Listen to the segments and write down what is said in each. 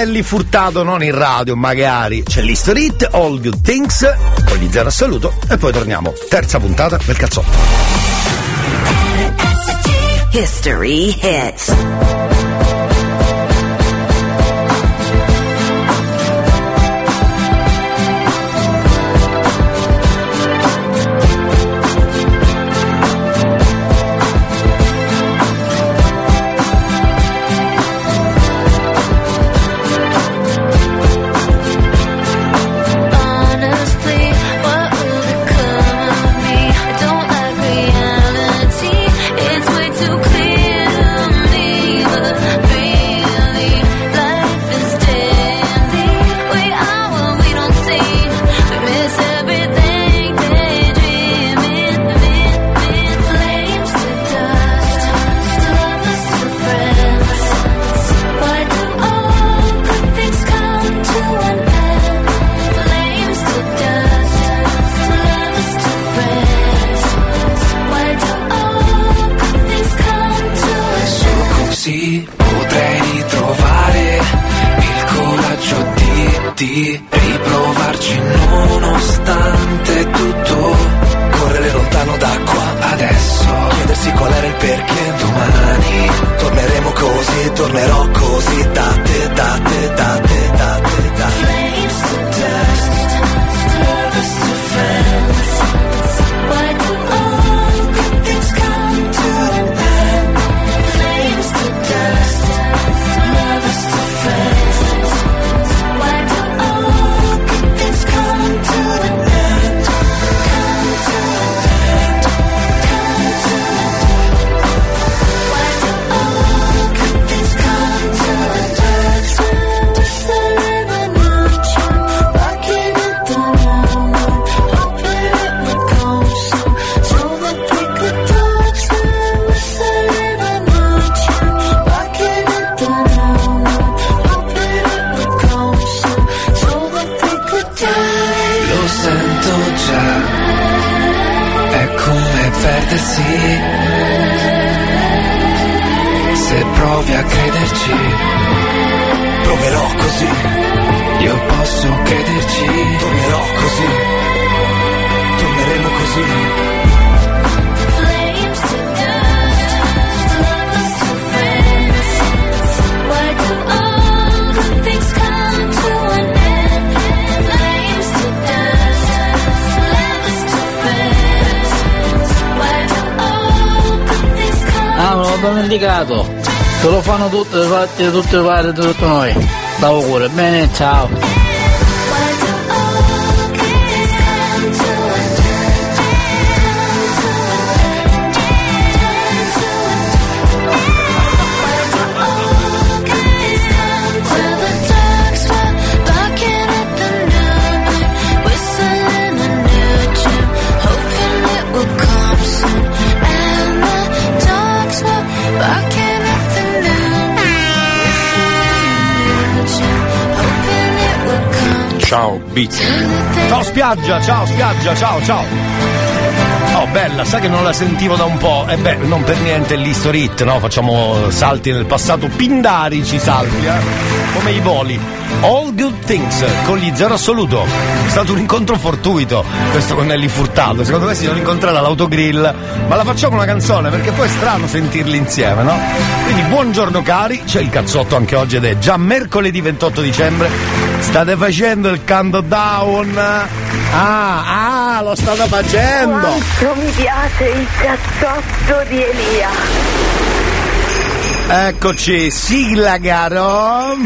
Nelly Furtado, non in radio magari. C'è l'History Hit, All Good Things, con gli Zero Assoluto, e poi torniamo. Terza puntata del cazzotto. History Hits. Riprovarci nonostante tutto, correre lontano da qua adesso, chiedersi qual era il perché. Domani torneremo così, tornerò così da te, da te, da te, da te, da te. Flames to dust, lovers to friends. Why do all good things come to an end? Flames to dust, lovers to friends. Se provi a crederci, proverò così. Io posso crederci, tornerò così, torneremo così. Ah, me l'ho dimenticato, te lo fanno tutte fare tutto noi. L'augurio, bene, ciao. Ciao beach. Ciao spiaggia, ciao spiaggia, ciao ciao. Oh bella, sai che non la sentivo da un po'. E beh, non per niente l'History Hit, no? Facciamo salti nel passato, pindarici salti, come i voli. All Good Things con gli Zero Assoluto. È stato un incontro fortuito questo con Nelly Furtado. Secondo me si sono incontrati all'autogrill, ma la facciamo una canzone perché poi è strano sentirli insieme, no? Quindi buongiorno cari, c'è il cazzotto anche oggi ed è già mercoledì 28 dicembre. State facendo il countdown? Ah, lo state facendo! Quanto mi piace il cazzotto di Elia! Eccoci, sigla caro!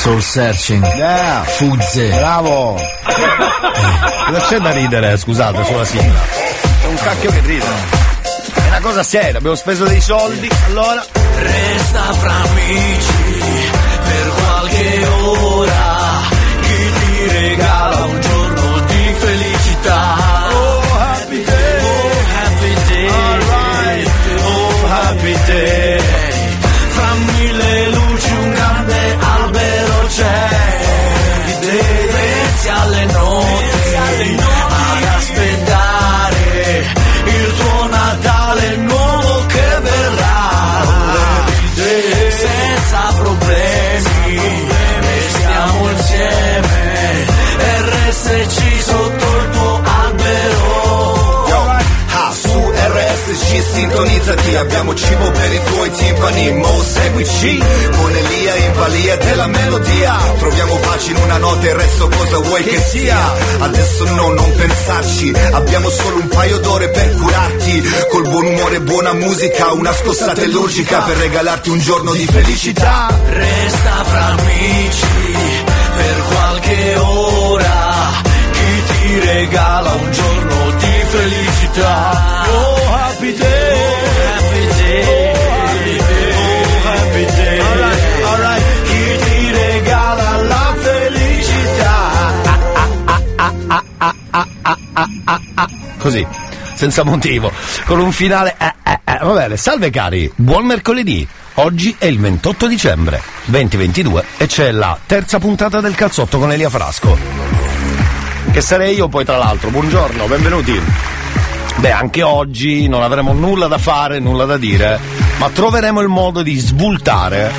Soul Searching, yeah. Fuzze, bravo! Cosa c'è da ridere, scusate, sulla sigla? È un cacchio che ride! È una cosa seria, abbiamo speso dei soldi, allora... Resta fra amici per qualche ora, chi ti regala un giorno di felicità. Oh happy day, oh happy day, all right. Oh happy day. Fra mille luci un grande albero c'è, diversi alle notti ad aspettare il tuo Natale nuovo che verrà. Senza problemi. abbiamo cibo per i tuoi timpani, mo seguici, con Elia in balia della melodia, troviamo pace in una nota e il resto cosa vuoi che sia, adesso no, non pensarci, abbiamo solo un paio d'ore per curarti, col buon umore e buona musica, una scossata illogica per regalarti un giorno di felicità, resta fra amici, per qualche ora, chi ti regala un giorno di felicità, oh happy day, oh happy day, oh happy day, oh happy day. All right, chi ti regala la felicità, così, senza motivo, con un finale, va bene, salve cari, buon mercoledì. Oggi è il 28 dicembre 2022 e c'è la terza puntata del Cazzotto con Elia Frasco. Che sarei io poi tra l'altro. Buongiorno, benvenuti. Beh, anche oggi non avremo nulla da fare, nulla da dire, ma troveremo il modo di svoltare,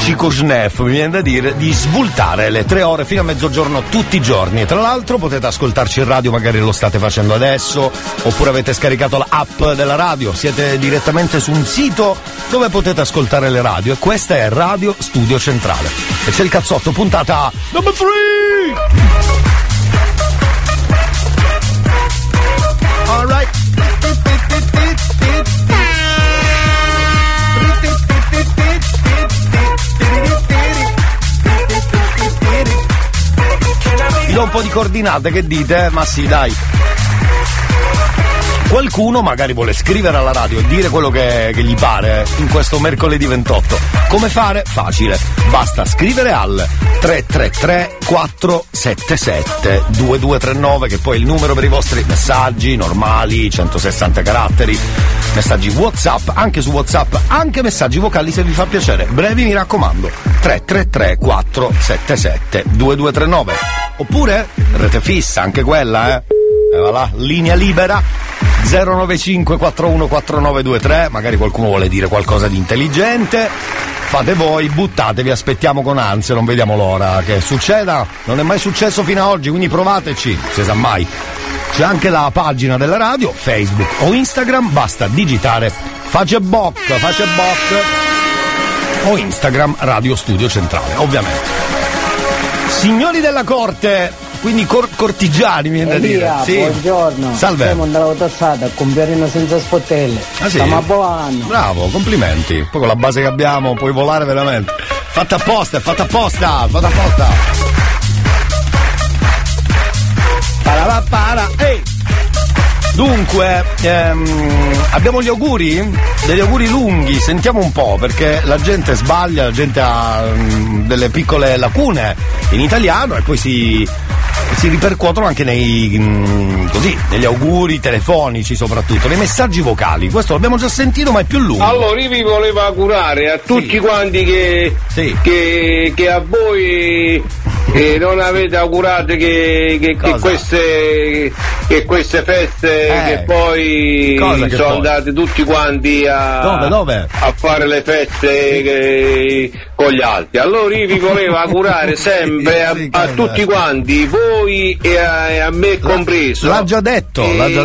Cico Snef mi viene da dire, di svoltare le 3 ore fino a mezzogiorno tutti i giorni. Tra l'altro potete ascoltarci in radio, magari lo state facendo adesso, oppure avete scaricato l'app della radio, siete direttamente su un sito dove potete ascoltare le radio, e questa è Radio Studio Centrale. E c'è il Cazzotto, puntata number 3! All right. Vi do un po' di coordinate, che dite? Ma sì, dai. Qualcuno magari vuole scrivere alla radio e dire quello che gli pare in questo mercoledì 28. Come fare? Facile. Basta scrivere al 333-477-2239, che poi è il numero per i vostri messaggi normali, 160 caratteri, messaggi WhatsApp, anche su WhatsApp, anche messaggi vocali se vi fa piacere. Brevi, mi raccomando. 333-477-2239. Oppure rete fissa, anche quella, eh. Voilà, linea libera 095 414923. Magari qualcuno vuole dire qualcosa di intelligente, fate voi, buttatevi, aspettiamo con ansia, non vediamo l'ora che succeda, non è mai successo fino ad oggi, quindi provateci, se sa mai. C'è anche la pagina della radio, Facebook o Instagram, basta digitare Facebook o Instagram Radio Studio Centrale, ovviamente. Signori della corte, quindi cortigiani, mi viene da dire. Sì. Buongiorno. Salve. Siamo andati tassata a comprare senza spottelle. Ah sì? Stiamo a Boano. Bravo, complimenti. Poi con la base che abbiamo puoi volare veramente. Fatta apposta, è fatta apposta, fatta apposta. Para para. Ehi. Dunque, abbiamo gli auguri? Degli auguri lunghi, sentiamo un po', perché la gente sbaglia, la gente ha delle piccole lacune in italiano e poi si ripercuotono anche nei così, negli auguri telefonici, soprattutto nei messaggi vocali. Questo l'abbiamo già sentito, ma è più lungo. Allora io vi volevo augurare a tutti, sì, quanti che a voi non avete augurato che queste feste che poi sono andati tutti quanti a a fare le feste, sì, con gli altri. Allora io vi volevo augurare sempre a tutti quanti, voi e a me compreso. L'ha già detto.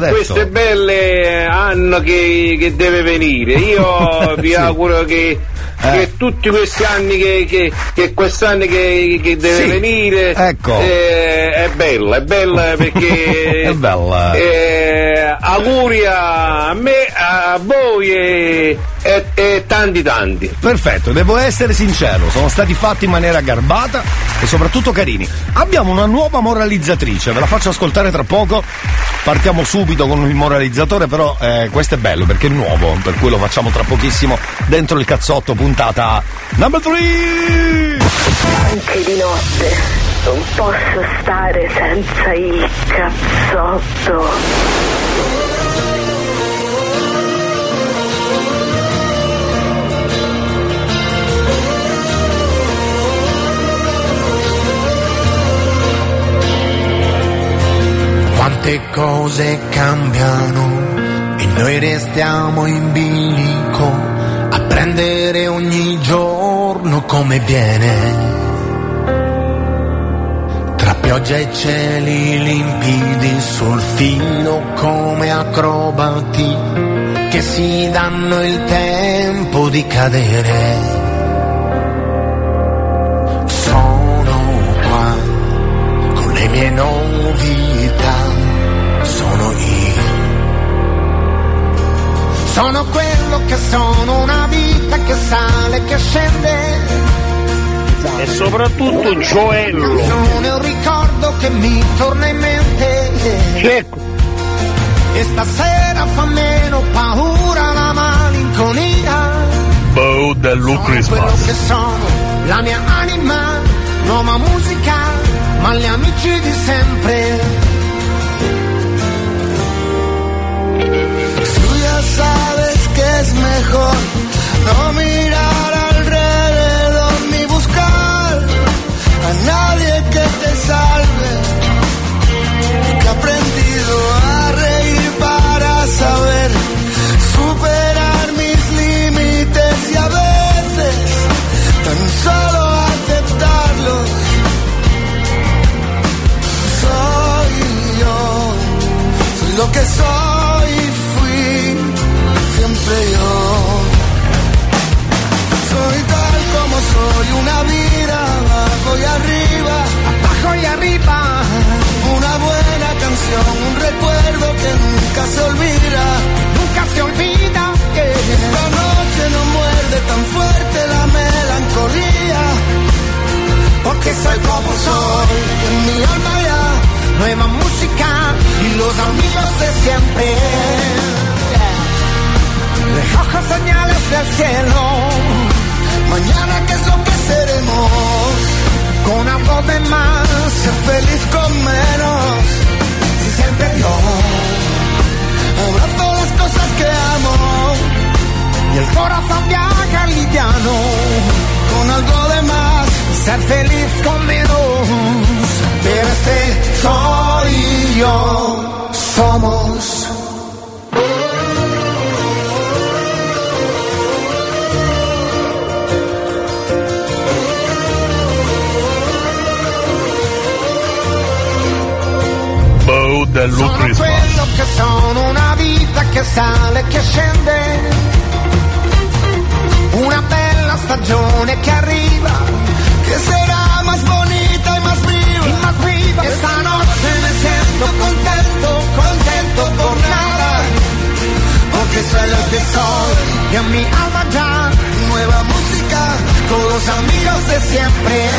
Queste belle anno che deve venire. Io vi auguro che tutti questi anni che quest'anno che deve venire, ecco, è bella perché è bella. Auguri a me, a voi e tanti. Perfetto, devo essere sincero, sono stati fatti in maniera garbata e soprattutto carini. Abbiamo una nuova moralizzatrice, ve la faccio ascoltare tra poco. Partiamo subito con il moralizzatore, però questo è bello perché è nuovo, per cui lo facciamo tra pochissimo dentro il Cazzotto, puntata number 3. Anche di notte non posso stare senza il Cazzotto. Quante cose cambiano e noi restiamo in bilico a prendere ogni giorno come viene, tra pioggia e cieli limpidi sul filo come acrobati che si danno il tempo di cadere. Sono qua con le mie novità, sono io. Sono quello che sono, una vita che sale, che scende. E soprattutto Gioello. Sono un ricordo che mi torna in mente. Ecco. E stasera fa meno paura la malinconia. Boh, dello Christmas. Sono quello che sono, la mia anima, nuova musica, ma gli amici di sempre. Tu ya sabes que es mejor no mirar alrededor ni buscar a nadie que te salve. Que aprendido a reír para saber superar mis límites y a veces tan solo aceptarlos. Soy yo, soy lo que soy y fui siempre yo. Soy tal como soy, una vida abajo y arriba, abajo y arriba. Una buena canción, un recuerdo que nunca se olvida, nunca se olvida. Que esta noche no muerde tan fuerte la melancolía, porque soy como soy, en mi alma ya nueva música y los amigos de siempre. Recojo señales del cielo. Mañana, ¿qué es lo que seremos? Con algo de más, ser feliz con menos. Y siempre yo abrazo las cosas que amo. Y el corazón viaja liviano. Con algo de más, ser feliz con menos. Pero este soy y yo somos. Sono quello che sono, una vita che sale, che scende, una bella stagione che arriva, che sarà más bonita y más viva, e stanotte me sento contento, contento por nada, porque soy lo que soy, y en mi alma ya, nueva música, con los amigos de siempre,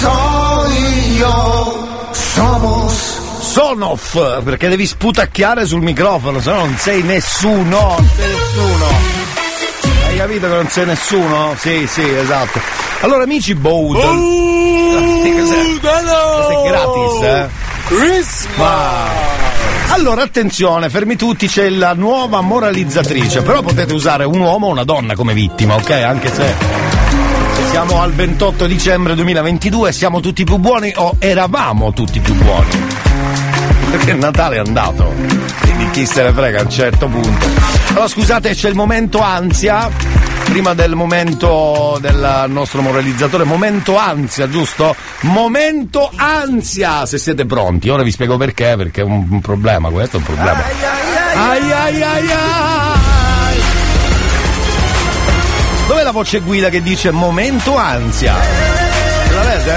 soy yo, somos. Sono off, perché devi sputacchiare sul microfono, se no non sei nessuno. Non sei nessuno. Hai capito che non sei nessuno? Sì, sì, esatto. Allora, amici Boudel. Questo è gratis, eh? Christmas! Allora, attenzione, fermi tutti, c'è la nuova moralizzatrice. Però potete usare un uomo o una donna come vittima, ok? Anche se... Siamo al 28 dicembre 2022, siamo tutti più buoni o eravamo tutti più buoni? Perché il Natale è andato, quindi chi se ne frega a un certo punto. Allora scusate, c'è il momento ansia, prima del momento del nostro moralizzatore, momento ansia, giusto? Momento ansia, se siete pronti, ora vi spiego perché, perché è un problema, questo è un problema. Ai ai ai ai! Ai, ai. Dov'è la voce guida che dice momento ansia? La vede?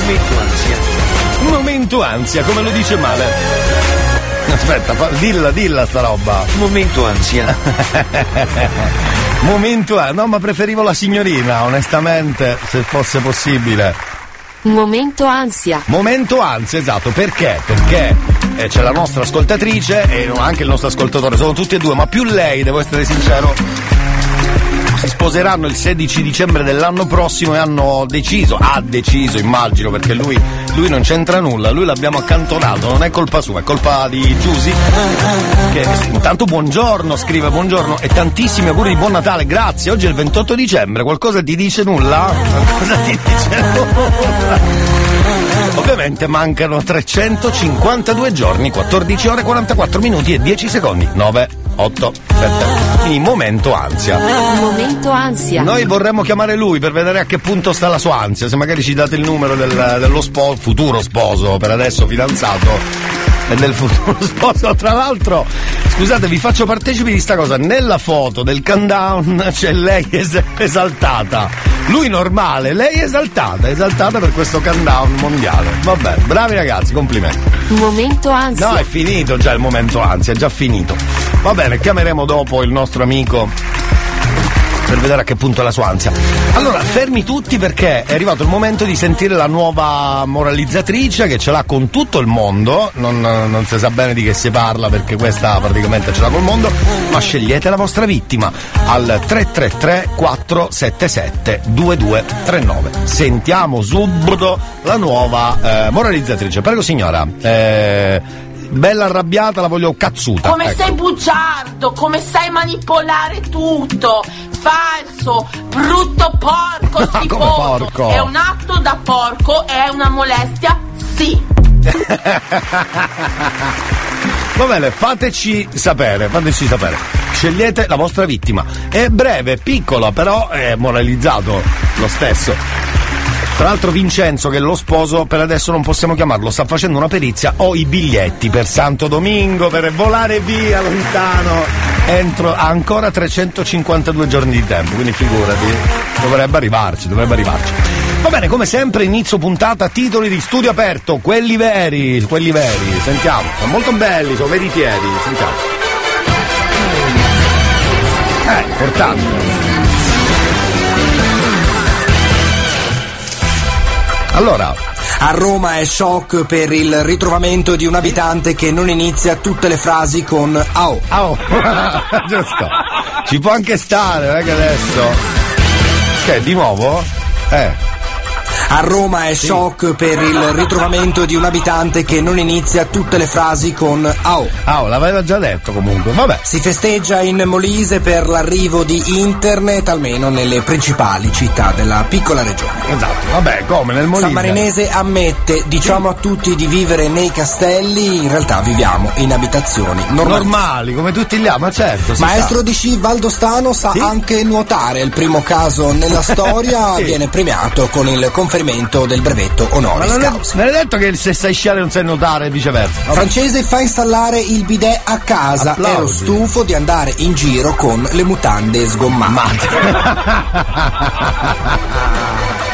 Momento ansia. Momento ansia, come lo dice male? Aspetta, dilla sta roba. Momento ansia. Momento ansia. No, ma preferivo la signorina, onestamente, se fosse possibile. Momento ansia. Momento ansia, esatto. Perché? Perché? C'è la nostra ascoltatrice e anche il nostro ascoltatore, sono tutti e due, ma più lei, devo essere sincero, si sposeranno il 16 dicembre dell'anno prossimo e hanno deciso, ha deciso, immagino, perché lui non c'entra nulla, lui l'abbiamo accantonato, non è colpa sua, è colpa di Giusy, che intanto buongiorno, scrive buongiorno e tantissimi auguri di buon Natale, grazie, oggi è il 28 dicembre, qualcosa ti dice nulla? Qualcosa ti dice nulla? Ovviamente mancano 352 giorni, 14 ore, 44 minuti e 10 secondi, 9, 8, 7, in momento ansia. Momento ansia. Noi vorremmo chiamare lui per vedere a che punto sta la sua ansia, se magari ci date il numero dello sposo, futuro sposo, per adesso fidanzato. e del futuro sposo. Tra l'altro, scusate, vi faccio partecipi di sta cosa. Nella foto del countdown c'è lei esaltata, lui normale, lei esaltata per questo countdown mondiale. Vabbè, bravi ragazzi, complimenti. Momento ansia. No, è finito già il momento ansia, è già finito. Va bene, chiameremo dopo il nostro amico per vedere a che punto è la sua ansia. Allora, fermi tutti perché è arrivato il momento di sentire la nuova moralizzatrice che ce l'ha con tutto il mondo. Non si sa bene di che si parla perché questa praticamente ce l'ha col mondo, ma scegliete la vostra vittima al 333 477 2239. Sentiamo subito la nuova moralizzatrice. Prego signora, bella arrabbiata, la voglio cazzuta. Come sei bugiardo, come sai manipolare tutto. Falso, brutto, porco, schifoso. Porco? È un atto da porco, è una molestia, sì. Va bene, fateci sapere. Scegliete la vostra vittima. È breve, piccola, però è moralizzato lo stesso. Tra l'altro Vincenzo, che è lo sposo, per adesso non possiamo chiamarlo, sta facendo una perizia. Ho i biglietti per Santo Domingo, per volare via lontano. Entro ancora 352 giorni di tempo, quindi figurati, dovrebbe arrivarci. Va bene, come sempre inizio puntata, titoli di studio aperto, quelli veri, sentiamo, sono molto belli, sono veritieri, sentiamo. Importante. Allora, a Roma è shock per il ritrovamento di un abitante che non inizia tutte le frasi con ao. Ao, giusto. Ci può anche stare, non è che adesso. Che, di nuovo? A Roma è shock per il ritrovamento di un abitante che non inizia tutte le frasi con ao. Ao, l'aveva già detto comunque, vabbè. Si festeggia in Molise per l'arrivo di internet, almeno nelle principali città della piccola regione. Esatto, vabbè, come nel Molise. San Marinese ammette, diciamo a tutti di vivere nei castelli, in realtà viviamo in abitazioni normali come tutti gli altri, ma certo. Maestro di sci valdostano sa anche nuotare, il primo caso nella storia, viene premiato con il conferimento del brevetto onoris causa. Me l'hai detto che se sai sciare non sai nuotare e viceversa. Vabbè. Francese fa installare il bidet a casa. Applausi. Ero stufo di andare in giro con le mutande sgommate.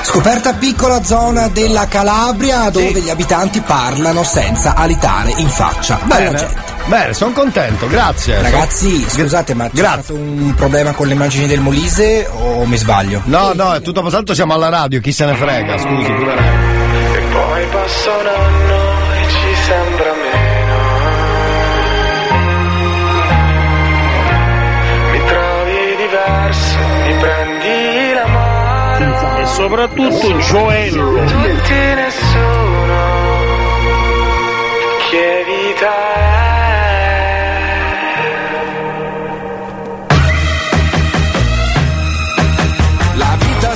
Scoperta piccola zona della Calabria dove gli abitanti parlano senza alitare in faccia alla gente. Bene, sono contento, grazie. Ragazzi, scusate, ma c'è stato un problema con le immagini del Molise o mi sbaglio? No, è tutto passato, siamo alla radio, chi se ne frega, scusi. E poi passa un anno e ci sembra meno. Mi trovi diverso, mi prendi la mano. E soprattutto Gioello. Tutti nessuno. Che vita è?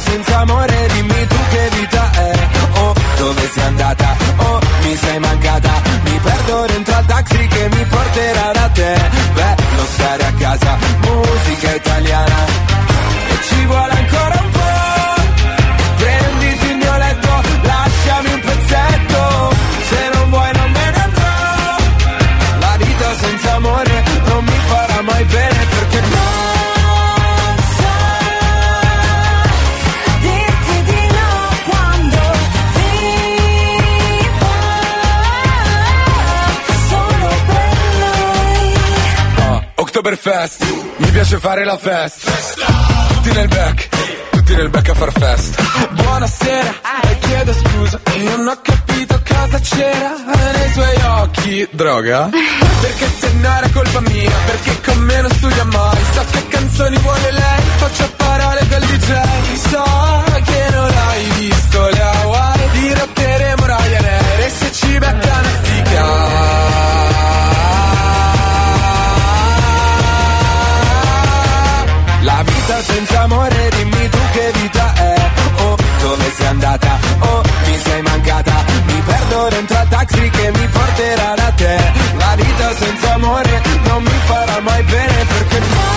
Senza amore dimmi tu che vita è. Oh, dove sei andata? Oh, mi sei mancata. Mi perdo dentro al taxi che mi porterà da te. Bello stare a casa, musica italiana. E ci vuole ancora un po'. Prenditi il mio letto, lasciami un pezzetto. Se non vuoi non me ne andrò. La vita senza amore non mi farà mai bene perché no. Oktoberfest, mi piace fare la festa. Tutti nel back a far festa. Buonasera, e chiedo scusa, io non ho capito cosa c'era nei suoi occhi. Droga? Perché se no era colpa mia, perché con me non studia mai. So che canzoni vuole lei, faccio parole col DJ. So che non hai visto le Hawaii, dirotteremo Ryanair e se ci beccano stica. La vita senza amore, dimmi tu che vita è. Oh, dove sei andata? Oh, mi sei mancata. Mi perdo dentro al taxi che mi porterà da te. La vita senza amore non mi farà mai bene perché no.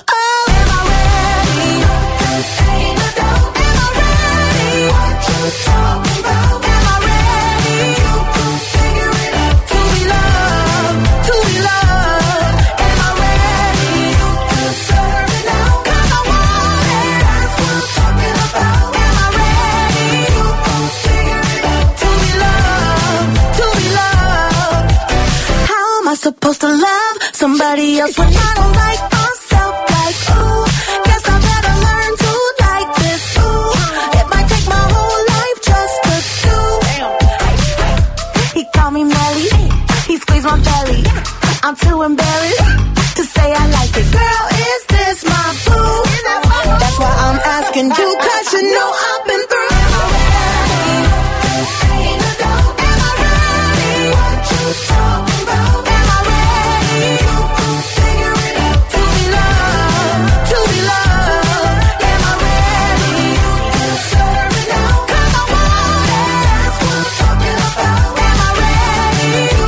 oh. Am I ready? Ain't nothing. What you talking about? Am I ready? You could figure it out. To be loved, to be loved. Am I ready? You could serve it out. 'Cause I want it. That's what I'm talking about. Am I ready? You could figure it out. To be loved, to be loved. How am I supposed to love somebody else when I don't like myself? Like, ooh, guess I better learn to like this. Ooh. My belly, I'm too embarrassed to say I like it. Girl, is this my boo? That's why I'm asking you, 'cause you know I've been through. Am I ready? Ain't a doubt. Am I ready? What you talking about? Am I ready? You can figure it out. To be loved, to be loved. Am I ready? You can serve it out. 'Cause I want it. That's what I'm talking about. Am I ready?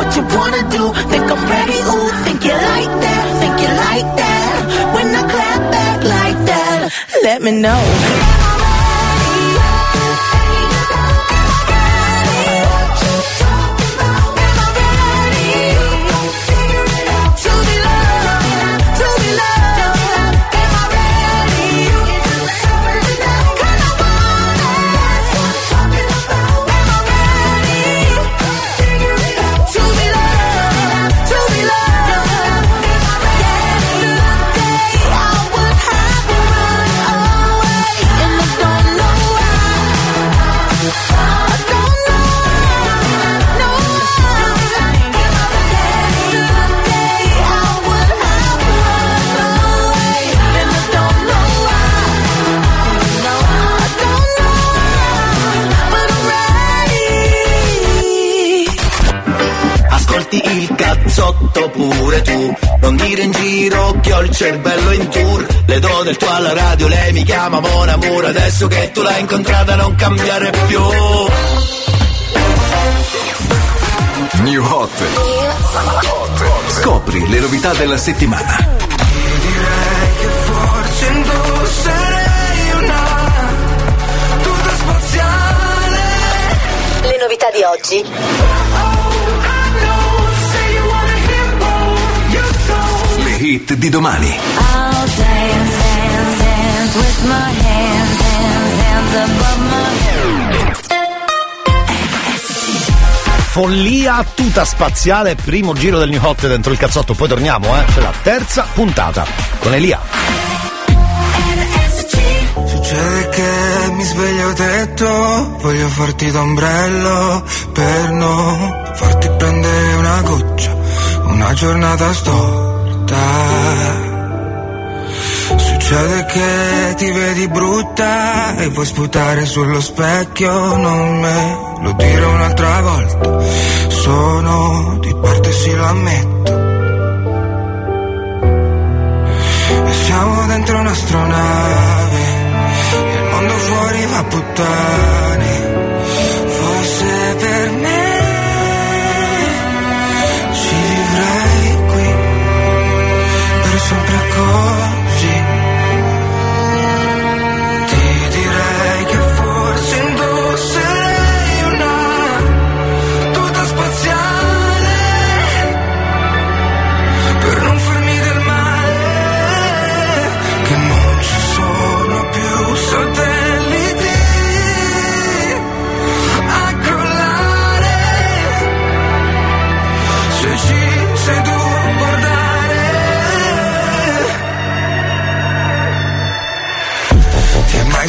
What you wanna do, think I'm ready, ooh, think you like that, when I clap back like that, let me know. Am I ready? Ain't a doubt. Am I ready? What you talking about? Am I ready? You gon' figure it out. To be loved, to be loved. Am I ready? You can serve it out. 'Cause I want it. That's what I'm talking about. Am I ready? Il cazzotto pure tu, non dire in giro che ho il cervello in tour. Le do del tuo alla radio, lei mi chiama mon amore. Adesso che tu l'hai incontrata non cambiare più. New Hot. Scopri le novità della settimana. Ti direi che forse indosserei una tuta spaziale. Le novità di oggi. Hit di domani. Dance, dance, dance hands. Follia tuta spaziale, primo giro del New Hot dentro il cazzotto, poi torniamo, c'è la terza puntata con Elia. Succede che mi sveglio, ho detto voglio farti d'ombrello per non farti prendere una goccia, una giornata sto città. Succede che ti vedi brutta e vuoi sputare sullo specchio, non me. Lo dirò un'altra volta, sono di parte, sì, lo ammetto. E siamo dentro un'astronave e il mondo fuori va a puttane. Forse per me ci vivrai qui per sempre, così ti direi che forse indosserei una tuta spaziale per non farmi del male, che non ci sono più satelliti a crollare. Se ci sei tu a guardare, ti è mai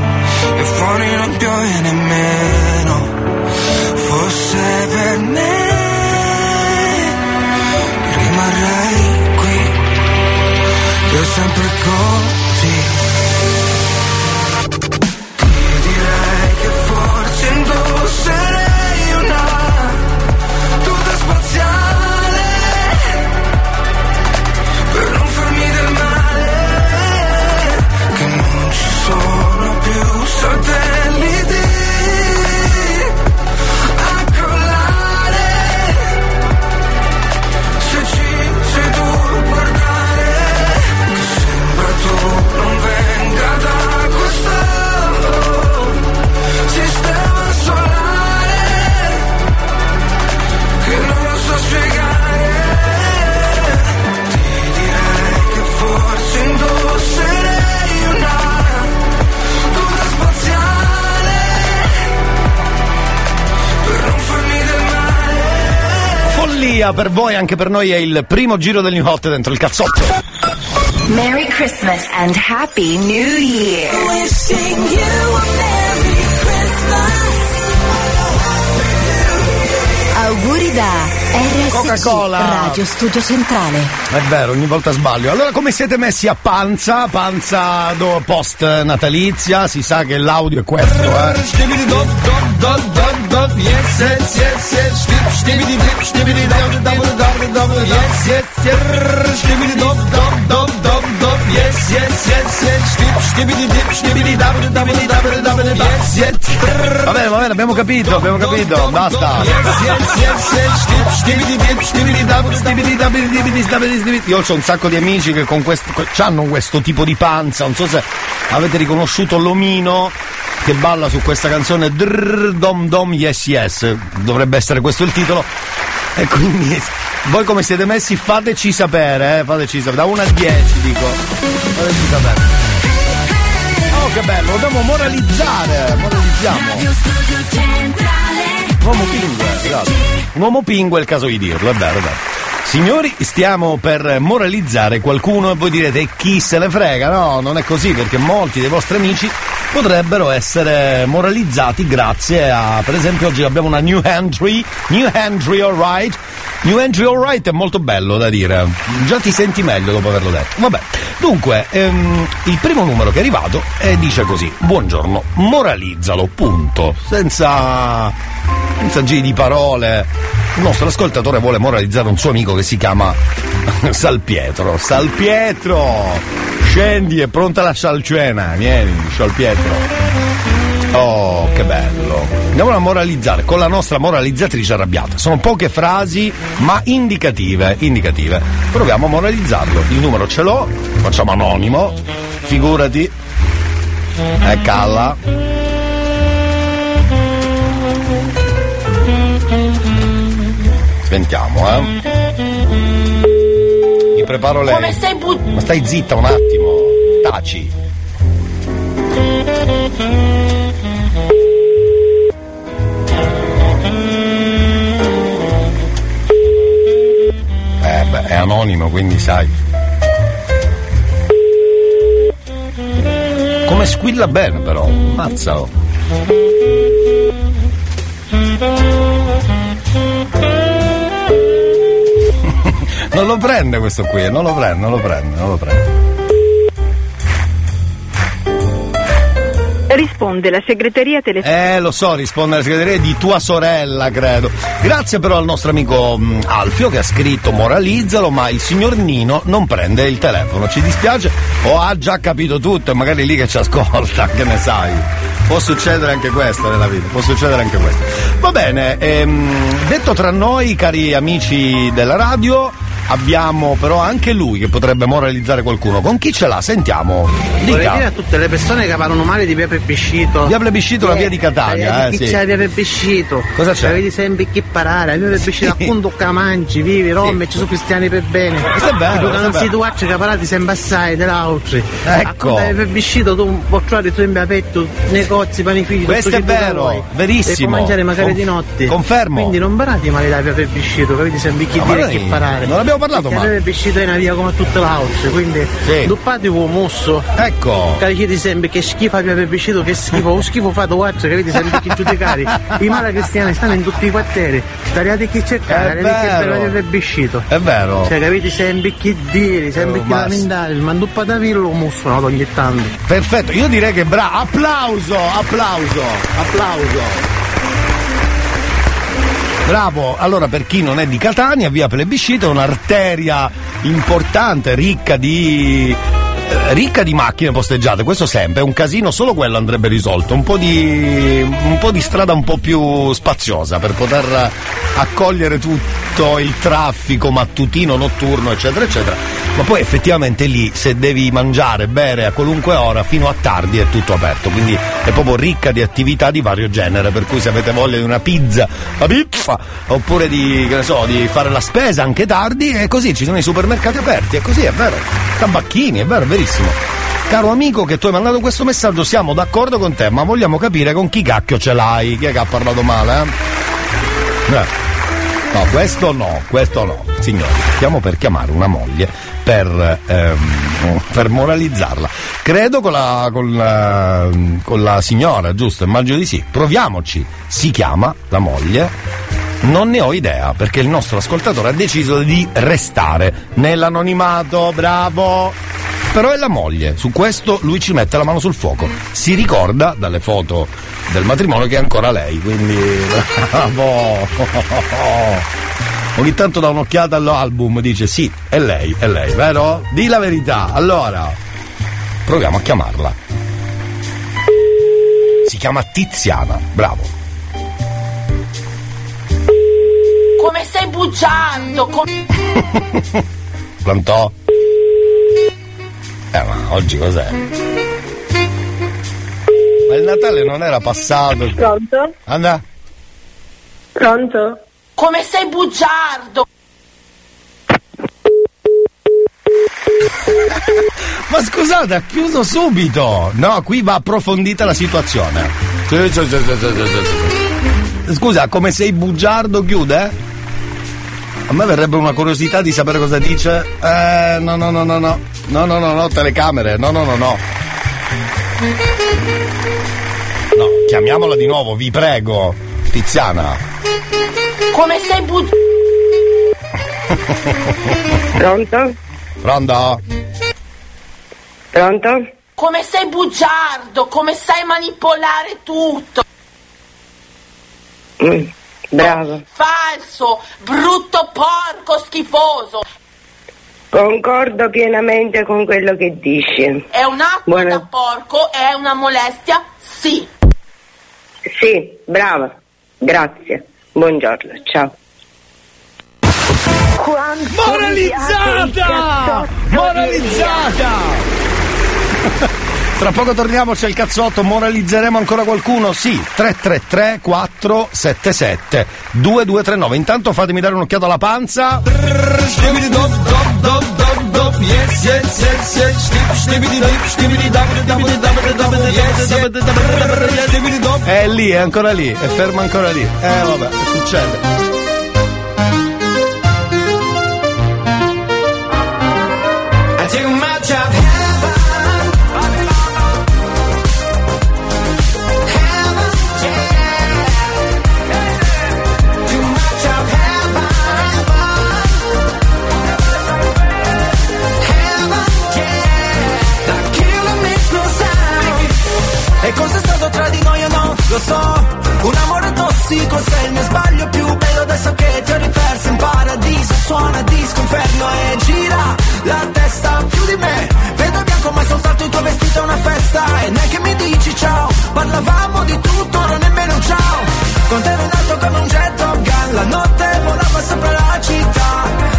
e fuori non piove nemmeno. Forse per me rimarrai qui per sempre, così. Indosserei una tuta spaziale per non farmi del male, che non ci sono più satelliti a crollare. Se ci sei tu a guardare, che sembra tu non venga da questo sistema solare, che non lo so spiegare. Ti direi che forse indosserei una tuta spaziale per non farmi del male. Follia per voi, anche per noi è il primo giro del New Hot dentro il cazzotto. Merry Christmas and Happy New Year. Wishing you a Merry auguri da Coca-Cola Radio Studio Centrale. È vero, ogni volta sbaglio. Allora, come siete messi a panza post natalizia? Si sa che l'audio è questo, Va bene, abbiamo capito, basta. Io ho un sacco di amici che con questo hanno questo tipo di panza. Non so se avete riconosciuto l'omino che balla su questa canzone Drrr Dom Dom Yes Yes. Dovrebbe essere questo il titolo. E quindi voi come siete messi? Fateci sapere, Da 1 a 10 dico. Fateci sapere. Oh, che bello, dobbiamo moralizziamo. Uomo pingue, grazie. Un uomo pingue è il caso di dirlo, è vero. Signori, stiamo per moralizzare qualcuno e voi direte chi se ne frega? No, non è così, perché molti dei vostri amici potrebbero essere moralizzati grazie a, per esempio, oggi abbiamo una New Entry Alright è molto bello da dire. Già ti senti meglio dopo averlo detto. Vabbè, dunque, il primo numero che è arrivato dice così: buongiorno, moralizzalo, punto. Senza giri di parole. Il nostro ascoltatore vuole moralizzare un suo amico che si chiama Salpietro. Scendi, è pronta la salcena. Vieni, Salpietro. Oh, che bello. Andiamo a moralizzare con la nostra moralizzatrice arrabbiata. Sono poche frasi ma indicative. Proviamo a moralizzarlo. Il numero ce l'ho, facciamo anonimo. Figurati. Calla. Sentiamo. preparo lei. Come stai ma stai zitta un attimo, taci. Beh, è anonimo, quindi sai. Come squilla bene però, mazzalo. Non lo prende questo qui, non lo prende. Risponde la segreteria telefonica. Lo so, risponde la segreteria di tua sorella, credo. Grazie però al nostro amico Alfio che ha scritto moralizzalo, ma il signor Nino non prende il telefono. Ci dispiace, o ha già capito tutto e magari è lì che ci ascolta, che ne sai. Può succedere anche questo nella vita, può succedere anche questo. Va bene, detto tra noi, cari amici della radio, abbiamo però anche lui che potrebbe moralizzare qualcuno. Con chi ce l'ha? Sentiamo. Vorrei dire a tutte le persone che parlano male di via Plebiscito. Via Plebiscito, la via di Catania. Chi c'è la via Plebiscito? Cosa c'è? Vedi sempre chi parare. La via Plebiscito appunto camanci, vivi, romme, ci sono cristiani per bene. Questo è bello. Anzi tu facci che parati sempre assai dell'altri. Ecco. La via Plebiscito tu puoi trovare tu in aperto negozi, panifici. Questo è vero, verissimo. E puoi mangiare magari di notte. Confermo. Quindi non parati male da via Plebiscito, vedi sempre chi dire chi parare. Non abbiamo parlato male. La via Plebiscito è una via come tutta l'altra, quindi doppati un mosso. Ecco. Carichi sempre che schifo via Plebiscito, che schifo, o schifo fatto guaccio, che vedi sempre chi giudicare. I mala cristiani stanno in tutti i quartieri. Dariate chi cercare, dariate chi Plebiscito. È vero. Cioè capite sempre chi dire, sempre chi lamentare, ma doppata virlo mosso ogni tanto. Perfetto, io direi che bravo. Applauso. Bravo, allora per chi non è di Catania, via Plebiscito è un'arteria importante, ricca di macchine posteggiate, questo sempre, è un casino, solo quello andrebbe risolto, un po' di strada un po' più spaziosa per poter accogliere tutto il traffico mattutino, notturno, eccetera, eccetera, ma poi effettivamente lì se devi mangiare, bere a qualunque ora, fino a tardi è tutto aperto, quindi è proprio ricca di attività di vario genere, per cui se avete voglia di una pizza, oppure di, che ne so, di fare la spesa anche tardi, e così ci sono i supermercati aperti, è così, è vero, tabacchini, è vero, verissimo. Caro amico che tu hai mandato questo messaggio, siamo d'accordo con te, ma vogliamo capire con chi cacchio ce l'hai, chi è che ha parlato male, No, questo no, signori, stiamo per chiamare una moglie per moralizzarla. Credo con la signora, giusto? Immagino di sì. Proviamoci. Si chiama la moglie? Non ne ho idea, perché il nostro ascoltatore ha deciso di restare nell'anonimato, bravo. Però è la moglie, su questo lui ci mette la mano sul fuoco. Si ricorda dalle foto del matrimonio che è ancora lei, quindi bravo. Ogni tanto dà un'occhiata all'album, dice sì, è lei, vero? Dì la verità. Allora, proviamo a chiamarla. Si chiama Tiziana, bravo. Come stai bugiando? Plantò. Ma oggi cos'è? Ma il Natale non era passato. Pronto? Andà. Pronto? Come sei bugiardo? Ma scusate, ha chiuso subito. No, qui va approfondita la situazione. Scusa, come sei bugiardo chiude? A me verrebbe una curiosità di sapere cosa dice. No, telecamere, no, chiamiamola di nuovo, vi prego, Tiziana. Come sei Pronto? Come sei bugiardo, come sai manipolare tutto. Bravo. Falso, brutto, porco, schifoso. Concordo pienamente con quello che dici. È un atto da porco, è una molestia, sì. Sì, brava, grazie. Buongiorno, ciao. Moralizzata! Tra poco torniamo, c'è il cazzotto, moralizzeremo ancora qualcuno? Sì, 333-477-2239. Intanto fatemi dare un'occhiata alla panza. dop, yes, yes, yes, yes. Stip, stipidi dip, stipidi dap, stipidi dap, dap, yes, yes, stipidi dop. È lì, è ancora lì, è ferma ancora lì. Vabbè, succede. Lo so, un amore tossico, sei il mio sbaglio più bello. Adesso che ti ho riperso in paradiso, suona disco inferno e gira la testa più di me. Vedo bianco ma soltanto il tuo vestito è una festa. E neanche mi dici ciao, parlavamo di tutto, non nemmeno un ciao. Con te ero in alto come un jet Top Gun, la notte volava sopra la città.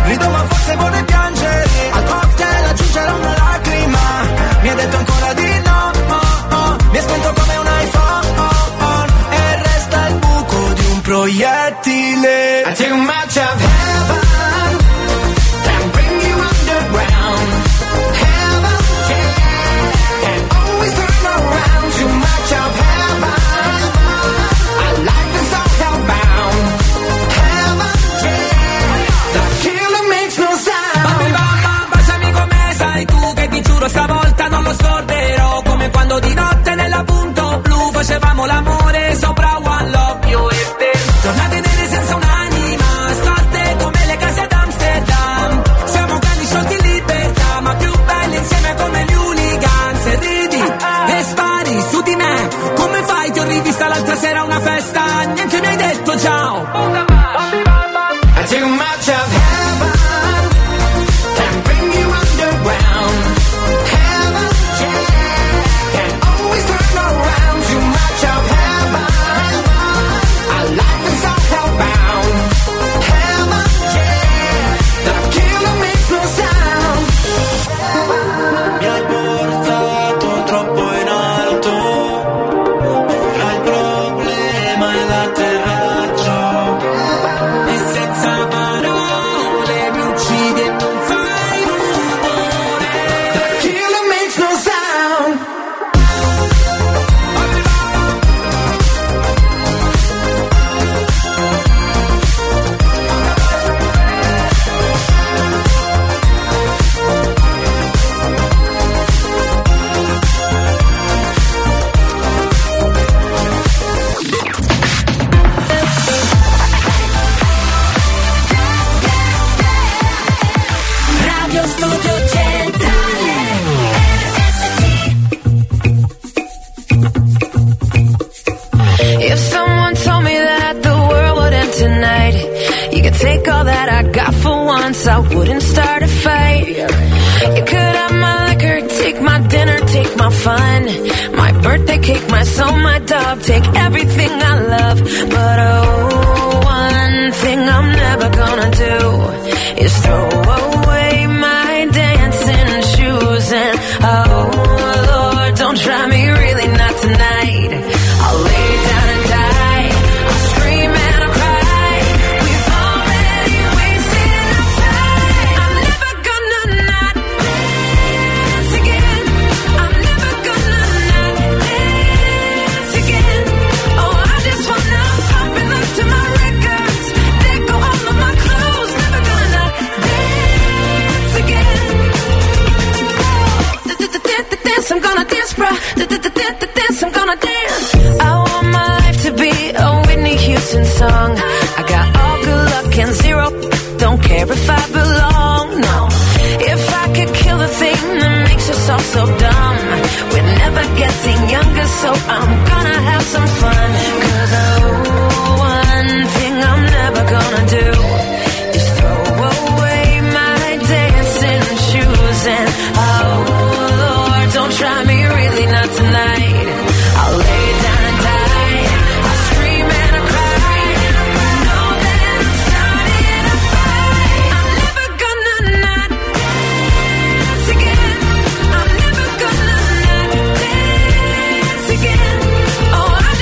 Rido ma forse vorrei piangere, al cocktail aggiungerò una lacrima. Mi hai detto ancora di no, oh, oh. Mi hai spento come un iPhone, oh, oh. E resta il buco di un proiettile. I take much of heaven and bring you underground. Heaven, yeah, and always turn around. Too much of heaven, our life is all outbound. Heaven, yeah, the killer makes no sound. Baby mamma, baciami come sai tu, che ti giuro stavolta non lo scorderò. Come quando di notte nella punto blu facevamo l'amore sopra One Love, io e te. Tornate nere senza un'anima, storte come le case ad Amsterdam. Siamo cani sciolti in libertà, ma più belli insieme come gli hooligans. E ridi e spari su di me. Come fai? Ti ho rivista l'altra sera a una festa, neanche mi hai detto ciao. I take much of heaven and bring you underground. I wouldn't start a fight. You could have my liquor, take my dinner, take my fun, my birthday cake, my soul, my dog. Take everything I love. But oh, one thing I'm never gonna do is throw away my dancing shoes. And oh Lord, don't try me, really not tonight. I'll lay down and die, I'll scream and I'll cry. I'm gonna dance, bruh. Dance, I'm gonna dance. I want my life to be a Whitney Houston song. I got all good luck and zero. Don't care if I belong, no. If I could kill the thing that makes us all so dumb. We're never getting younger, so I'm gonna have some fun. Cause oh, one thing I'm never gonna do is throw away my dancing shoes. And oh, don't try me, really not tonight. I'll lay down and die, I'll scream and I'll cry. I know that I'm starting a fight. I'm never gonna not dance again. I'm never gonna not dance again. Oh, I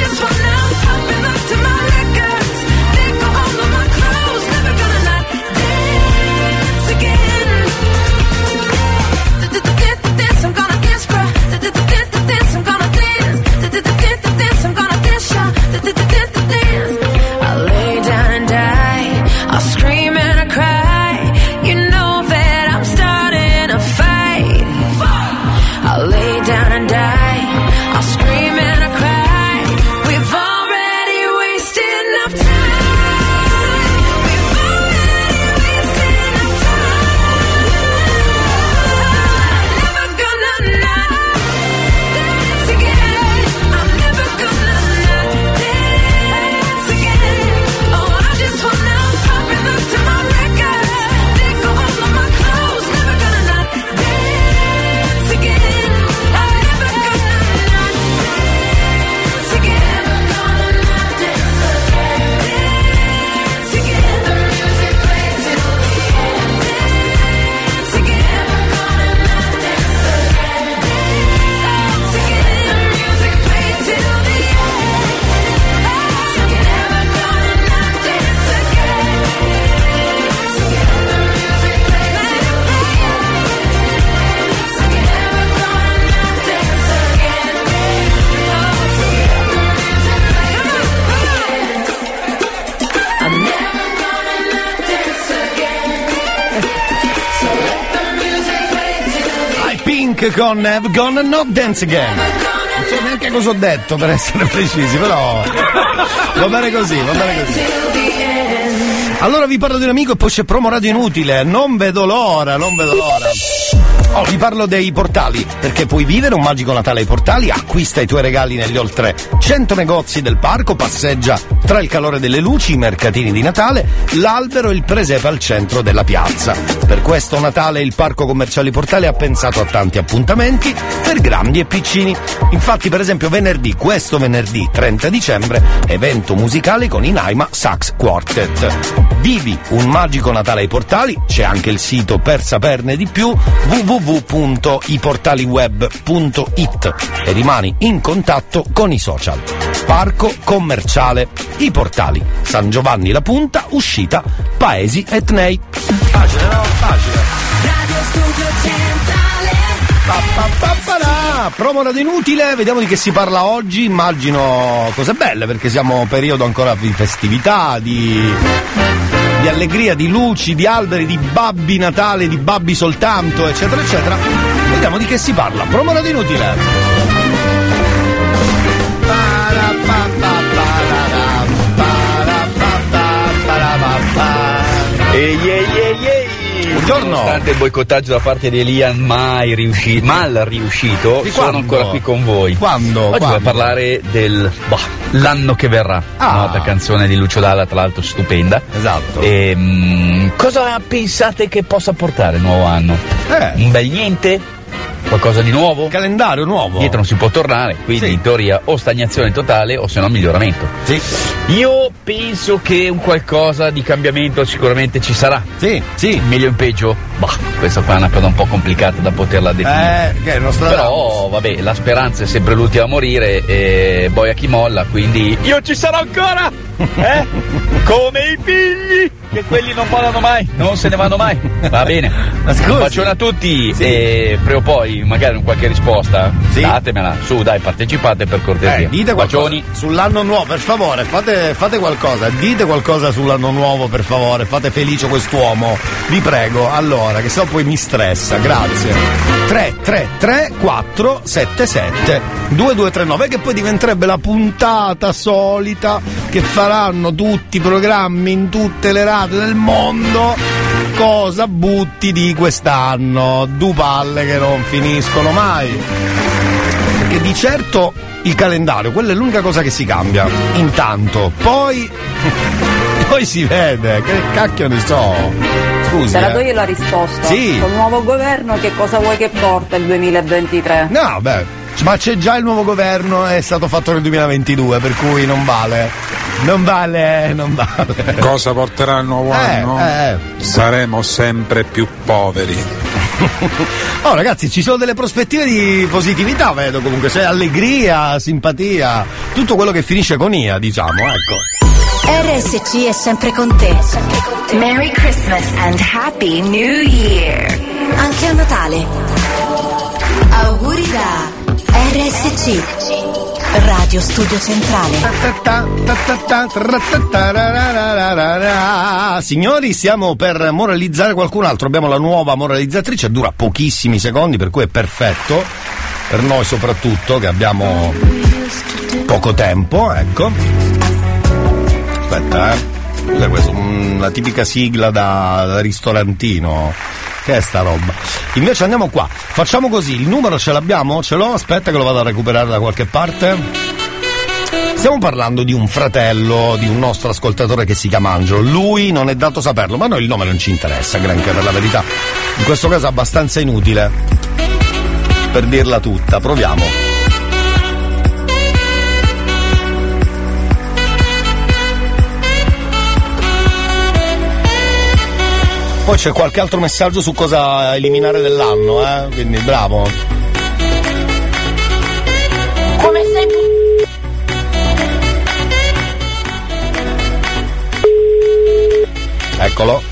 Frank con Have Gone Not Dance Again. Non so neanche cosa ho detto, per essere precisi, però va bene così, va bene così. Allora vi parlo di un amico e poi c'è promo radio inutile. Non vedo l'ora, non vedo l'ora. Oh, vi parlo dei portali, perché puoi vivere un magico Natale ai portali. Acquista i tuoi regali negli oltre 100 negozi del parco, passeggia tra il calore delle luci, i mercatini di Natale, l'albero e il presepe al centro della piazza. Per questo Natale il Parco Commerciale Portali ha pensato a tanti appuntamenti per grandi e piccini. Infatti, per esempio, questo venerdì 30 dicembre, evento musicale con i Naima Sax Quartet. Vivi un magico Natale ai portali. C'è anche il sito per saperne di più, www.iportaliweb.it, e rimani in contatto con i social. Parco Commerciale I Portali, San Giovanni La Punta, uscita Paesi Etnei. Facile, no? Facile. Radio Studio Centrale. Promo ad inutile, vediamo di che si parla oggi. Immagino cose belle, perché siamo periodo ancora di festività, di allegria, di luci, di alberi, di babbi Natale, di babbi soltanto, eccetera eccetera. Vediamo di che si parla. Promo ad inutile. Buongiorno. Nonostante il boicottaggio da parte di Elia, mal riuscito, sono ancora qui con voi. Oggi va a parlare del l'anno che verrà, nota canzone di Lucio Dalla, tra l'altro stupenda. Esatto. E, cosa pensate che possa portare il nuovo anno? Un bel niente? Qualcosa di nuovo? Calendario nuovo. Dietro non si può tornare, quindi in teoria o stagnazione totale o se no miglioramento. Sì. Io penso che un qualcosa di cambiamento sicuramente ci sarà. Sì, sì. Meglio in peggio? Questa qua è una cosa un po' complicata da poterla definire. Che è Nostradamus. Però vabbè, la speranza è sempre l'ultima a morire e boia chi molla, quindi io ci sarò ancora! Come i figli! Che quelli non mollano mai, non se ne vanno mai. Va bene, un bacione a tutti, e prima o poi magari un qualche risposta datemela, su dai, partecipate per cortesia. Dite bacioni sull'anno nuovo, per favore, fate qualcosa, dite qualcosa sull'anno nuovo, per favore, fate felice quest'uomo, vi prego, allora, che so poi mi stressa, grazie. 333 477 2239, che poi diventerebbe la puntata solita che faranno tutti i programmi in tutte le radio del mondo. Cosa butti di quest'anno? Due palle che non finiscono mai, perché di certo il calendario, quella è l'unica cosa che si cambia intanto, poi si vede, che cacchio ne so. Scusi, te la do io la risposta. Sì. Col nuovo governo che cosa vuoi che porta il 2023? No, beh, ma c'è già il nuovo governo, è stato fatto nel 2022, per cui non vale. Cosa porterà il nuovo anno? Saremo sempre più poveri. Oh ragazzi, ci sono delle prospettive di positività, vedo comunque, c'è allegria, simpatia, tutto quello che finisce con ia, diciamo, ecco. RSC è sempre con te. Merry Christmas and Happy New Year. Anche a Natale. Auguri da RSC, Radio Studio Centrale. Signori, stiamo per moralizzare qualcun altro. Abbiamo la nuova moralizzatrice, dura pochissimi secondi, per cui è perfetto per noi, soprattutto che abbiamo poco tempo, ecco. Aspetta, cos'è questo? La tipica sigla da ristorantino. Che è sta roba? Invece andiamo qua, facciamo così, il numero ce l'abbiamo? Ce l'ho? Aspetta che lo vado a recuperare da qualche parte. Stiamo parlando di un fratello di un nostro ascoltatore che si chiama Angelo. Lui non è dato saperlo, ma a noi il nome non ci interessa granché, per la verità. In questo caso è abbastanza inutile per dirla tutta, proviamo. Poi c'è qualche altro messaggio su cosa eliminare dell'anno, quindi bravo. Come sei tu? Eccolo.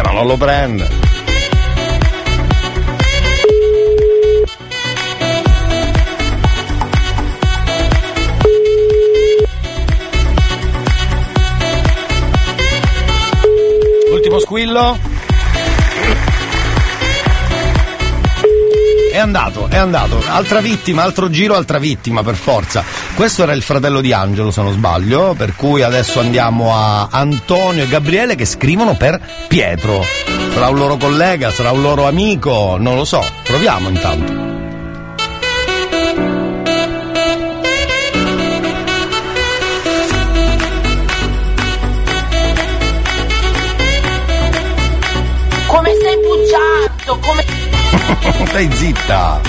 Ma non lo prende. tranquillo. È andato. Altra vittima, altro giro, altra vittima, per forza. Questo era il fratello di Angelo, se non sbaglio, per cui adesso andiamo a Antonio e Gabriele che scrivono per Pietro. Sarà un loro collega, sarà un loro amico, non lo so. Proviamo intanto. Come sei bugiardo, come... Stai zitta.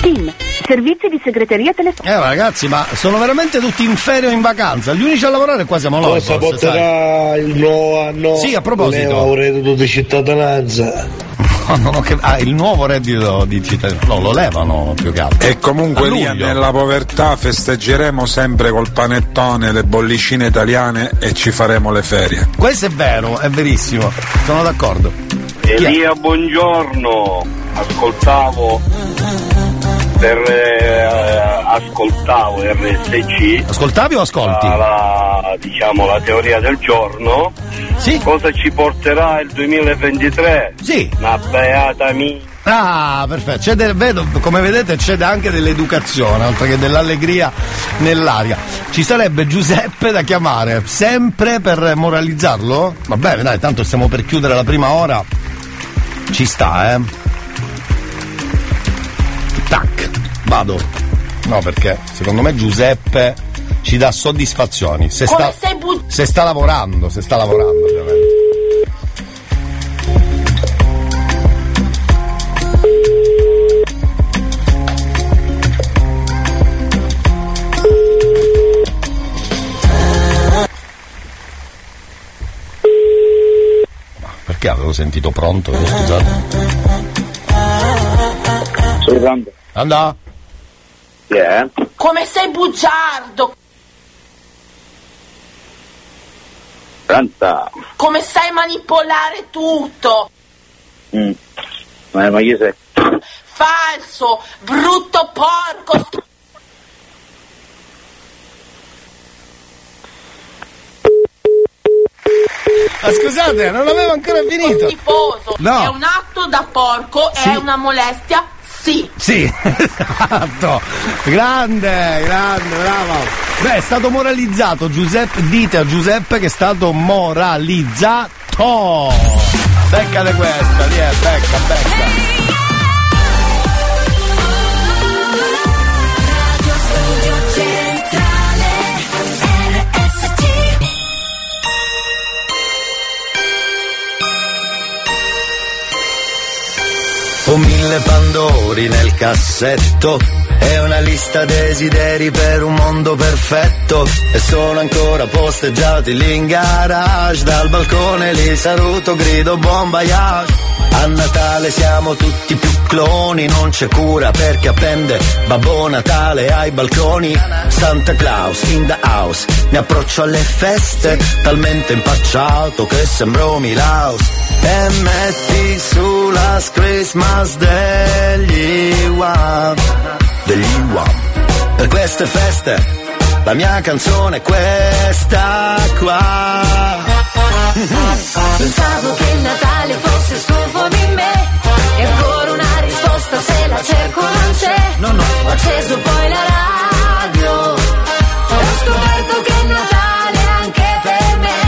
Team, servizi di segreteria telefonica. Ragazzi, ma sono veramente tutti in ferie o in vacanza? Gli unici a lavorare qua siamo noi. Cosa porterà il nuovo anno? Sì, a proposito. Un reddito di cittadinanza. Il nuovo reddito di cittadinanza no, lo levano più che altro. E comunque lì nella povertà festeggeremo sempre col panettone, le bollicine italiane e ci faremo le ferie. Questo è vero, è verissimo, sono d'accordo. Elia, buongiorno. Ascoltavo RSC. Ascoltavi o ascolti? La teoria del giorno. Sì. Cosa ci porterà il 2023? Sì. Una beata mia. Ah, perfetto. Come vedete c'è anche dell'educazione, oltre che dell'allegria nell'aria. Ci sarebbe Giuseppe da chiamare, sempre per moralizzarlo? Va bene, dai, tanto stiamo per chiudere la prima ora. Ci sta, Tac, vado. No, perché secondo me Giuseppe ci dà soddisfazioni. Se sta lavorando, ovviamente. Ma perché avevo sentito pronto? Scusate. Sono pronto. Andà? Yeah. Come sei bugiardo? Pronta. Come sai manipolare tutto? Ma io sei falso, brutto porco. Ma scusate, non avevo ancora finito. Stifoso. No. È un atto da porco, sì. È una molestia. Sì, esatto. Grande, bravo. Beh, è stato moralizzato Giuseppe. Dite a Giuseppe che è stato moralizzato. Beccate questa, lì è, becca. Ho 1000 pandori nel cassetto e una lista desideri per un mondo perfetto, e sono ancora posteggiati lì in garage. Dal balcone li saluto, grido buon voyage. A Natale siamo tutti più cloni, non c'è cura perché appende Babbo Natale ai balconi. Santa Claus in the house, mi approccio alle feste talmente impacciato che sembro Milhouse. E metti su last Christmas degli UAM. Per queste feste la mia canzone è questa qua. Pensavo che il Natale fosse stufo di me, e ancora una risposta se la cerco non c'è. No. Ho acceso poi la radio e ho scoperto che il Natale è anche per me,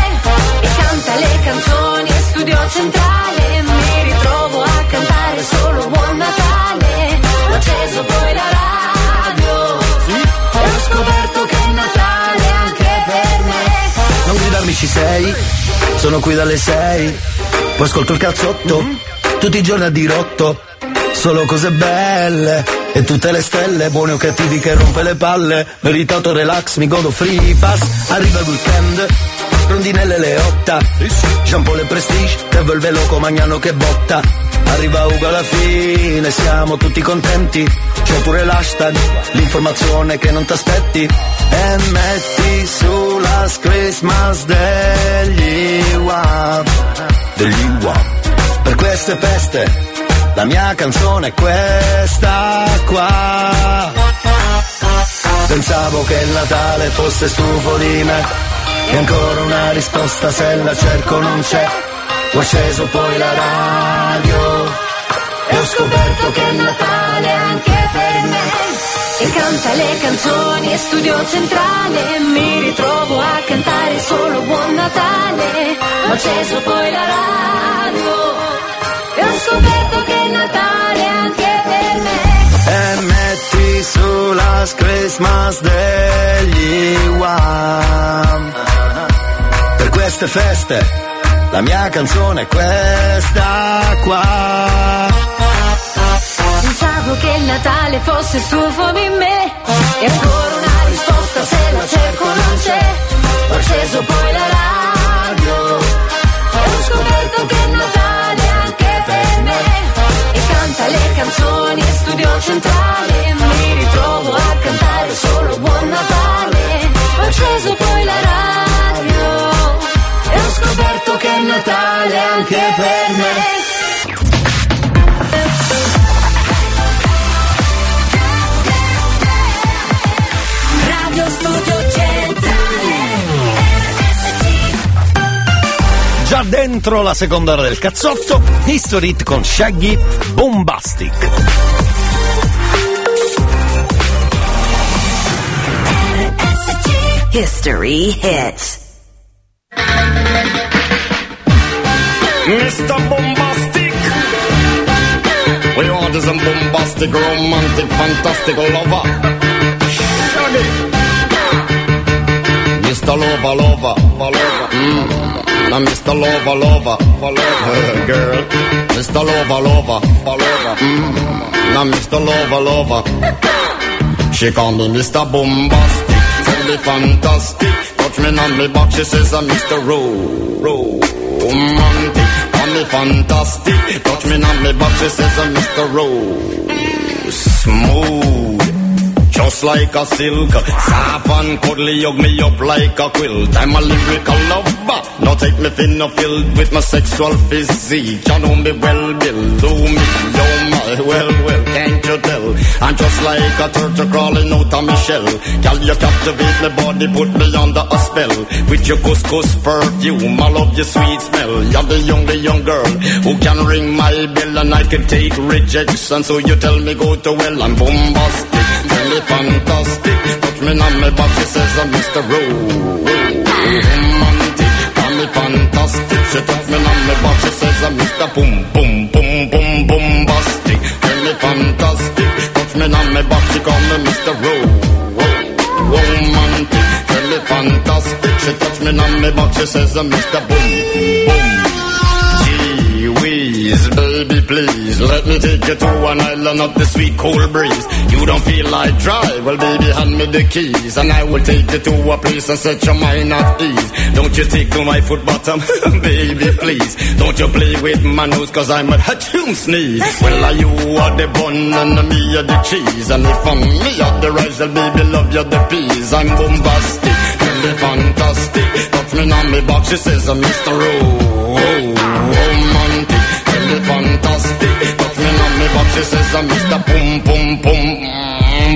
e canta le canzoni Studio Centrale, mi ritrovo a cantare solo buon Natale. Ho acceso poi la radio e ho scoperto che è Natale anche per me. Non gridarmi ci sei, sono qui dalle 6, poi ascolto il cazzotto, tutti i giorni a dirotto. Solo cose belle e tutte le stelle, buone o cattivi che rompe le palle. Meritato relax, mi godo free pass, arriva il weekend. Rondinelle le 8, shampoo le prestige, tevvo il velo come Magnano che botta. Arriva Ugo alla fine, siamo tutti contenti, c'è pure l'hashtag, l'informazione che non t'aspetti. E e metti sulla Christmas degli UAV. Per queste feste la mia canzone è questa qua. Pensavo che il Natale fosse stufo di me, e ancora una risposta se la cerco non c'è. Ho acceso poi la radio e ho scoperto che è Natale anche per me. E canta le canzoni a Studio Centrale, mi ritrovo a cantare solo Buon Natale. Ho acceso poi la radio e ho scoperto che è Natale anche per me. E metti sulla Christmas degli Wham. Per queste feste la mia canzone è questa qua. Pensavo che il Natale fosse stufo di me, e ancora una risposta se la cerco non c'è. Ho acceso poi la radio e ho scoperto che è Natale anche per me. E canta le canzoni a Studio Centrale, mi ritrovo a cantare solo Buon Natale. Ho acceso poi la radio e ho scoperto che è Natale anche per me. Studio Centrale. Già dentro la seconda ora del cazzotto, History Hit con Shaggy, Bombastic. History Hit. Mr. Bombastic, we order some bombastic, romantic, fantastic lover. Shaggy. Mr. Lover, Lover, Lover, now Mr. Lover, Lover, Lover, girl. Mr. Lover, Lover, Lover, now Mr. Lover, Lover. She called me Mr. Bombastic, tell me fantastic. Touch me on me back, she says I'm Mr. Romantic. Call me fantastic, touch me on me back, she says I'm Mr. Smooth. Just like a silk, soft and cuddly, hug me up like a quilt. I'm a lyrical lover, now take me thin or filled with my sexual physique. You know me well, Bill, do me, do my well, well, can't you tell? I'm just like a turtle crawling out of my shell. Girl, you captivate my body, put me under a spell. With your couscous perfume, I love your sweet smell. You're the young girl who can ring my bell, and I can take rejection. So you tell me go to hell, I'm bombastic. Really fantastic, touch me on my back, she says I'm Mr. Romantic. Call me fantastic, she touch me on my back, she says I'm Mr. Boom, boom, boom, boom, bombastic. Really fantastic, touch me on my back, she call me Mr. Romantic. Really fantastic, she touch me on my back, she says I'm Mr. Boom, boom. Gee whiz, baby please, let me take you to an island of the sweet cold breeze. You don't feel like drive, well baby hand me the keys, and I will take you to a place and set your mind at ease. Don't you tickle my foot bottom, baby please. Don't you play with my nose, cause I'm a hatchoon sneeze. Well you are the bun and me are the cheese, and if I'm me are the rice, well baby love you the peas. I'm bombastic, really fantastic, touch me on me box, she says I'm Mr. Romantic. Really fantastic, touch me on me box, she says I'm Mr. Boom Boom Boom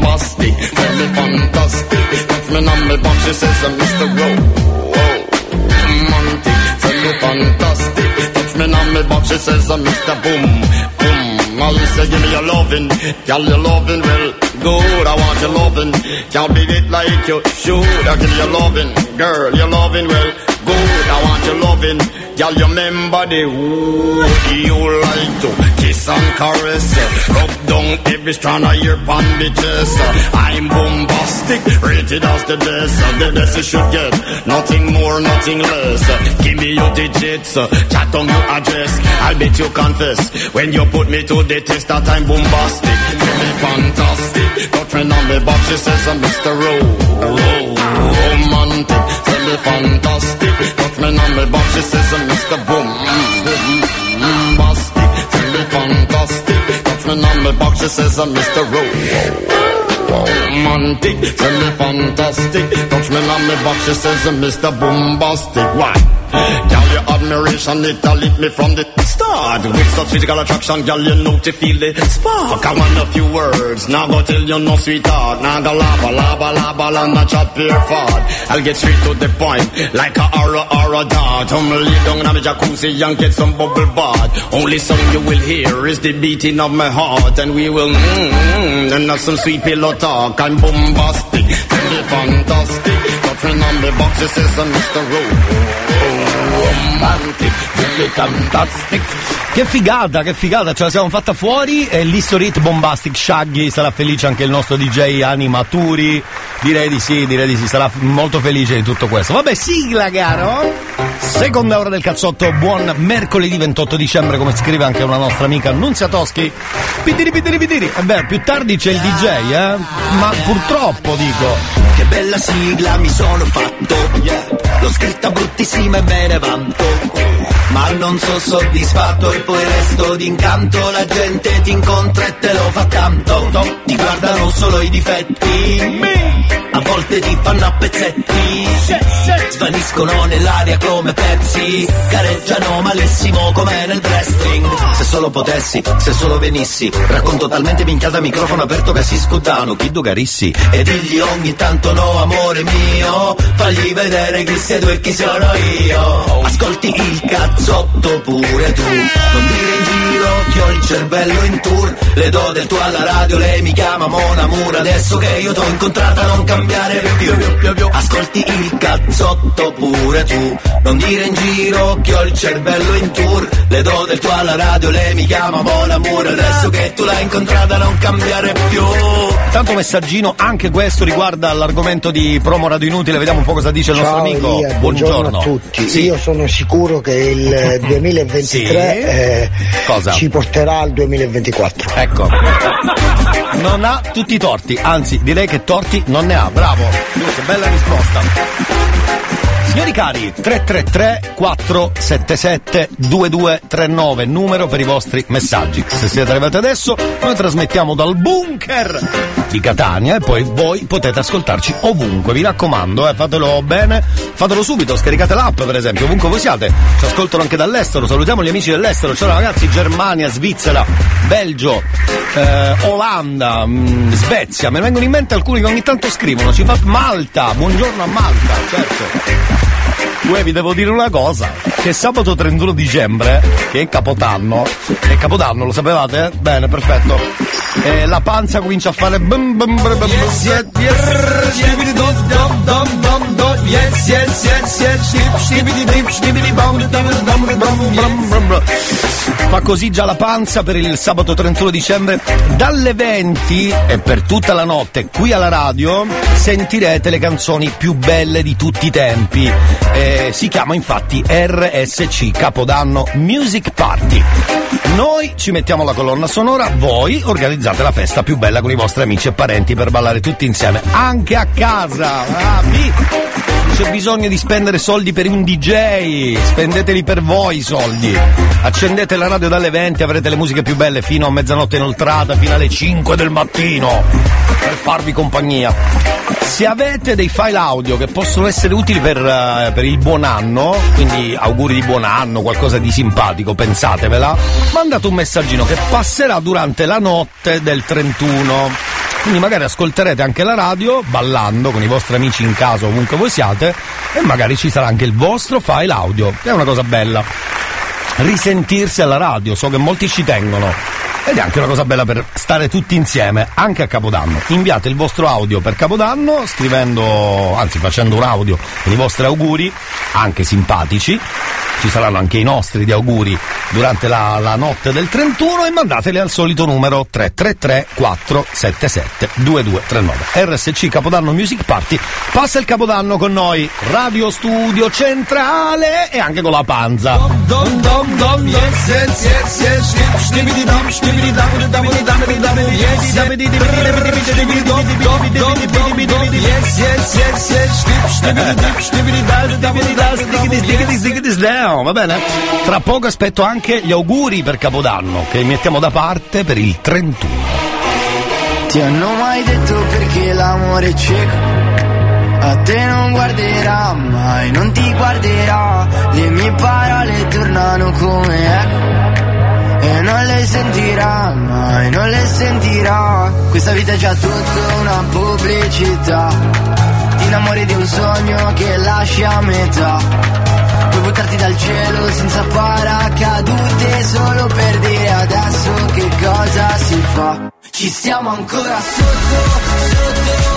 Bastic. Really fantastic, touch me on me box, she says I'm Mr. Romantic. Really fantastic, touch me on me box, she says I'm Mr. Boom Boom. Now you say give me your lovin', girl your lovin' well good. I want your lovin', can't beat it like you should. I give you your lovin', girl your lovin' well good. I want your lovin', girl you remember the wood. You like to kiss and caress, rub down every strand of your bandages. I'm bombastic, rated as the best. The best you should get, nothing more, nothing less. Give me your digits, chat on your address. I'll bet you confess when you put me to the test that I'm bombastic. Really fantastic, don't turn on me box, she says I'm Mr. Romantic. Really fantastic, don't turn on me box, she says I'm Mr. Bombastic. Really fantastic, don't turn on me box, she says I'm Mr. Romantic. Really fantastic, Frenchman on me box, she says, Mr. Boombastic. Why? Girl, your admiration, it'll hit me from the start. With such physical attraction, girl, you know to feel the spark. I want a few words, now go tell you no sweetheart. Now go lava, lava, lava, and I chop your fart. I'll get straight to the point, like a horror dart. Lay down in my jacuzzi and get some bubble bath. Only sound you will hear is the beating of my heart. And we will, and have some sweet pillow talk. I'm bombastic, tell me fantastic. Touching on the box, this is a Mr. Rowe. Che figata, ce la siamo fatta fuori e l'History Hit Bombastic. Shaggy sarà felice, anche il nostro DJ Animaturi. Direi di sì, sarà molto felice di tutto questo. Vabbè, sigla, caro. Seconda ora del cazzotto, buon mercoledì 28 dicembre, come scrive anche una nostra amica Nunzia Toschi. Pitiri, pitiri, pitiri. E beh, più tardi c'è il DJ, ma purtroppo dico. Che bella sigla mi sono fatto, l'ho scritta bruttissima e me ne vanto, ma non so soddisfatto e poi resto d'incanto. La gente ti incontra e te lo fa tanto, ti guardano solo i difetti, a volte ti fanno a pezzetti, svaniscono nell'aria come Pepsi, gareggiano malissimo come nel wrestling. Se solo potessi, se solo venissi, racconto talmente minchiata a microfono aperto che si scudano, chi dogarissi, e digli ogni tanto no amore mio, fagli vedere chi sei tu e chi sono io. Ascolti il cazzotto pure tu, non dire in giro che ho il cervello in tour. Le do del tuo alla radio, lei mi chiama Mon Amour. Adesso che io t'ho incontrata non cambiare più. Ascolti il cazzotto pure tu, non dire in giro che ho il cervello in tour. Le do del tuo alla radio, lei mi chiama Mon Amour. Adesso che tu l'hai incontrata non cambiare più. Tanto messaggino, anche questo riguarda l'argomento di Promo Radio Inutile. Vediamo un po' cosa dice il nostro amico. Elia, buongiorno a tutti. Sì. Io sono sicuro che il 2023 sì. Ci porterà al 2024. Ecco, non ha tutti i torti, anzi direi che torti non ne ha. Bravo, bella risposta. Signori cari, 333-477-2239, numero per i vostri messaggi. Se siete arrivati adesso, noi trasmettiamo dal bunker di Catania e poi voi potete ascoltarci ovunque. Vi raccomando, fatelo bene, fatelo subito, scaricate l'app per esempio, ovunque voi siate. Ci ascoltano anche dall'estero, salutiamo gli amici dell'estero. Ciao ragazzi, Germania, Svizzera, Belgio, Olanda, Svezia. Me ne vengono in mente alcuni che ogni tanto scrivono. Ci fa Malta, buongiorno a Malta, certo. Uè, vi devo dire una cosa, che sabato 31 dicembre, che è Capodanno, lo sapevate? Bene, perfetto. E la panza comincia a fare bum bum bum bum. Fa così già la panza per il sabato 31 dicembre. Dalle 20 e per tutta la notte qui alla radio sentirete le canzoni più belle di tutti i tempi. Si chiama infatti RSC Capodanno Music Party. Noi ci mettiamo la colonna sonora, voi organizzate la festa più bella con i vostri amici e parenti per ballare tutti insieme, anche a casa. C'è bisogno di spendere soldi per un DJ, spendeteli per voi i soldi. Accendete la radio dalle 20, avrete le musiche più belle fino a mezzanotte inoltrata, fino alle 5 del mattino, per farvi compagnia. Se avete dei file audio che possono essere utili per il buon anno, quindi auguri di buon anno, qualcosa di simpatico, pensatevela, mandate un messaggino che passerà durante la notte del 31. Quindi magari ascolterete anche la radio ballando con i vostri amici in casa ovunque voi siate, e magari ci sarà anche il vostro file audio. È una cosa bella risentirsi alla radio, so che molti ci tengono, ed è anche una cosa bella per stare tutti insieme anche a Capodanno. Inviate il vostro audio per Capodanno scrivendo, anzi facendo un audio con i vostri auguri, anche simpatici, ci saranno anche i nostri di auguri durante la notte del 31, e mandateli al solito numero 333-477-2239. RSC Capodanno Music Party, passa il Capodanno con noi, Radio Studio Centrale, e anche con la panza. Va bene, tra poco aspetto anche gli auguri per Capodanno che mettiamo da parte per il 31. Ti hanno mai detto perché l'amore è cieco? A te non guarderà mai, non ti guarderà. Le mie parole tornano come eco e non le sentirà mai, non le sentirà. Questa vita è già tutta una pubblicità, ti innamori di un sogno che lascia a metà. Puoi buttarti dal cielo senza paracadute solo per dire adesso che cosa si fa. Ci siamo ancora sotto, sotto,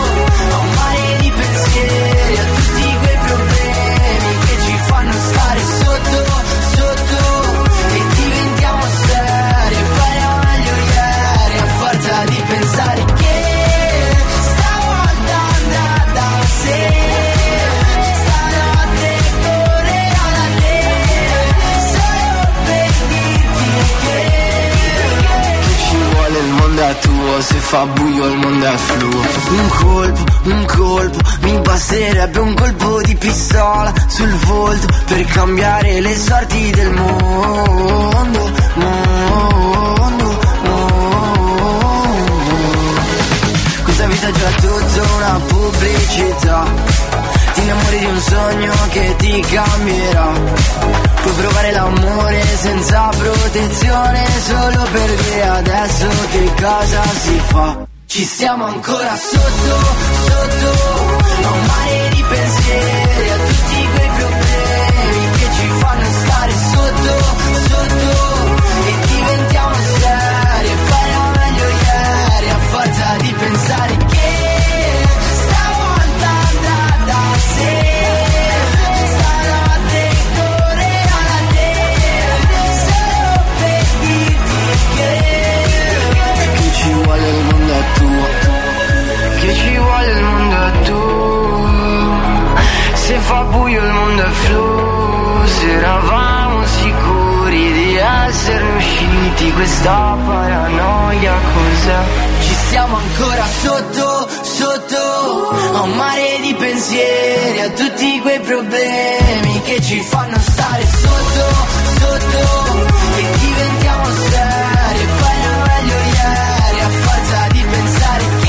a un mare di pensieri, a tutti quei problemi che ci fanno stare sotto, sotto, e diventiamo seri, poi era meglio ieri, a forza di pensare che stavolta andrà da sé, stanotte correrò da te, solo per dirti che ci vuole il mondo a tu. Se fa buio il mondo è fluo. Un colpo, mi basterebbe un colpo di pistola sul volto per cambiare le sorti del mondo, mondo, mondo. Questa vita è già tutta una pubblicità, ti innamori di un sogno che ti cambierà. Puoi provare l'amore senza protezione solo per dire adesso che cosa si fa. Ci siamo ancora sotto, sotto, a un mare di pensieri, a tutti quei problemi che ci fanno stare sotto, sotto, e diventiamo seri, poi era meglio ieri, a forza di pensare che che ci vuole il mondo a tu, se fa buio il mondo è fluo, se eravamo sicuri di essere usciti, questa paranoia cos'è? Ci siamo ancora sotto, sotto, a un mare di pensieri, a tutti quei problemi che ci fanno stare sotto, sotto, e diventiamo seri, poi era meglio ieri, a forza di pensare che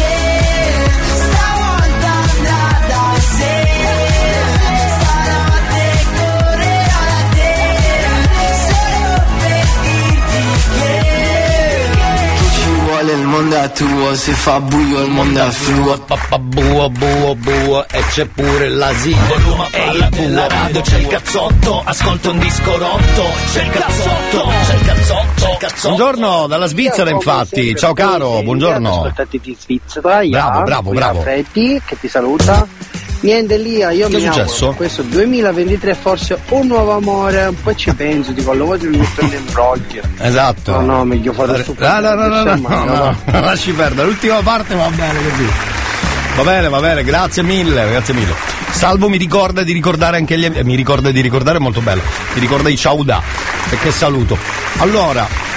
il mondo è tuo, se fa buio il mondo è fluo, papà buo buo buo, e c'è pure l'asilo, l'uma parla della radio, c'è il cazzotto, ascolta un disco rotto, c'è il cazzotto, c'è il cazzotto, c'è il cazzotto. Buongiorno dalla Svizzera, infatti, ciao caro, buongiorno. Ascoltati di Svizzera, bravo. Freddy che ti saluta. Niente Elia, io che mi auguro questo 2023 forse un nuovo amore, poi ci penso, dico allora ti metto nell'imbroglio. Esatto. No, meglio fare super. No, lasci perdere, l'ultima parte va bene così. Va bene, grazie mille. Salvo mi ricorda di ricordare anche gli amici, mi ricorda di ricordare, molto bello. Mi ricorda i ciao da, perché saluto. Allora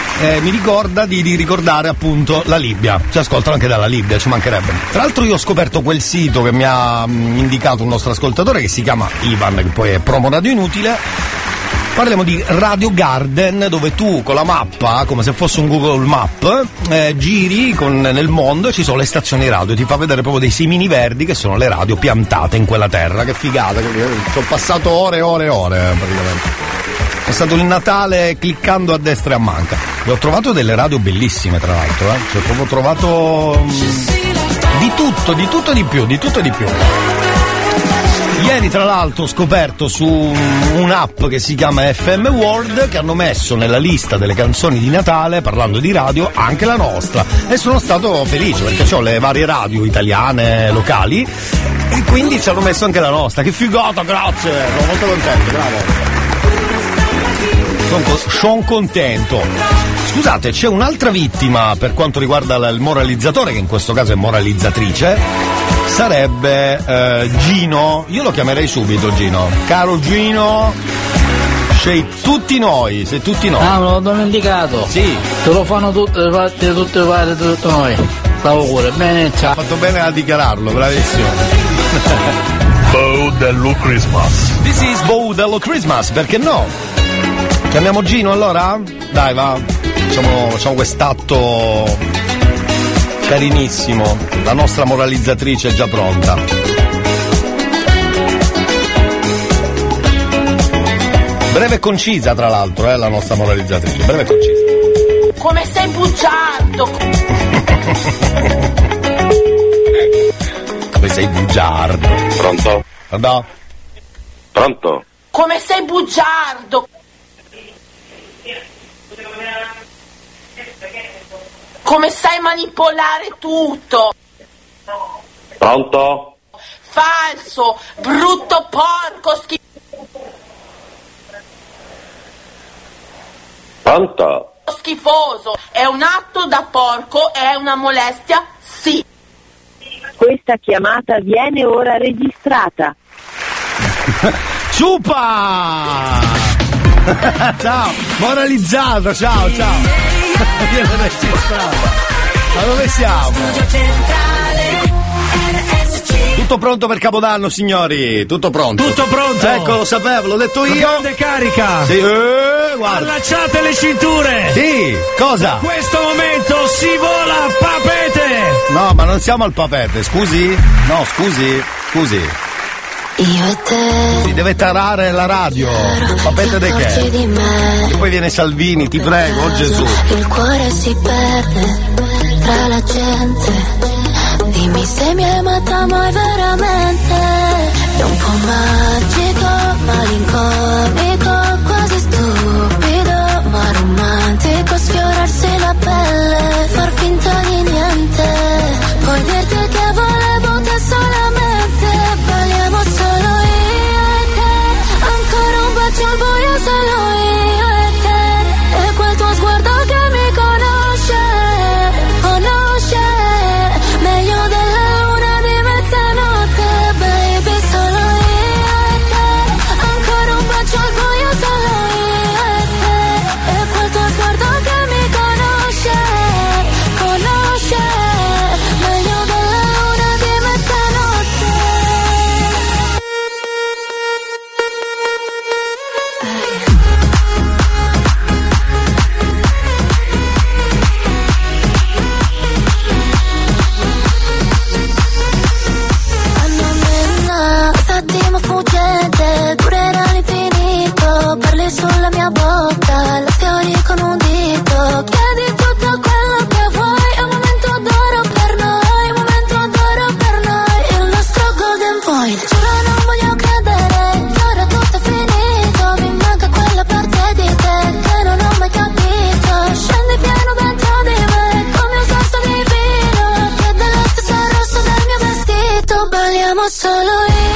mi ricorda di ricordare appunto la Libia, ci ascoltano anche dalla Libia, ci mancherebbe. Tra l'altro io ho scoperto quel sito che mi ha indicato un nostro ascoltatore che si chiama Ivan, che poi è promo radio inutile. Parliamo di Radio Garden, dove tu con la mappa, come se fosse un Google Map, giri nel mondo e ci sono le stazioni radio, ti fa vedere proprio dei semini verdi che sono le radio piantate in quella terra. Che figata, ci ho passato ore praticamente. È stato il Natale cliccando a destra e a manca. E ho trovato delle radio bellissime, tra l'altro, eh? Cioè, proprio ho trovato di tutto e di più. Ieri, tra l'altro, ho scoperto su un'app che si chiama FM World che hanno messo nella lista delle canzoni di Natale, parlando di radio, anche la nostra. E sono stato felice perché ho le varie radio italiane, locali, e quindi ci hanno messo anche la nostra. Che figata, grazie! Sono molto contento, bravo! Sono contento. Scusate, c'è un'altra vittima per quanto riguarda il moralizzatore, che in questo caso è moralizzatrice, sarebbe Gino. Io lo chiamerei subito Gino. Caro Gino, sei tutti noi. Ah, me l'ho dimenticato. Sì. Te lo fanno tutte le parti, tutti noi. Bravo pure, bene, ciao. Ha fatto bene a dichiararlo, bravissimo. Bo Dello Christmas. This is Bo Dello Christmas, perché no? Chiamiamo Gino allora? Dai, va, facciamo quest'atto carinissimo. La nostra moralizzatrice è già pronta. breve e concisa, tra l'altro, la nostra moralizzatrice, breve e concisa. Come stai bugiardo? Come sei bugiardo? Pronto? No. Pronto? Come sei bugiardo? Come sai manipolare tutto? Pronto? Falso, brutto porco, Pronto? Schifoso, è un atto da porco, è una molestia, sì. Questa chiamata viene ora registrata. Ciupa! Ciao, moralizzato, ciao, ciao. Viene registrata. Ma dove siamo? Tutto pronto per Capodanno, signori? Tutto pronto? Tutto pronto! Ecco, lo sapevo, l'ho detto io! Grande carica! Sì, guarda! Allacciate le cinture! Sì! Cosa? In questo momento si vola a papete! No, ma non siamo al papete, scusi? No, scusi. Io e te. Si deve tarare la radio. Papete de che? E poi viene Salvini, ti prego, oh Gesù. Il cuore si perde tra la gente. Dimmi se mi hai amata mai veramente. È un po' magico, malinconico, quasi stupido, ma romantico. Sfiorarsi la pelle, far finta di niente. Puoi dirti che volevo te solamente. Balliamo solo io e te. Ancora un bacio al buio solo io e te. E quel tuo sguardo che mi conosce. Meglio della luna di mezzanotte, baby, solo io e te. Ancora un bacio al buio, solo io e te. E quel tuo sguardo che mi conosce. Meglio della luna di mezzanotte. Durerà l'infinito, parli sulla mia bocca, la fiori con un dito. Chiedi tutto quello che vuoi, è un momento d'oro per noi, un momento d'oro per noi. Il nostro golden point, giuro non voglio credere, che ora tutto è finito. Mi manca quella parte di te che non ho mai capito. Scendi piano dentro di me, come un sasso divino, che è della stessa rossa del mio vestito. Balliamo solo io.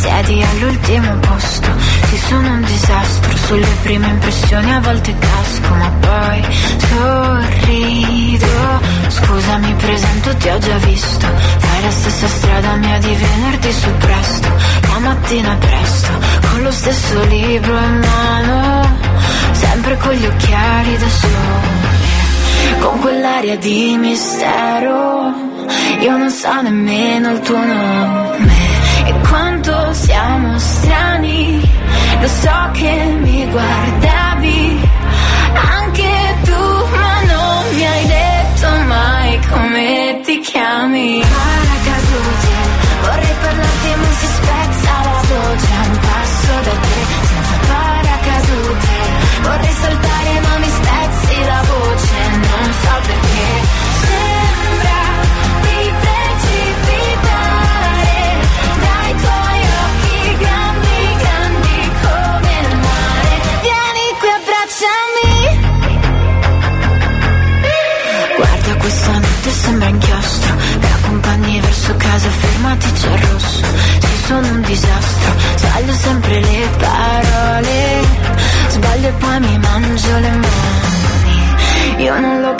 Siedi all'ultimo posto, ti sono un disastro, sulle prime impressioni a volte casco, ma poi sorrido. Scusa, mi presento, ti ho già visto, fai la stessa strada mia di venerdì su presto, la mattina presto, con lo stesso libro in mano, sempre con gli occhiali da sole, con quell'aria di mistero, io non so nemmeno il tuo nome. Quanto siamo strani, lo so che mi guardavi anche tu, ma non mi hai detto mai come ti chiami. Paracadute, vorrei parlarti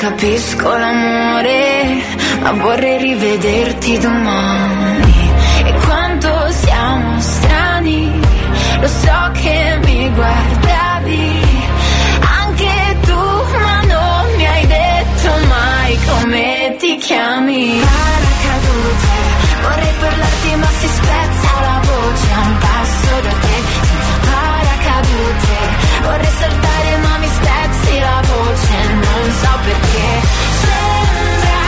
capisco l'amore, ma vorrei rivederti domani. E quanto siamo strani, lo so che mi guardavi anche tu, ma non mi hai detto mai come ti chiami. Paracadute, vorrei parlarti ma si spezza la voce a un passo da te. Senza paracadute, vorrei saltare ma mi spezzi la voce, non so perché. Sembra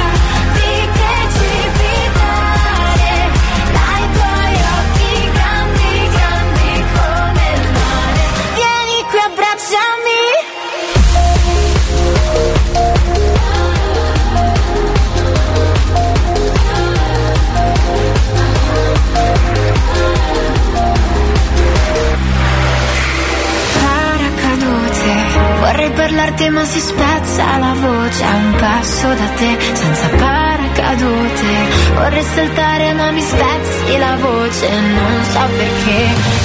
di precipitare dai tuoi occhi grandi, grandi come il mare. Vieni qui, abbracciami. Paracadute, vorrei parlarti ma si spezza la voce a un passo da te. Senza paracadute, vorrei saltare ma mi spezzi la voce, non so perché.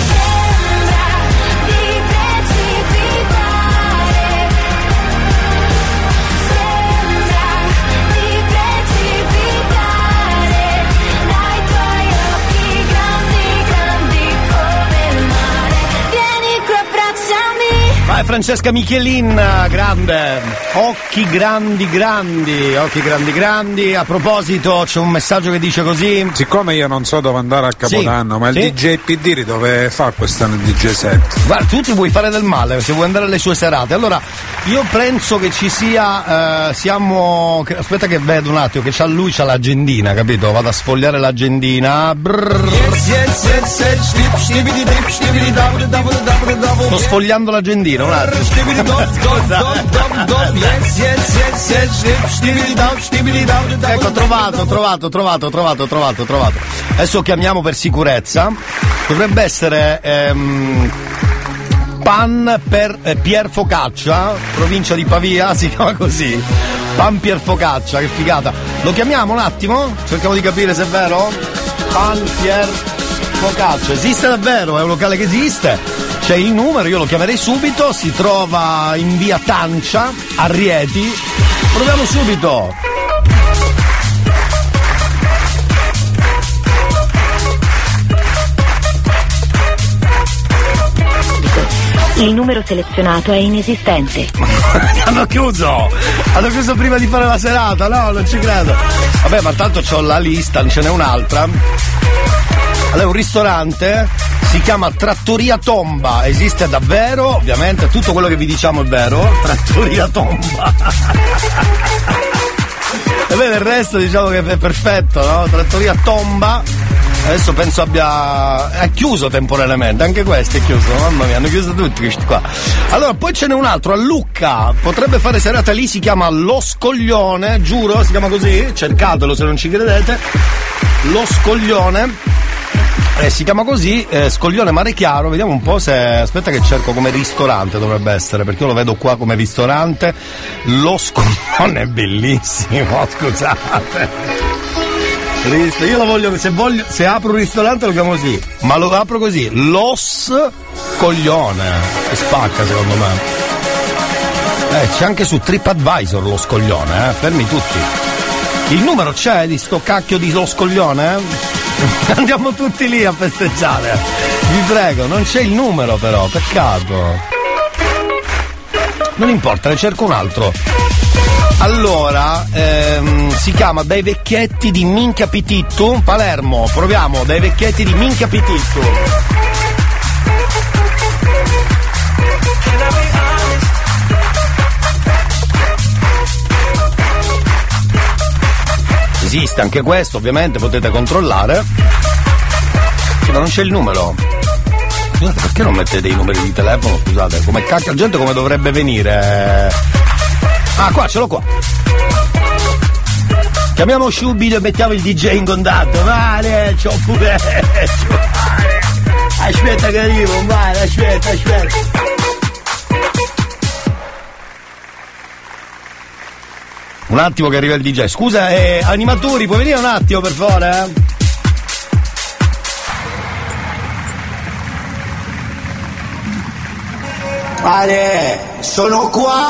Vai Francesca Michielin, grande, occhi grandi grandi, occhi grandi grandi. A proposito c'è un messaggio che dice così: siccome io non so dove andare a Capodanno, sì, ma sì, il DJ PD dove fa quest'anno il DJ set? Guarda, tu ti vuoi fare del male se vuoi andare alle sue serate. Allora io penso che ci sia siamo, aspetta che vedo un attimo, che c'ha lui, c'ha l'agendina, capito? Vado a sfogliare l'agendina. Sto sfogliando l'agendina un attimo. Ecco, trovato. Adesso chiamiamo per sicurezza. Dovrebbe essere Pan per Pier Focaccia, provincia di Pavia, si chiama così. Pan Pier Focaccia, che figata. Lo chiamiamo un attimo? Cerchiamo di capire se è vero. Pan Pier Focaccia, esiste davvero, è un locale che esiste. C'è il numero, io lo chiamerei subito, si trova in via Tancia, a Rieti. Proviamo subito. Il numero selezionato è inesistente. Hanno chiuso prima di fare la serata, no, non ci credo. Vabbè, ma tanto c'ho la lista, ce n'è un'altra. Allora, è un ristorante, si chiama Trattoria Tomba, esiste davvero, ovviamente tutto quello che vi diciamo è vero, Trattoria Tomba. E bene, il resto diciamo che è perfetto, no? Trattoria Tomba, adesso penso è chiuso temporaneamente, anche questo è chiuso, mamma mia, hanno chiuso tutti questi qua. Allora, poi ce n'è un altro, a Lucca, potrebbe fare serata lì, si chiama Lo Scoglione, giuro, si chiama così, cercatelo se non ci credete, Lo Scoglione. Si chiama così, Scoglione Mare Chiaro, vediamo un po' se, aspetta che cerco come ristorante dovrebbe essere, perché io lo vedo qua come ristorante. Lo Scoglione è bellissimo, scusate. Io lo voglio, se apro un ristorante lo chiamo così, ma lo apro così, Lo Scoglione, che spacca secondo me. C'è anche su TripAdvisor Lo Scoglione, fermi tutti. Il numero c'è di sto cacchio di Lo Scoglione, Andiamo tutti lì a festeggiare, vi prego. Non c'è il numero però, peccato. Non importa, ne cerco un altro. Allora, si chiama Dai Vecchietti di Minchia Pitittu, Palermo. Proviamo, Dai Vecchietti di Minchia Pitittu. Esiste anche questo, ovviamente potete controllare. Sì, ma non c'è il numero. Scusate, perché non mettete i numeri di telefono? Scusate, come cacchio, la gente come dovrebbe venire? Ah, qua, ce l'ho qua. Chiamiamo subito e mettiamo il DJ in contatto. Vale, c'ho pure. Aspetta che arrivo, vale, aspetta. Un attimo che arriva il DJ. Scusa, animatori, puoi venire un attimo per favore? Pare, sono qua!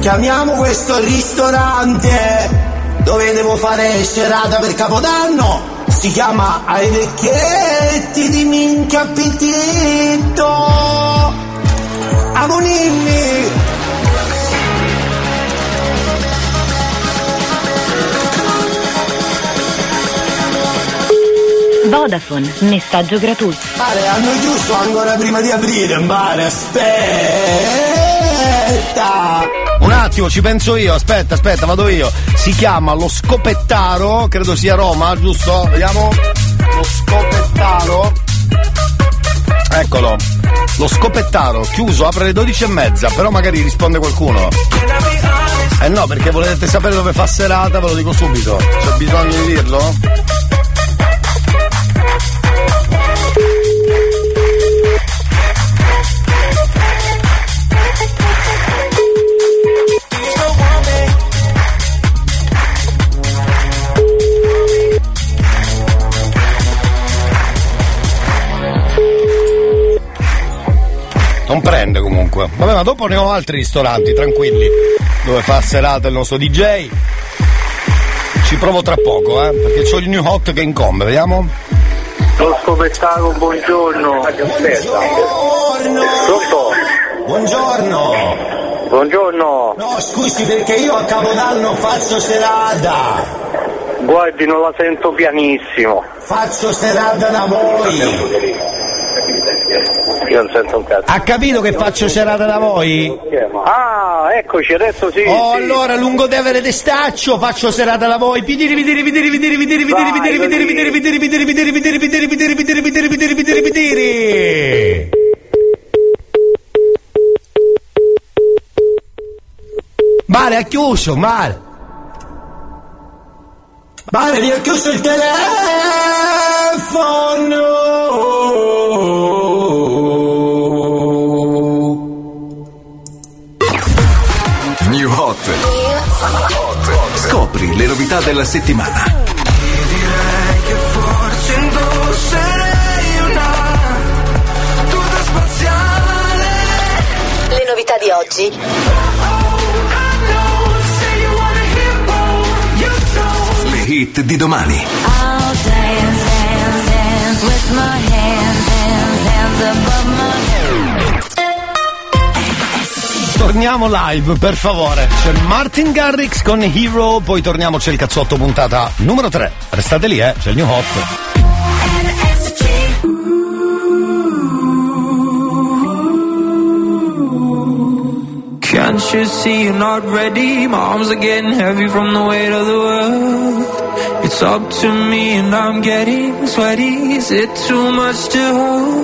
Chiamiamo questo ristorante dove devo fare serata per Capodanno. Si chiama Ai vecchietti di minchia appetito. Amonimmi. Vodafone, messaggio gratuito. Pare hanno chiuso ancora prima di aprire, mare, aspetta. Un attimo, ci penso io, aspetta, vado io. Si chiama Lo Scopettaro, credo sia Roma, giusto? Vediamo. Lo Scopettaro. Eccolo. Lo Scopettaro, chiuso, apre alle 12:30, però magari risponde qualcuno. Eh no, perché volete sapere dove fa serata, ve lo dico subito. C'è bisogno di dirlo? Non prende comunque. Vabbè, ma dopo ne ho altri ristoranti, tranquilli, dove fa serata il nostro DJ. Ci provo tra poco, perché c'ho il new hot che incombe, vediamo. Lo Scopettaro, buongiorno. Buongiorno. No, scusi, perché io a Capodanno faccio serata. Guardi, non la sento pianissimo. Faccio serata da voi. Io non sento un cazzo. Ha capito che faccio serata da voi? Ah, eccoci, adesso sì. Oh, sì. Allora, lungo Tevere Testaccio faccio serata da voi. Pidiri. Male, ha chiuso, male. Male, gli ho chiuso il telefono. New Hot. Scopri le novità della settimana. Ti direi che forse indosserei una tuta spaziale. Le novità di oggi. Le hit di domani. I'll dance with my hands above my head. Torniamo live, per favore. C'è Martin Garrix con Hero, poi torniamo, c'è il cazzotto puntata numero 3. Restate lì, c'è il new hot. Can't you see you're not ready? My arms are getting heavy from the weight of the world. It's up to me and I'm getting sweaty. Is it too much to hold?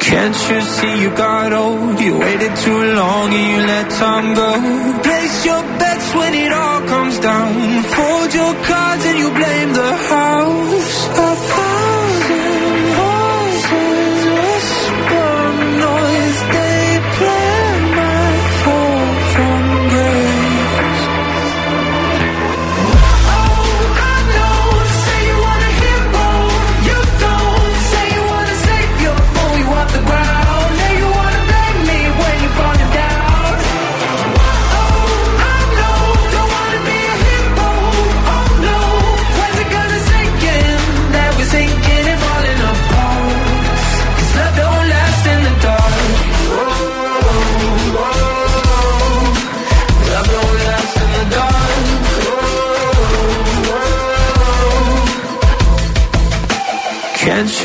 Can't you see you got old? You waited too long and you let time go. Place your bets when it all comes down. Fold your cards and you blame the house. A thousand voices whisper noise. They play my fall from grace. Oh, I know. Say you want a hero. You don't. Say you want a savior. Oh, you want the ground. Thank you.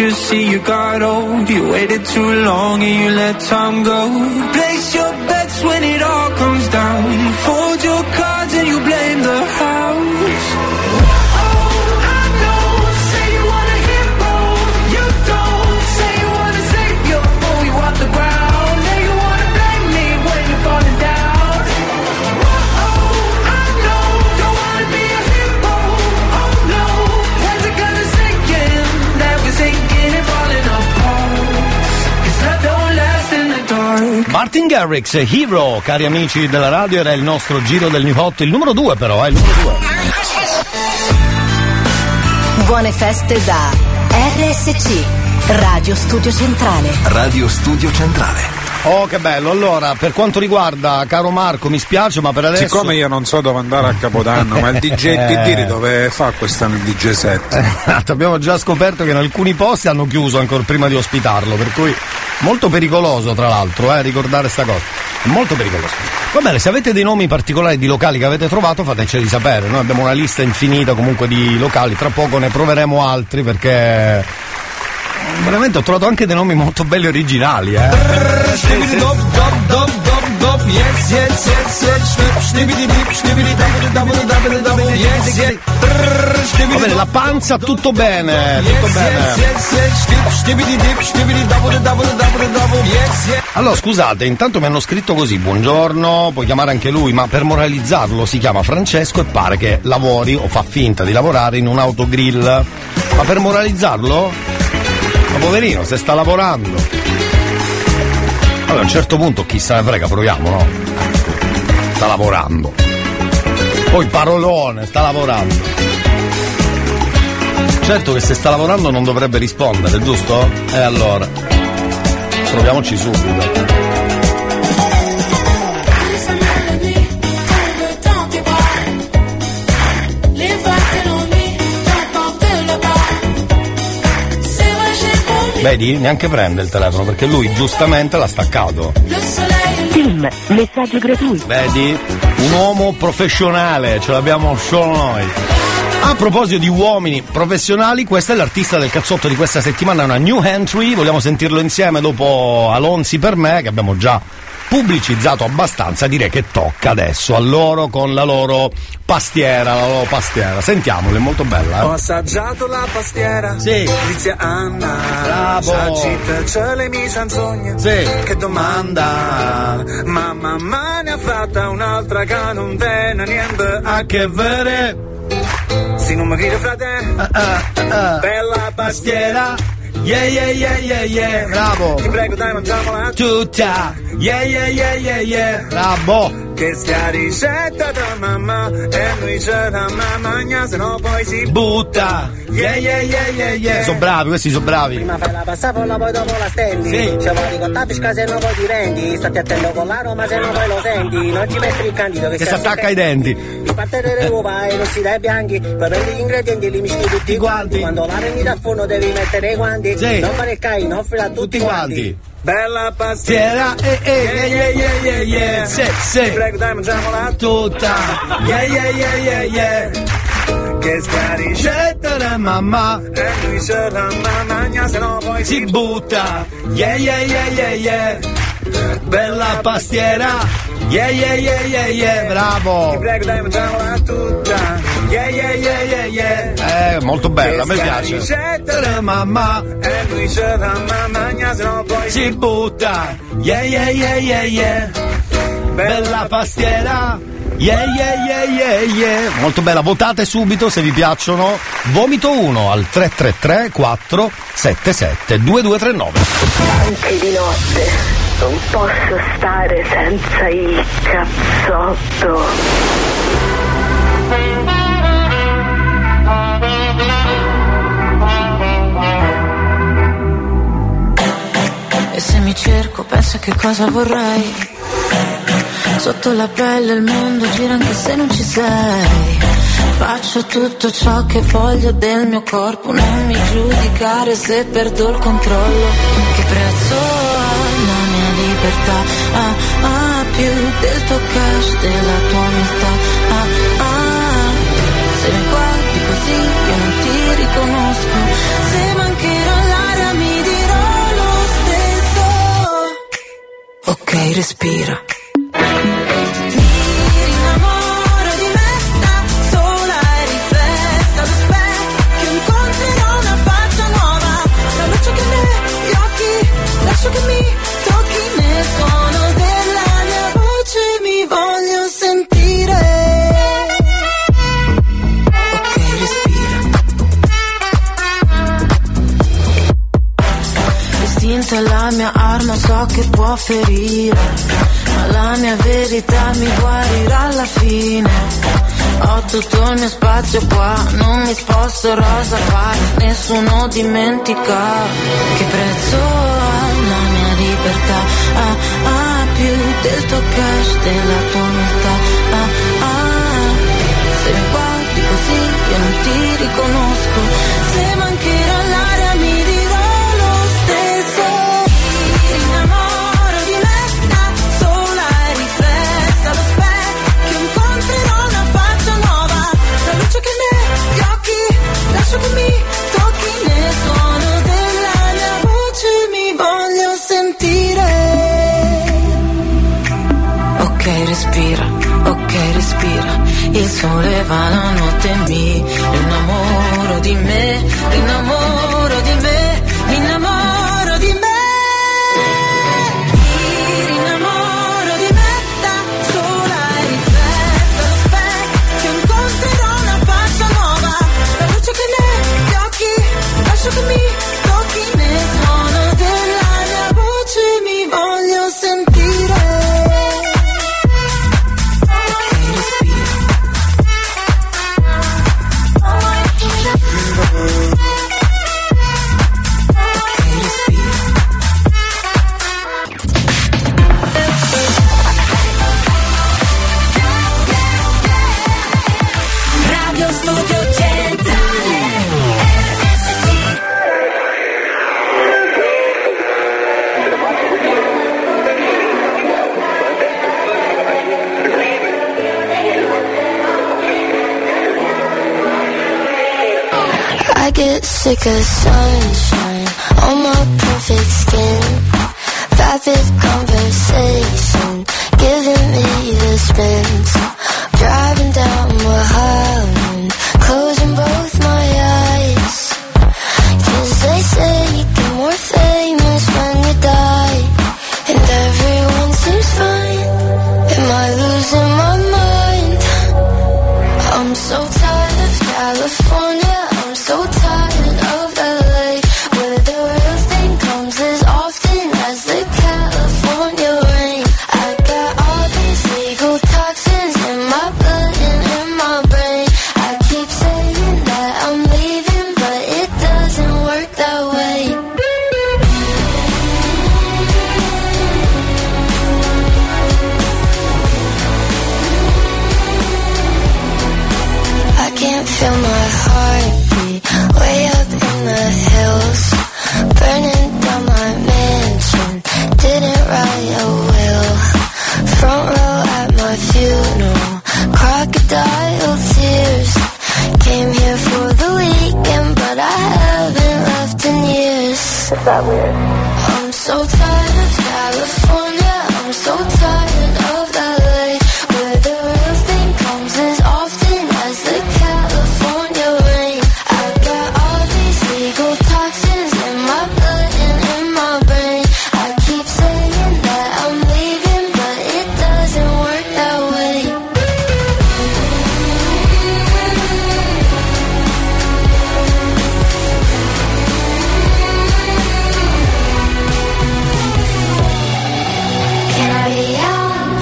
you see you got old. You waited too long and you let time go. Place your bets when it all comes down. Fold your cards and you blame the house. Martin Garrix, Hero, cari amici della radio, era il nostro giro del New Hot, il numero 2 però, è il numero 2. Buone feste da RSC, Radio Studio Centrale. Radio Studio Centrale. Oh, che bello. Allora, per quanto riguarda, caro Marco, mi spiace, ma per adesso, siccome io non so dove andare a Capodanno, ma il DJ dove fa quest'anno il DJ set? Abbiamo già scoperto che in alcuni posti hanno chiuso ancora prima di ospitarlo, per cui molto pericoloso, tra l'altro, ricordare sta cosa. Molto pericoloso. Va bene, se avete dei nomi particolari di locali che avete trovato, fateceli sapere. Noi abbiamo una lista infinita comunque di locali, tra poco ne proveremo altri, perché veramente ho trovato anche dei nomi molto belli e originali, eh. Va bene, la panza tutto bene, tutto bene. Allora, scusate, intanto mi hanno scritto così: buongiorno, puoi chiamare anche lui, ma per moralizzarlo si chiama Francesco e pare che lavori o fa finta di lavorare in un autogrill. Ma per moralizzarlo? Ma poverino, se sta lavorando. Allora, a un certo punto, chissà ne frega, proviamo, no? Sta lavorando. Poi parolone, sta lavorando. Certo che se sta lavorando non dovrebbe rispondere, giusto? E allora proviamoci subito. Vedi, neanche prende il telefono perché lui giustamente l'ha staccato. Tim, messaggio gratuito. Vedi, un uomo professionale, ce l'abbiamo solo noi. A proposito di uomini professionali, questa è l'artista del cazzotto di questa settimana, è una new entry, vogliamo sentirlo insieme dopo Alonzi per me, che abbiamo già pubblicizzato abbastanza, direi che tocca adesso a loro con la loro pastiera, la loro pastiera. Sentiamola, è molto bella, eh? Ho assaggiato la pastiera, sì. Lizia Anna, bravo. C'è le mie zanzogne, sì. Che domanda, ma mamma ne ha fatta un'altra che non tiene niente a che vedere. Si non mi grido frate, bella pastiera. Yeah, yeah, yeah, yeah, yeah, bravo. Ti prego, dai, mangiamola tutta. Yeah, yeah, yeah, yeah, yeah, bravo. Che sia ricetta da mamma e noi ce la mamma, se no poi si butta. Yeah, yeah, yeah, yeah, yeah. Sono bravi, questi sono bravi. Prima fai la passafolla, poi dopo la stendi. Sì. Ci vuoi con la pisca, se no poi ti rendi. Stati attento con l'aroma, se no poi lo senti. Non ci metti il candido che si attacca ai denti. Partire le uova e non si dai bianchi. Poi prendi gli ingredienti e li mischi tutti quanti. Quando la prendi dal forno devi mettere i guanti. Sì. Non fare il cai, non offrila a tutti quanti. Bella pastiera, yeah, yeah, yeah, yeah, yeah. Sì, sì. Ti prego, dai, mangiamola tutta. Yeah, yeah, yeah, yeah, yeah. Che sta ricetta da mamma e lui ce la mangia, se no poi si butta. Yeah, yeah, yeah, yeah, yeah. Bella pastiera, yeah, yeah, yeah, yeah, yeah, bravo. Ti prego, dai, mangiamola tutta. Yeah, yeah, yeah, yeah, yeah. Molto bella, mi piace. Ricetta da mamma e lui ce la mangia, se no poi si butta. Yeah, yeah, yeah, yeah, yeah. Bella pastiera, yeah, yeah, yeah, yeah, yeah. Molto bella, votate subito se vi piacciono. Vomito 1 al 333 477 2239. Anche di notte non posso stare senza il cazzotto. E se mi cerco, penso che cosa vorrei. Sotto la pelle il mondo gira anche se non ci sei. Faccio tutto ciò che voglio del mio corpo, non mi giudicare se perdo il controllo. Che prezzo ha la mia libertà? Ah, ah, più del tuo cash, della tua umiltà. Ah, ah, se mi guardi così io non ti riconosco. Se mancherò l'aria mi respira. Lascio che mi tocchi nel suono della mia voce, mi voglio sentire. Ok, respira. L'istinto è la mia arma, so che può ferire, ma la mia verità mi guarirà alla fine. Ho tutto il mio spazio qua, non mi posso rosa fare, nessuno dimentica che prezzo ah, ah, più del tuo cash, della tua umiltà, ah, ah. Se mi guardi così io non ti riconosco, se mancherà l'aria mi dirò lo stesso. Mi innamoro di letta, sola e riflessa allo specchio, incontrerò una faccia nuova, la luce che negli occhi, lascio che mi tocchi nel suono della mia voce, mi voglio sentire. Ok, respira, ok, respira. Il sole va la notte e mi innamoro di me, innamoro di me, innamoro di me. Mi rinnamoro di me, da sola e riflessa allo specchio, incontrerò una faccia nuova, la luce che negli occhi, lascio che mi tocchi nel suono della mia voce, mi voglio sentire. Get sick of sunshine on my perfect skin. Vapid conversation giving me the spins. Driving down Mulholland, closing both my eyes, 'cause they say you get more famous when you die, and everyone seems fine. Am I losing my mind? I'm so tired of California, I'm so tired of LA, where the real thing comes as often as the California rain. I got all these legal toxins in my blood and in my brain. I keep saying that I'm leaving, but it doesn't work that way. I can't feel my heart. Way up in the hills, burning down my mansion, didn't write a will. Front row at my funeral, crocodile tears. Came here for the weekend, but I haven't left in years. Is that weird? I'm so tired of California, I'm so tired of LA, where the real thing comes as often as the California rain. Legal toxins in my blood and in my brain. I keep saying that I'm leaving, but it doesn't work that way. Carry on.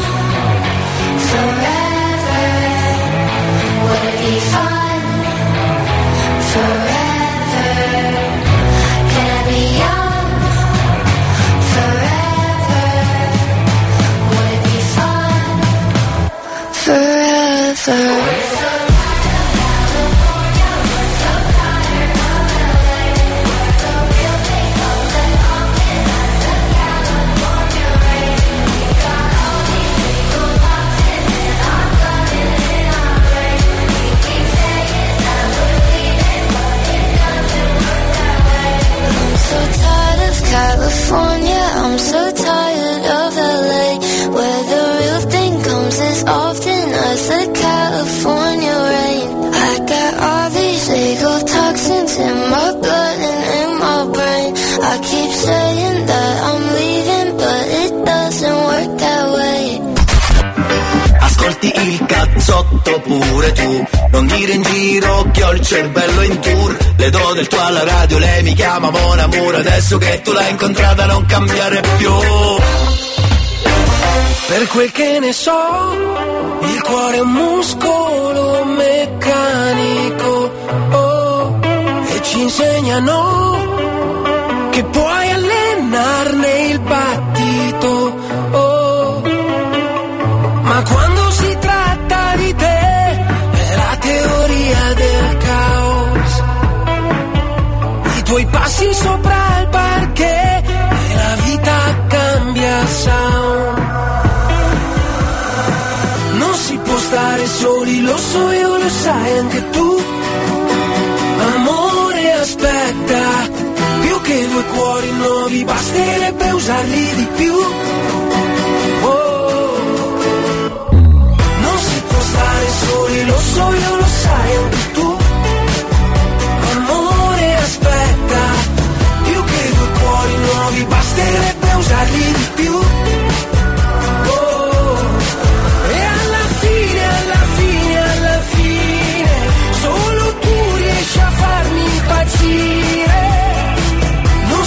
cazzotto pure tu. Non dire in giro che ho il cervello in tour. Le do del tuo alla radio, lei mi chiama mon amour. Adesso che tu l'hai incontrata non cambiare più. Per quel che ne so, il cuore è un muscolo meccanico, oh, e ci insegnano che puoi allenarne il battito, oh, ma quando si tratta di te è la teoria del caos. I tuoi passi sopra il parquet e la vita cambia sound. Stare soli, lo so io, lo sai anche tu. Amore, aspetta, più che due cuori nuovi basterebbe usarli di più. Oh. Non si può stare soli, lo so io, lo sai anche tu. Amore, aspetta, più che due cuori nuovi basterebbe usarli di più. Non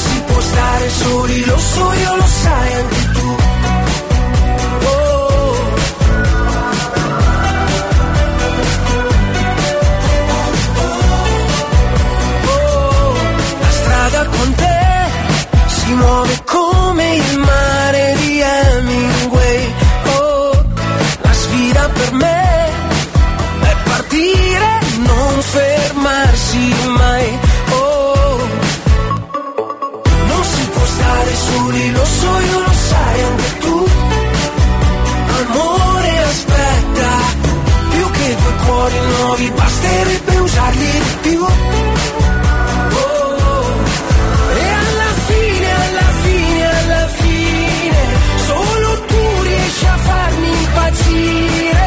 si può stare soli, lo so io, lo sai anche tu. Oh. Oh. La strada con te si muove come il mare di Hemingway. Oh. La sfida per me è partire, non fermarsi mai. Lo so io, lo sai anche tu. Amore, aspetta, più che due cuori nuovi basterebbe usarli di più. Oh. E alla fine, solo tu riesci a farmi impazzire.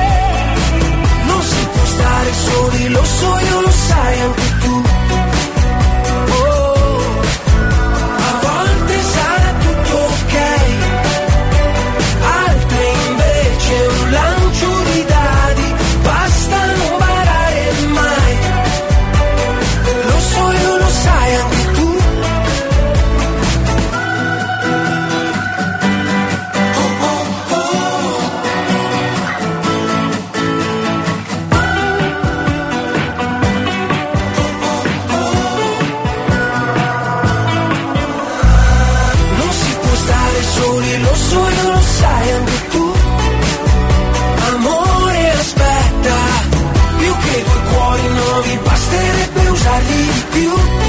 Non si può stare soli, lo so io, lo sai anche tu.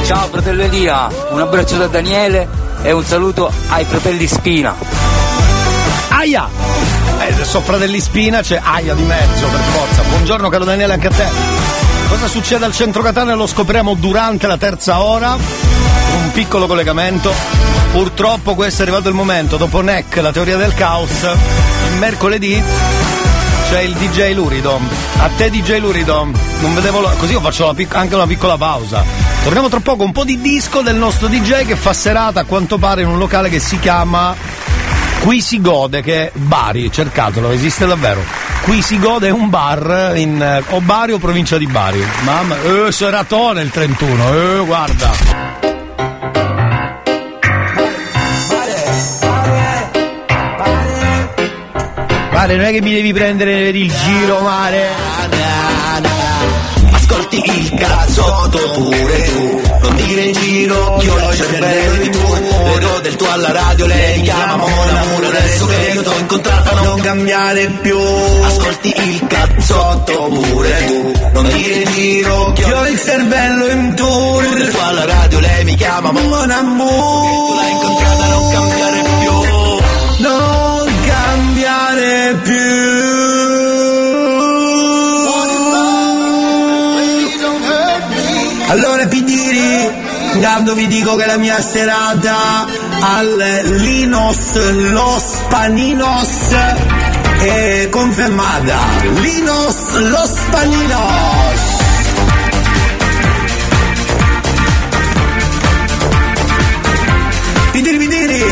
Ciao fratello Elia, un abbraccio da Daniele e un saluto ai fratelli Spina. Aia! So fratelli Spina, c'è aia di mezzo per forza. Buongiorno caro Daniele anche a te. Cosa succede al centro Catania lo scopriremo durante la terza ora. Un piccolo collegamento. Purtroppo questo è arrivato il momento. Dopo NEC, la teoria del caos, mercoledì c'è il DJ Lurido. A te DJ Lurido. Non vedevo l'ora. Così io faccio anche una piccola pausa. Torniamo tra poco, un po' di disco del nostro DJ che fa serata a quanto pare in un locale che si chiama Qui si Gode, che è Bari, cercatelo, esiste davvero. Qui si Gode è un bar in o Bari o provincia di Bari. Mamma, seratone il 31, guarda. Mare, non è che mi devi prendere per il giro, mare. Ascolti il cazzotto pure tu, non dire in giro che ho il cervello in tour. Le do del tuo alla radio, lei mi chiama mon amour. Adesso che io t'ho incontrata non cambiare più. Ascolti il cazzotto pure tu, non dire in giro che ho il cervello in tour. Le do del tuo alla radio, lei mi chiama mon amour. Adesso che tu l'hai incontrata non cambiare più. Non cambiare più. Allora Pidiri, intanto vi dico che la mia serata al Linos Los Paninos è confermata. Linos Los Paninos. Pidiri.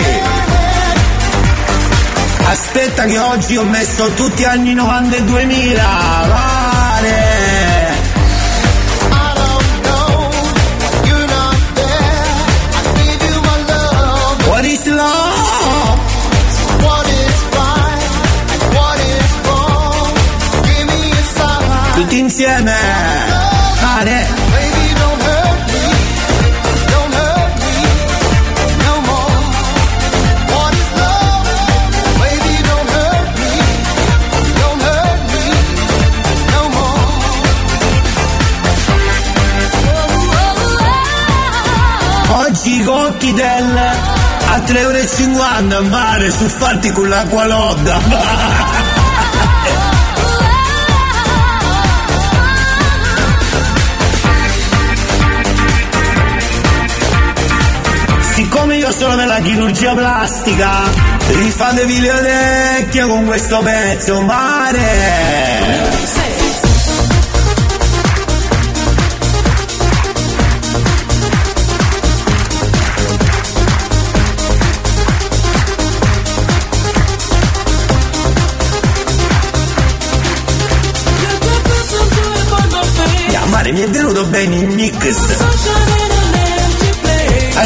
Aspetta che oggi ho messo tutti anni 90 e 2000. Vale. What is love? What is right? What is wrong? Give me a sign. Tutti insieme. Pare. Baby, don't hurt me. Don't hurt me. No more. What is love? Baby, don't hurt me. Don't hurt me. No more. Oggi Gotti del... A 3,50 € in mare, su fatti con l'acqua lodda. Siccome io sono nella chirurgia plastica, rifatevi le orecchie con questo pezzo, mare. Mi è venuto bene il mix.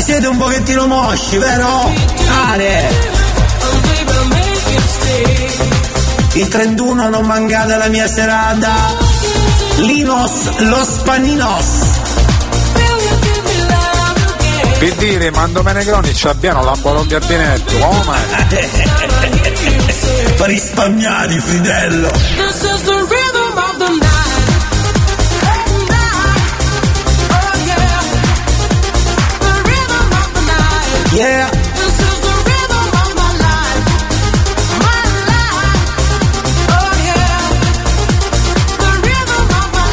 Siete un pochettino mosci, vero? Are. Il 31 non mancate la mia serata. Linos Los Paninos. Per dire, mando bene cronici, ci abbiamo la Bologna al Benetto. Oh ma per risparmiare, Fridello. Yeah. This is the rhythm of my life. My life. Oh yeah. The rhythm of my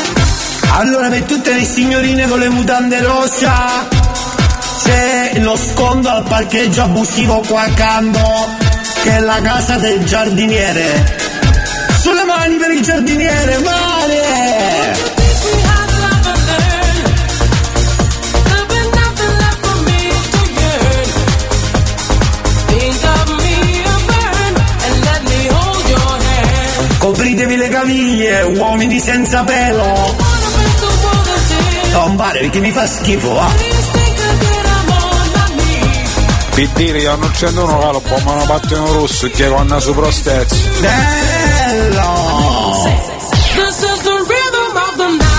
life. Allora per tutte le signorine con le mutande rosa c'è lo sconto al parcheggio abusivo qua accanto, che è la casa del giardiniere. Sulle mani per il giardiniere, male. Copritevi le caviglie, uomini senza pelo. Non pare perché mi fa schifo, va. Per dire, io non c'è uno calo, poi mi hanno fatto in rosso e che con la sua prostezza. Bello! This is the rhythm of the night.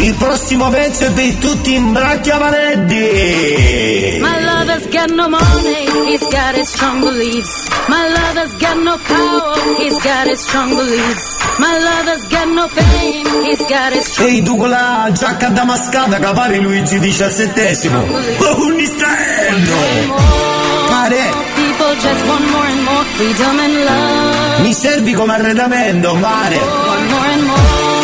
Il prossimo pezzo è per tutti in bracciapareddi. My lover's got no money, he's got his strong beliefs. My lover's got no power, he's got his strong beliefs. My lover's got no fame, he's got his strong beliefs. Ehi tu con la giacca damascata, capare Luigi XVII. Un istraendo. Pare. People just want more and more freedom and love. Mi servi come arredamento, pare. More and more.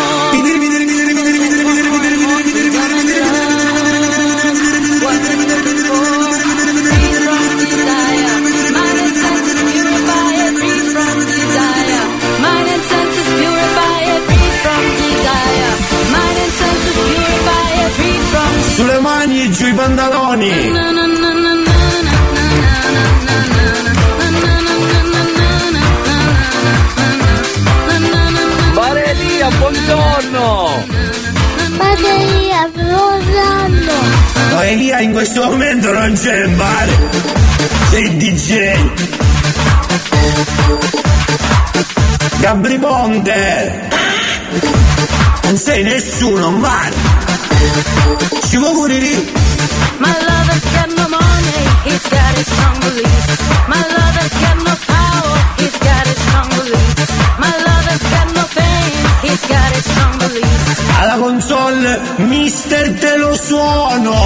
Sulle mani e giù i pantaloni. Marelia, buongiorno. Marelia, buongiorno. No, Elia in questo momento non c'è il bar. Sei DJ. Gabri Ponte. Non sei nessuno, mare. Ci vuoi morire? My lover's got no money, he's got his strong beliefs. My lover's got no power, he's got his strong beliefs. My lover's got no fame, he's got his strong beliefs. Alla console, mister te lo suono. One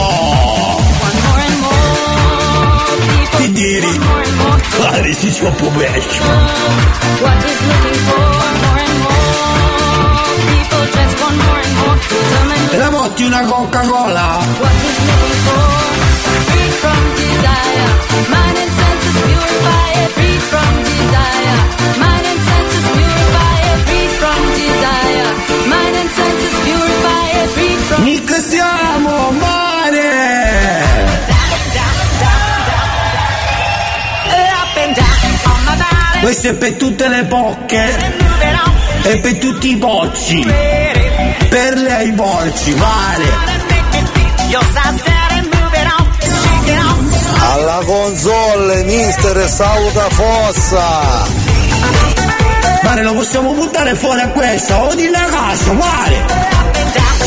more and more. Ti diri. Pare si sia un po' vecchio. What is looking for? More and more. La motti una Coca-Cola. Questo è per tutte le bocche e per tutti i bocci, per lei porci, vale. Alla console, mister, saluta Fossa. Vale, lo possiamo buttare fuori a questa, o di una casa, vale.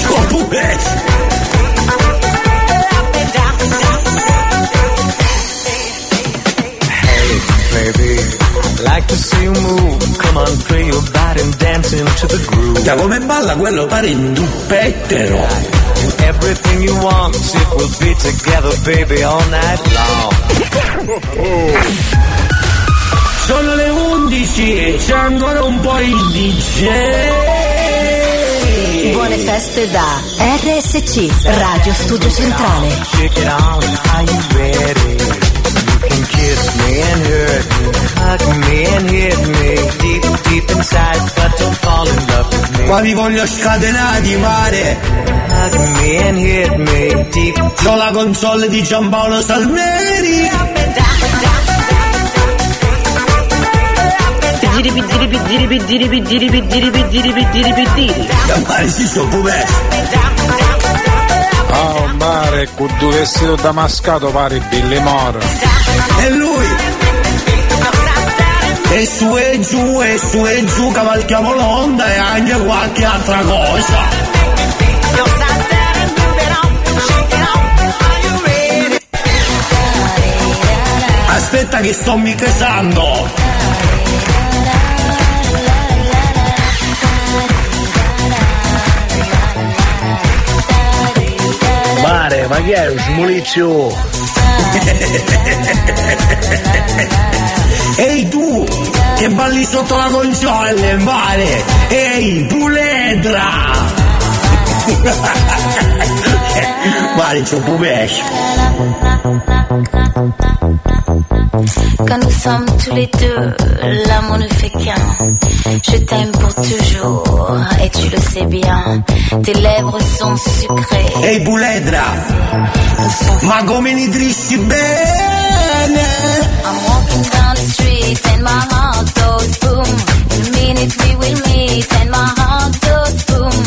Oppure... Like to see you move, come on, play your body and dance into the groove. Da come balla quello pare un duppettero. And everything you want, it will be together, baby, all night long. Sono le 11 e c'è ancora un po' il DJ. Buone feste da RSC, Radio Studio Centrale. Shake it on, are you ready? Kiss me and hurt me, hug me and hit me, deep, deep inside, but don't fall in love with me. Qua mi voglio scatenare di mare. Hug me and hit me, deep. C'ho la console di Giampaolo Salmeri. Giri. Da mare si sopporta. Oh mare, con due vestito damascato pare Billy Moore. E lui! E su e giù cavalchiamo l'onda e anche qualche altra cosa. Aspetta che sto mixando! Mare, ma che è un smolizio? Ehi tu, che balli sotto la console, mare! Ehi, puledra! Mare, c'è un pubescio! Quand nous sommes tous les deux, l'amour ne fait qu'un. Je t'aime pour toujours, et tu le sais bien. Tes lèvres sont sucrées. Ehi hey, puledra! Ma come ne tristi bene! I'm walking down the street and my heart goes boom. In a minute we will meet and my heart goes boom.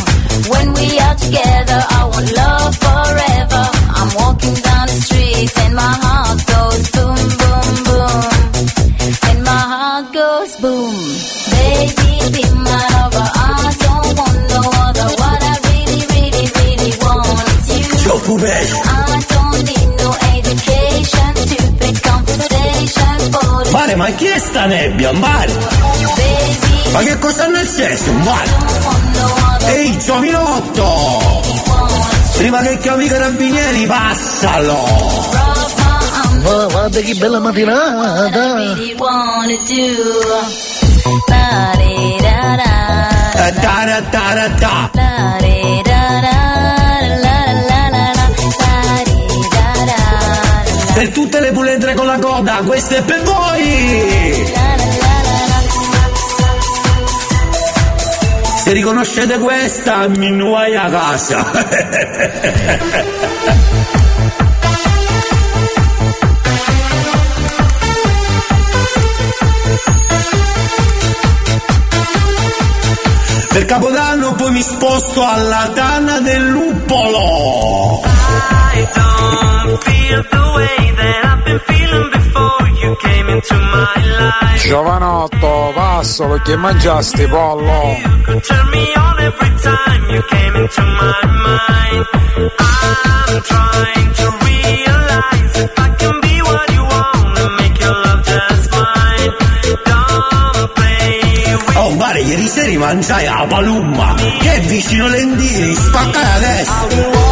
When we are together I want love forever. I'm walking down the street and my heart goes boom, boom, boom. And my heart goes boom. Baby, be my lover, I don't want no other. What I really, really, really want is you. I don't need no education, stupid conversation for you. Mare, ma chi è sta nebbia, mare? Baby, ma che cosa hanno acceso, mare? Ehi, giovinotto! Prima che chiami i carabinieri, passalo! Oh, guarda che bella mattinata! Per tutte le puledre con la coda, questo è per voi! Se riconoscete questa, mi nuai a casa! Per Capodanno poi mi sposto alla tana del Luppolo. I don't feel the way that I've been feeling before you came into my life. Giovanotto, passo perché mangiasti pollo. You could turn me on every time you came into my mind. I'm trying to realize if I can be what you want and make your love just mine. Don't play. Oh mare, ieri sera mangiai a Palumma, che è vicino Lendini, spacca la destra.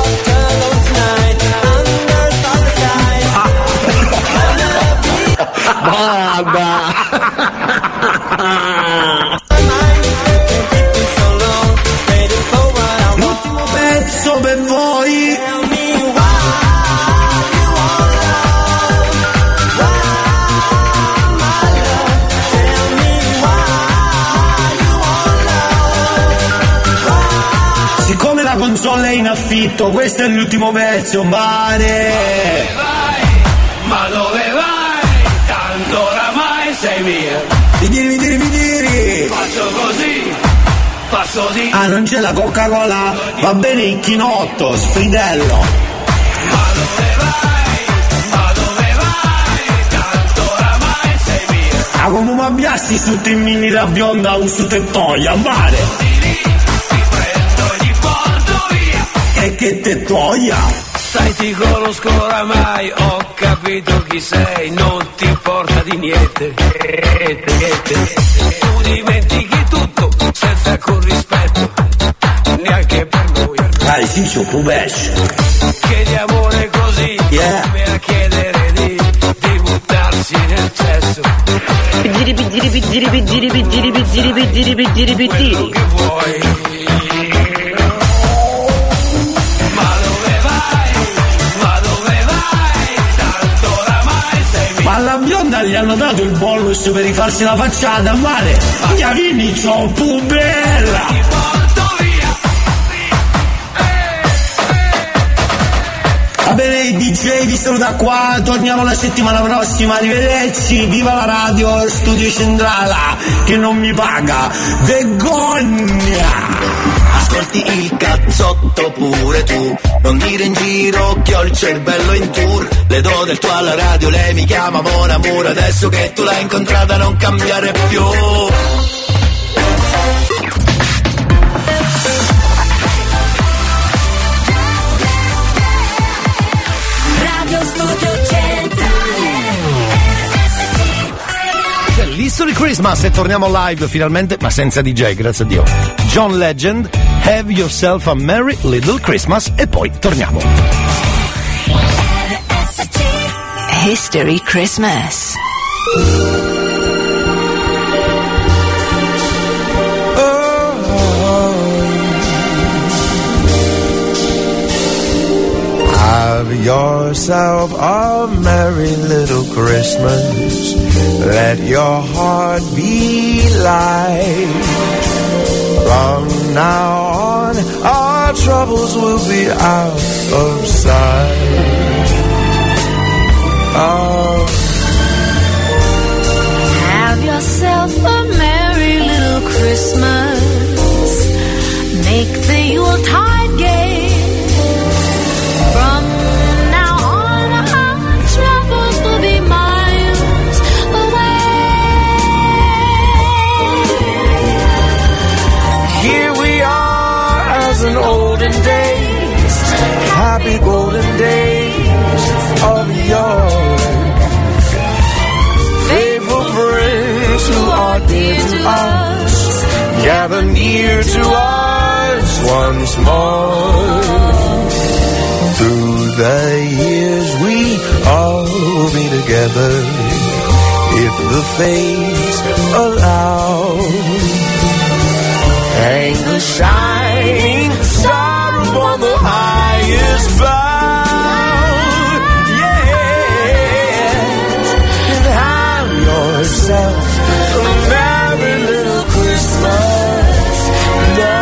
Mamma! L'ultimo pezzo per voi. Console in affitto, questo è l'ultimo pezzo, mare. Ma dove vai? Tanto oramai sei mia. mi diri. Faccio così, passo di. Ah, non c'è la Coca-Cola, va bene il chinotto, sfidello. Ma dove vai? Ma dove vai? Tanto oramai sei mia. Ah, come mi abbiassi su te mini da bionda o su te toglia, mare. Ti prendo e ti porto via. E che te toglia? Sai, ti conosco oramai, ho capito chi sei, non ti importa di niente. Tu dimentichi tutto, senza alcun rispetto, neanche per noi. Dai, sì, c'ho più bello. Chiedi amore così, yeah, come a chiedere di buttarsi nel cesso. Quello che vuoi. Alla bionda gli hanno dato il bonus per rifarsi la facciata, male. Via vini, c'ho più bella. Ti porto via. Va bene, DJ, vi saluta qua. Torniamo la settimana prossima. Arrivederci. Viva la Radio Studio Centrale, che non mi paga. Vergogna. Ascolti il cazzotto pure tu, non dire in giro che ho il cervello in tour. Le do del tuo alla radio, lei mi chiama mon amore. Adesso che tu l'hai incontrata non cambiare più. Radio Studio Centrale. L'History Christmas e torniamo live finalmente, ma senza DJ, grazie a Dio. John Legend, Have Yourself a Merry Little Christmas, e poi torniamo. History Christmas. Oh, oh, oh. Have yourself a merry little Christmas. Let your heart be light. From now on, our troubles will be out of sight. Oh. Have yourself a merry little Christmas. Make the Yuletide gay. From now on, our troubles will be miles away. Here we are as in olden days, happy golden days of yore. Faithful friends who are dear to us, gather near to us once more. Through the years we all will be together, if the fates allow. Hang the shining star upon the highest bough. Yes, and have yourself a merry little Christmas now.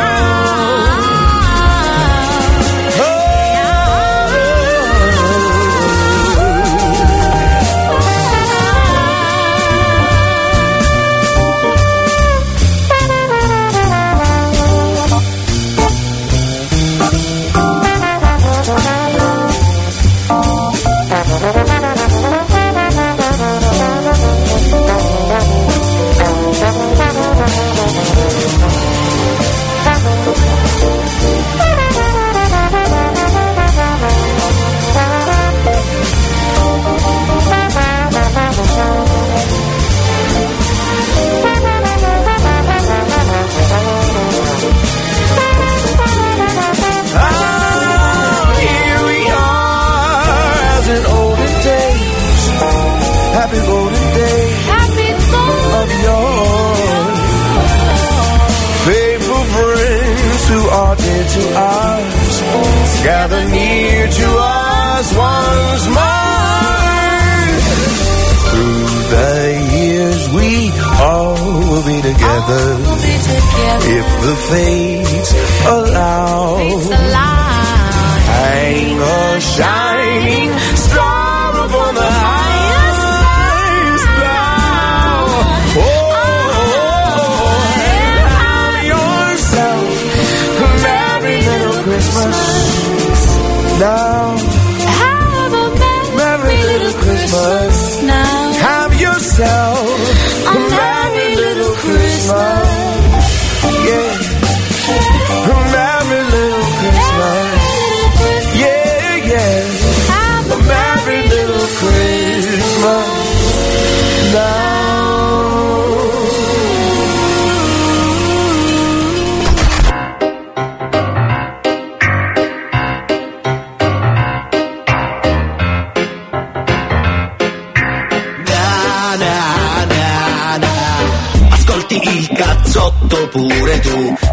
To us, gather near to us once more. Through the years we all will be together, if the fates allow. Hang a shining star upon the highest bough. Oh, tutto pure tu.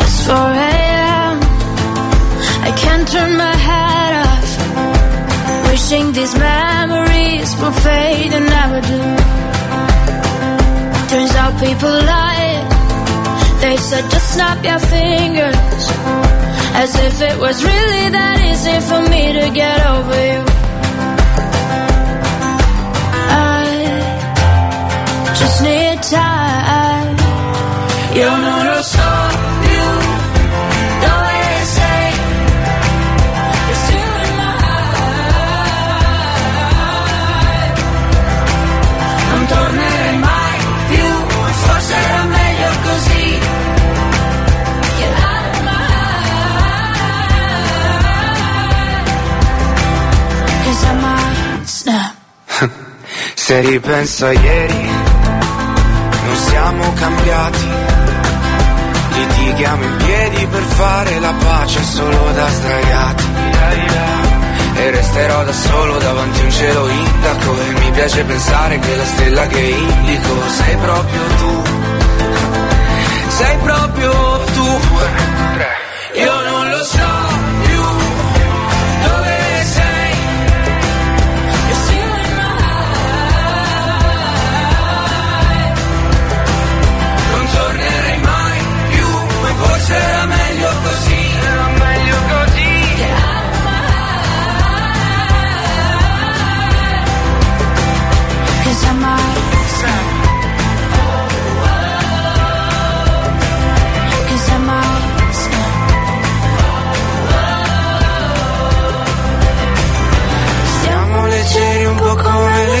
It's 4 a.m. I can't turn my head off. Wishing these memories will fade and never do. Turns out people lie. They said just snap your fingers. As if it was really that easy for me to get over you. I just need time. You're not a star. Se ripenso a ieri, non siamo cambiati. Litighiamo in piedi per fare la pace solo da sdraiati. E resterò da solo davanti a un cielo indaco. E mi piace pensare che la stella che indico sei proprio tu. Sei proprio tu. Io non lo so. Era meglio così, era meglio così. Che sa mai, che sa mai, siamo leggeri un po' come le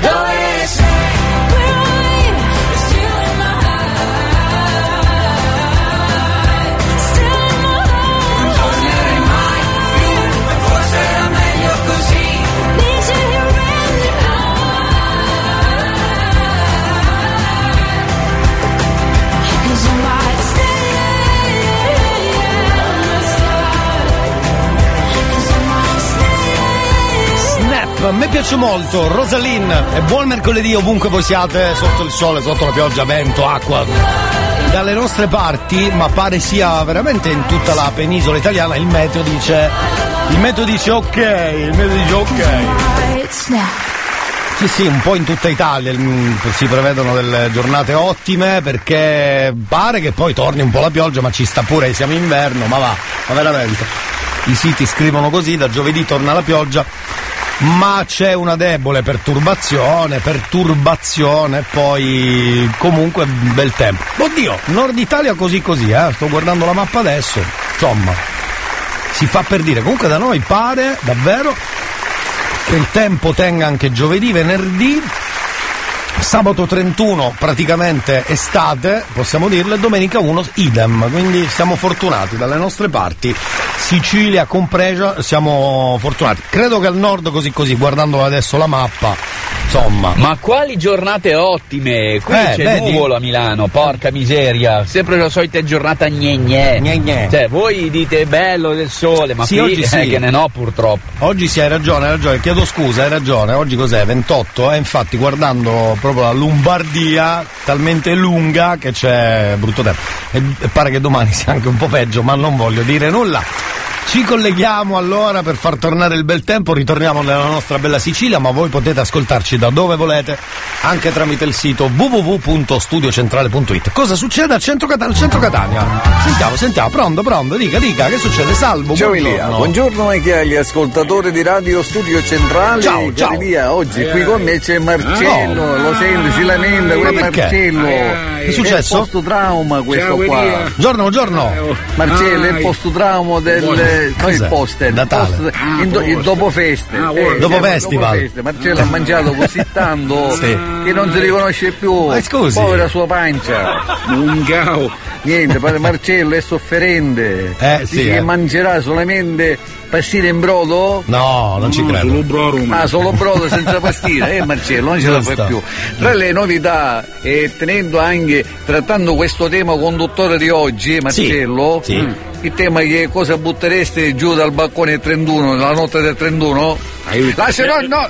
dove sei. Non tornerai mai più, ma forse era meglio così. A me piace molto, Rosalyn, e buon mercoledì ovunque voi siate, sotto il sole, sotto la pioggia, vento, acqua. Dalle nostre parti, ma pare sia veramente in tutta la penisola italiana, il meteo dice ok. Sì, sì, un po' in tutta Italia si prevedono delle giornate ottime, perché pare che poi torni un po' la pioggia, ma ci sta pure, siamo inverno, ma va, ma veramente. I siti scrivono così, da giovedì torna la pioggia, ma c'è una debole perturbazione, poi comunque bel tempo. Oddio, Nord Italia così, sto guardando la mappa adesso, insomma, si fa per dire. Comunque da noi pare davvero che il tempo tenga anche giovedì, venerdì, sabato 31 praticamente estate, possiamo dirlo, e domenica 1 idem, quindi siamo fortunati dalle nostre parti, Sicilia compresa, siamo fortunati. Credo che al nord così, guardando adesso la mappa, insomma. Ma quali giornate ottime, qui c'è nuvolo a Milano, porca miseria, sempre la solita giornata gnè. Cioè voi dite bello del sole, ma sì, qui oggi sì. Che ne no, purtroppo. Oggi sì, hai ragione, chiedo scusa, hai ragione, oggi cos'è? 28, infatti guardando proprio la Lombardia, talmente lunga che c'è brutto tempo, e pare che domani sia anche un po' peggio, ma non voglio dire nulla. Ci colleghiamo allora per far tornare il bel tempo, ritorniamo nella nostra bella Sicilia, ma voi potete ascoltarci da dove volete, anche tramite il sito www.studiocentrale.it. Cosa succede al centro Catania? Sentiamo, pronto, dica, che succede? Salvo, ciao, buongiorno. Elia, buongiorno anche agli ascoltatori di Radio Studio Centrale. Ciao. Elia, oggi qui con me c'è Marcello, no. Lo sento, si lamenta quel Marcello. Che è successo? È il post-trauma questo qua. Buongiorno. Marcello, è il post-trauma del... dopo feste. Marcello ha mangiato così tanto che non si riconosce più. Ma scusi, povera sua pancia. Niente, Marcello è sofferente. Mangerà solamente pastine in brodo? No, non ci credo. Solo brodo. Ah, solo brodo senza pastine. Marcello, non ce la fa più. Tra le novità, tenendo anche, trattando questo tema conduttore di oggi, Marcello, il tema che cosa buttereste giù dal balcone del 31, nella notte del 31? Lasciala stare, no.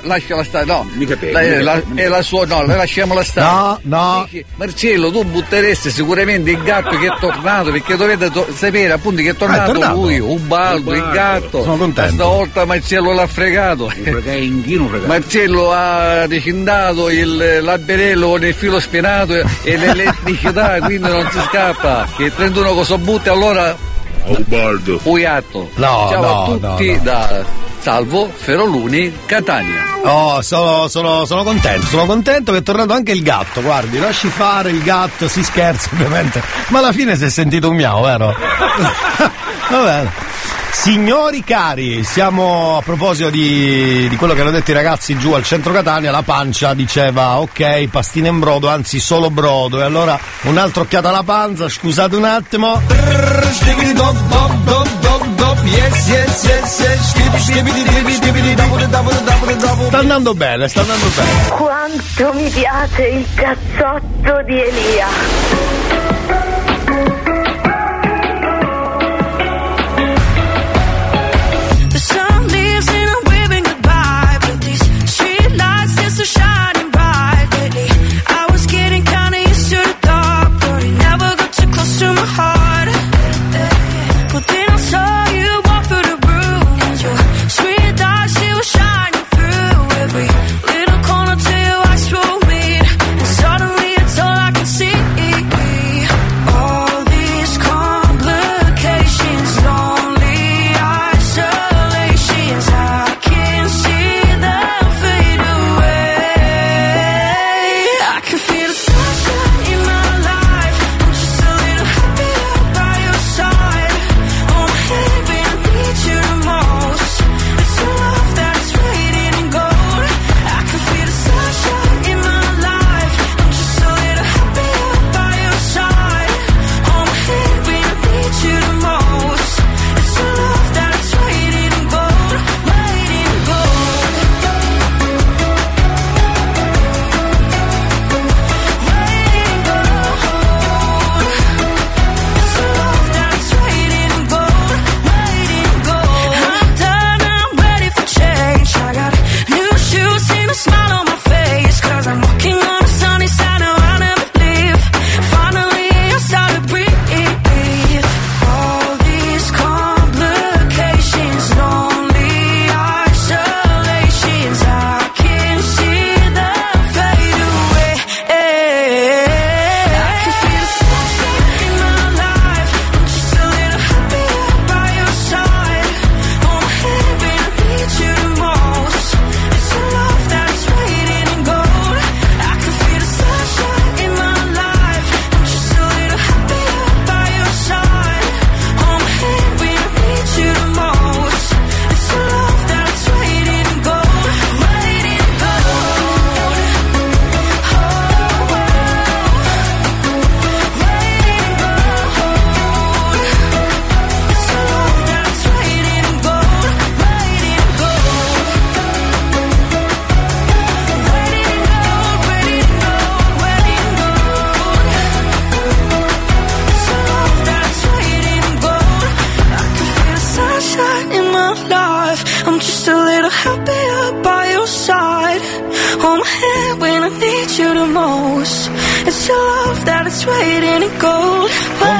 Lasciamola stare. No. Marcello, tu butteresti sicuramente il gatto che è tornato, perché dovete sapere appunto che è tornato lui, Ubaldo, il gatto. Sono contento. Stavolta Marcello l'ha fregato. Marcello ha recindato il labberello con il filo spinato e l'elettricità, quindi non si scappa. Che il 31 cosa butta, allora... Ubaldo. Uiatto. Ciao a tutti. Da Salvo Feroluni Catania. Oh, sono contento che è tornato anche il gatto. Guardi, lasci fare il gatto, si scherza ovviamente, ma alla fine si è sentito un miau, vero? Va bene. Signori cari, siamo a proposito di quello che hanno detto i ragazzi giù al centro Catania, la pancia diceva ok, pastine in brodo, anzi solo brodo, e allora un'altra occhiata alla panza, scusate un attimo. Sta andando bene. Quanto mi piace il cazzotto di Elia.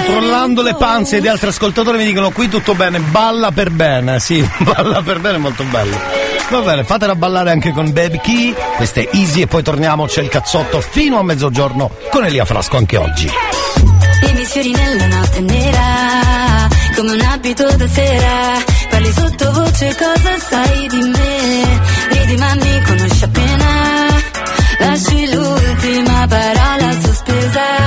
Controllando le panze di altri ascoltatori mi dicono qui tutto bene, balla per bene, molto bello. Va bene, fatela ballare anche con Baby Key. Questa è Easy e poi torniamo, c'è il cazzotto fino a mezzogiorno con Elia Frasco anche oggi. Bevi fiori nella notte nera, come un abito da sera, parli sottovoce cosa sai di me, ridi ma mi conosci appena, lasci l'ultima parola sospesa.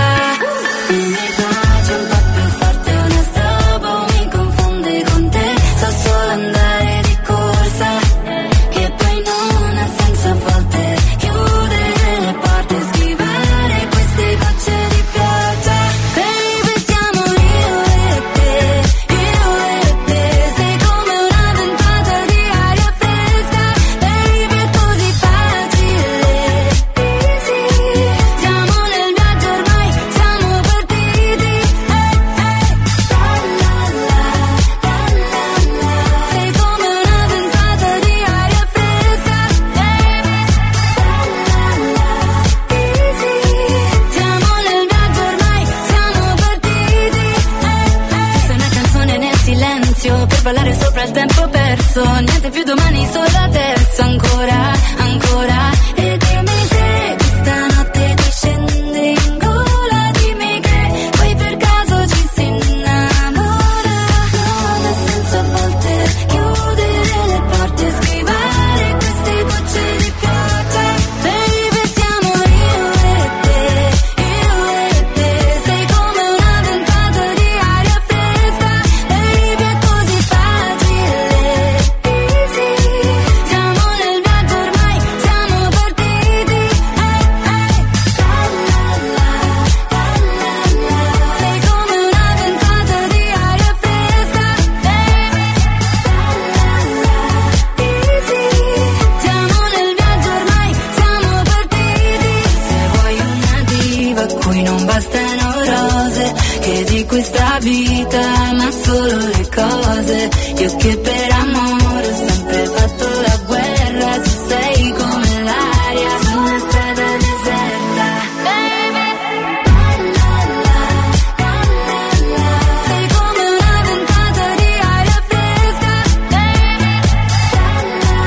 Ballare sopra il tempo perso, niente più domani, solo la terza, ancora, ancora. E dimmi se questa notte ti scende in gola, dimmi che poi per caso ci si innamora. Cosa senza a volte chiudere le porte, schivare queste gocce di pioggia. Baby siamo io e te, sei come una ventata di aria fresca. Questa vita, ma solo le cose, io che per amore ho sempre fatto la guerra, tu sei come l'aria su una strada deserta. Baby, la la la la la, sei come una ventata di aria fresca. Baby, la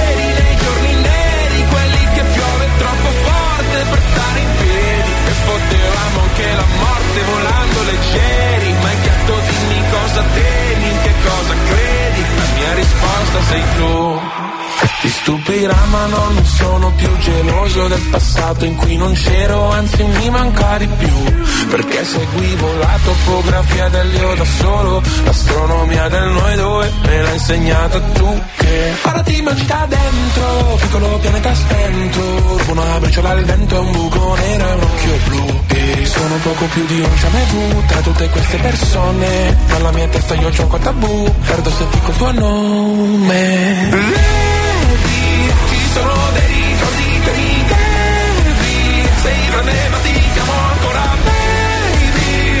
nei giorni neri, quelli che piove troppo forte per stare in piedi, e fottevamo anche la morte volando leggeri, ma hai chiesto dimmi cosa temi, in che cosa credi, la mia risposta sei tu. Ti stupirà ma non sono più geloso del passato in cui non c'ero, anzi mi manca di più, perché seguivo la topografia dell'io da solo, l'astronomia del noi due me l'ha insegnata tu, che ora ti mangi da dentro, piccolo pianeta spento, una briciola al vento è un buco nero e un occhio blu, e sono poco più di un ciametù tra tutte queste persone, nella mia testa io gioco a tabù, perdo se dico il tuo nome. Sono dei ricordi che mi devi, sei grande ma ti chiamo ancora baby,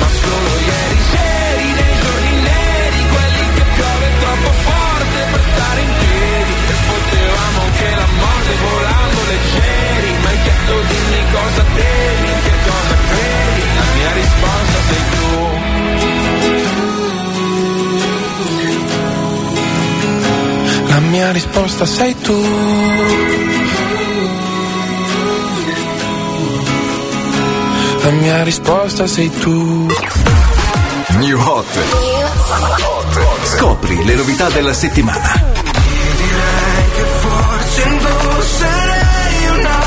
ma solo ieri seri nei giorni neri, quelli che piove troppo forte per stare in piedi, e potevamo anche la morte volando leggeri, ma hai chiesto dimmi cosa temi, che cosa credi, la mia risposta sei tu, la mia risposta sei tu. La mia risposta sei tu. New Hot. Scopri le novità della settimana. E direi che forse indosserei una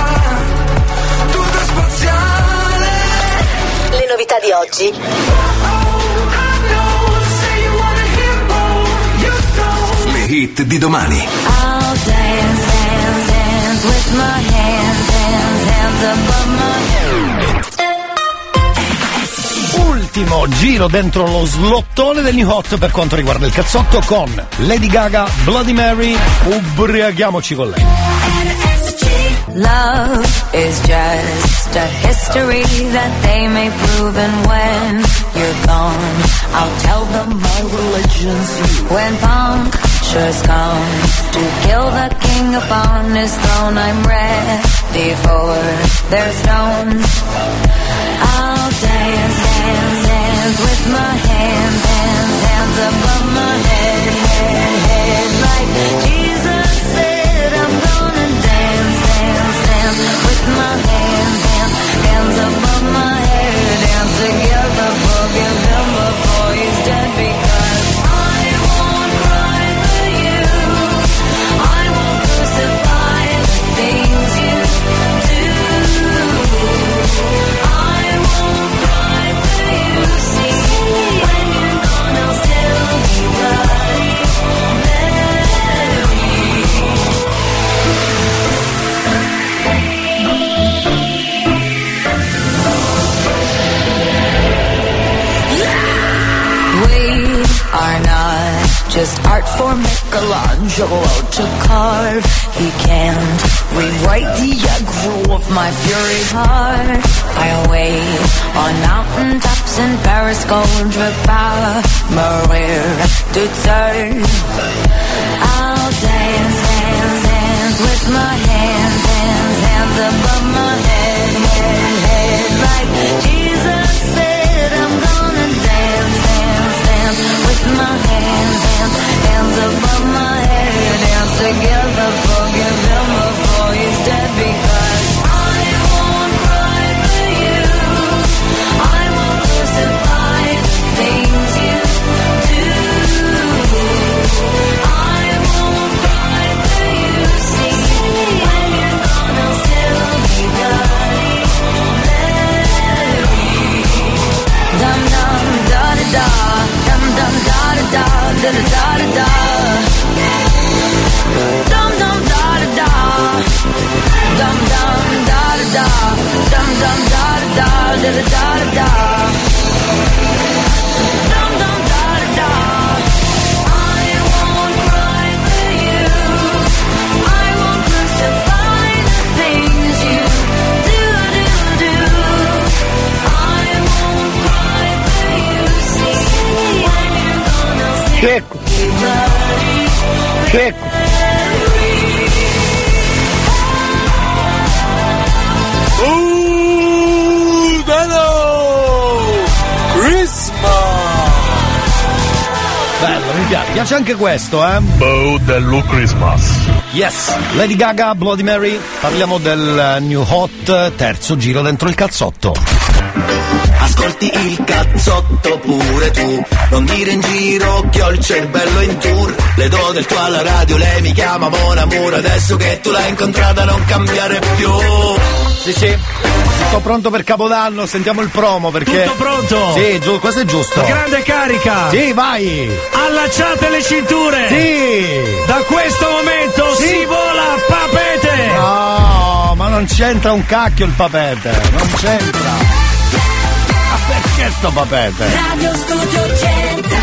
tuta spaziale. Le novità di oggi. Le hit di domani. I'll dance, dance, dance with my hands, hands, hands above my head. Ultimo giro dentro lo slottone del New Hot per quanto riguarda il cazzotto con Lady Gaga, Bloody Mary, ubriachiamoci con lei. Love is just a history that they may prove, and when you're gone I'll tell them my religion's when punctures come to kill the king upon his throne, I'm ready for their stones. I'll dance, dance, dance with my hands, hands, hands above my head, head, head. Like Jesus said, I'm gonna dance, dance, dance with my hands, hands, hands above my head. Dance together, forgive him before he's dead, because I won't cry for you, I won't crucify the things you do. Are not just art for Michelangelo to carve. He can't rewrite the aggro of my fury heart. I wait on mountaintops in Paris, gold repair, Maria to turn. I'll dance, dance, dance with my hands, hands, hands above my head, head, head. Like Jesus said, I'm gonna dance, dance, dance. With my hands, hands, hands above my head. Dance together, forgive him before he's dead, because I won't cry for you, I won't crucify the things you do. I won't cry for you, see, when you're gone I'll still be dying, Mary. Dum dum da da da, dum da da da da da da, dum dum da da da, dum dum da da da, dum dum da da da da da, dum dum da da. I won't cry for you, I won't crucify the things you do, do, do. I won't cry for you, see. Secco, secco. Bello! Christmas! Bello, mi piace. Piace anche questo, eh? Bello Christmas. Yes, Lady Gaga, Bloody Mary. Parliamo del New Hot, terzo giro dentro il cazzotto. Ascolti il cazzotto pure tu, non dire in giro che ho il cervello in tour. Le do del tuo alla radio, lei mi chiama mon amour. Adesso che tu l'hai incontrata non cambiare più. Sì, sì. Sto pronto per Capodanno, sentiamo il promo perché. Tutto pronto? Sì, questo è giusto. Grande carica! Sì, vai! Allacciate le cinture! Sì! Da questo momento sì. Si vola papete! No, ma non c'entra un cacchio il papete! Non c'entra! Ma perché sto papete? Radio Studio Centrale.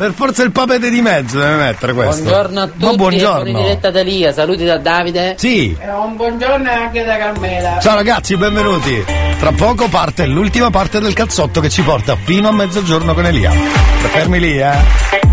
Per forza il papete di mezzo deve mettere questo. Buongiorno a tutti, ma buongiorno. Sono in diretta da Elia, saluti da Davide. Sì. E un buongiorno anche da Carmela. Ciao ragazzi, benvenuti. Tra poco parte l'ultima parte del cazzotto che ci porta fino a mezzogiorno con Elia. Fermi lì, eh.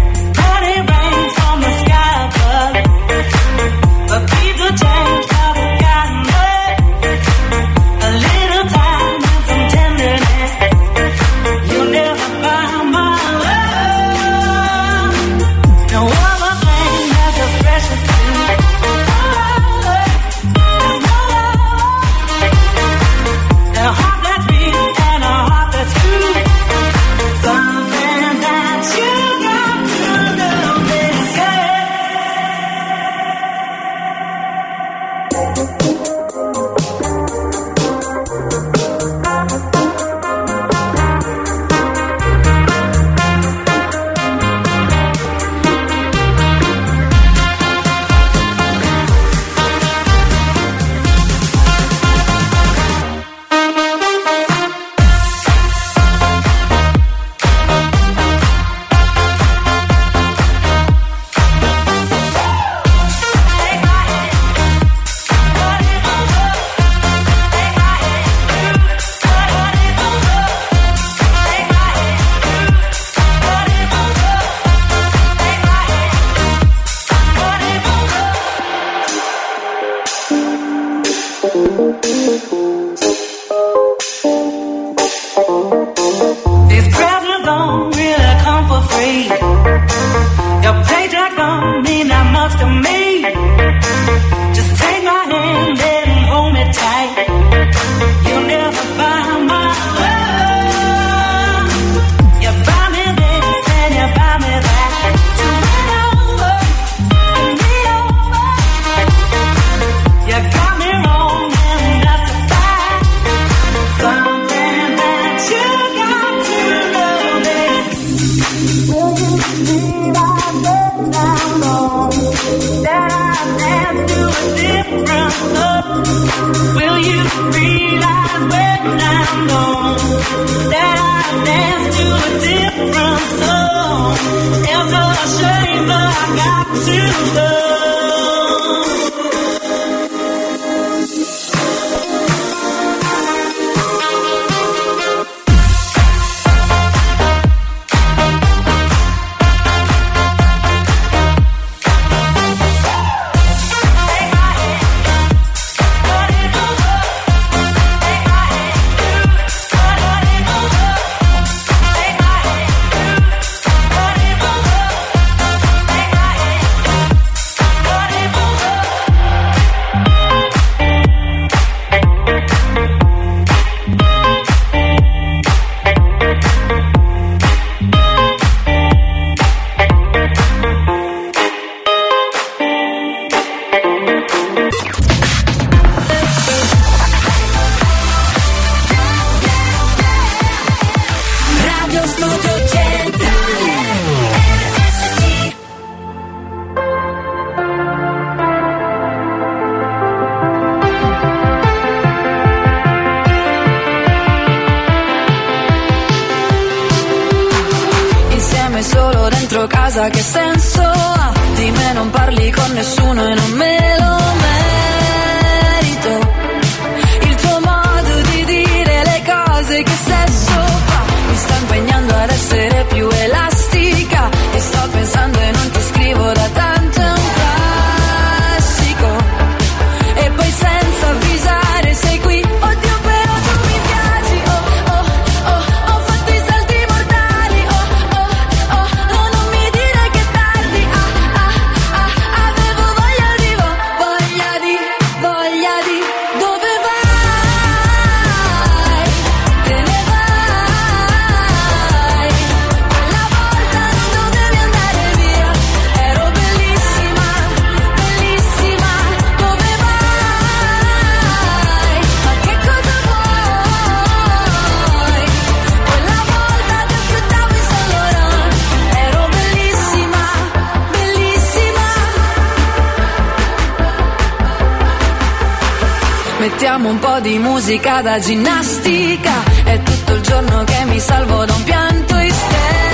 mettiamo un po' di musica da ginnastica. È tutto il giorno che mi salvo da un pianto isterico.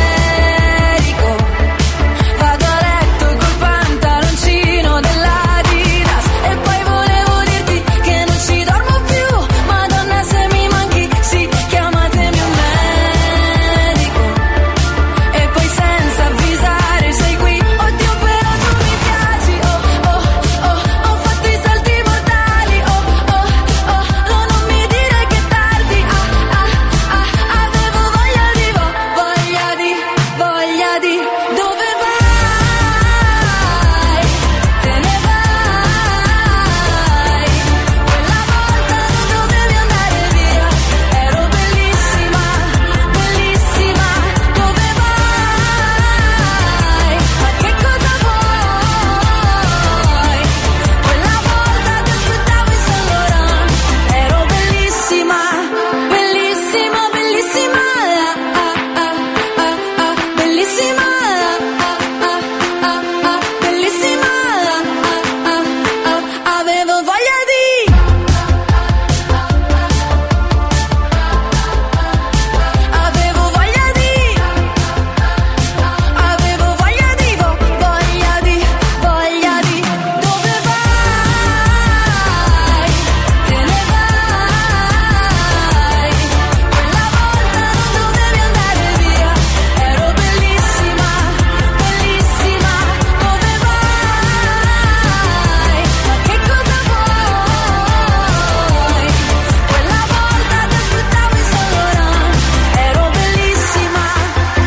Vado a letto col pantaloncino dell'Adidas. E poi volevo dirti che non ci dormo più. Madonna, se mi manchi, sì, chiamatemi un medico. E poi senza avvisare sei qui. Oddio, però tu mi piaci. Oh, oh, oh, ho fatto i salti mortali. Oh, oh, oh, no, non mi dire che è tardi. Ah, ah, ah, avevo voglia di. Dove vai? Te ne vai. Quella volta non dovevi andare via. Ero bellissima, bellissima. Dove vai? Ma che cosa vuoi? Quella volta ti aspettavo in San Laurent. Ero bellissima, bellissima, bellissima. Ah, ah, ah, ah, bellissima. Ah, ah, ah, ah, bellissima. Ah, ah, ah, avevo voglia di. Avevo voglia di. Avevo voglia di. Dove vai? Te ne vai. Quella volta non dovevi andare via. Ero bellissima, bellissima. Dove vai? Ma che cosa vuoi? Quella volta ti aspettavo in San Laurent.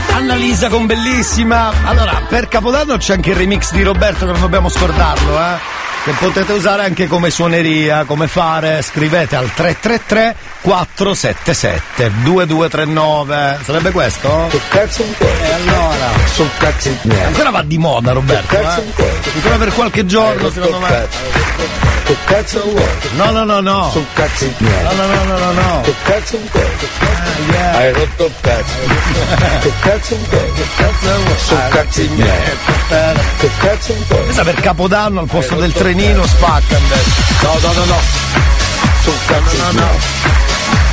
Ero bellissima. Annalisa con Bellissima. Allora, per Capodanno c'è anche il remix di Roberto, che non dobbiamo scordarlo, eh? Che potete usare anche come suoneria, come fare. Scrivete al 333 477 2239. Sarebbe questo? Sul cazzo in cuore. E allora? Sul cazzo in cuore. Ancora va di moda Roberto, cazzo in cuore. Ancora per qualche giorno, secondo me. Sul cazzo in cuore. No, no, no, no. Sul cazzo in cuore. No, no, no, no, no, no. Sul cazzo in cuore. Hai rotto il cazzo. Sul cazzo in cuore. Sul cazzo in cuore. Sul cazzo in cuore. Questa per Capodanno al posto del trenino spacca invece. No, no, no, no. Sul cazzo in cuore. Sul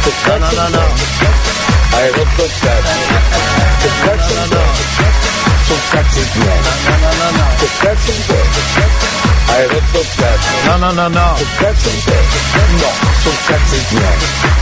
No, cazzo no, in no, cuore. no. Hai rotto il cazzo. Sul cazzo in cuore. Sul cazzo in cuore. Sul cazzo in cuore. Hai rotto il cazzo. No, no, no, no. Sul cazzo in cuore. No, sul cazzo in cuore.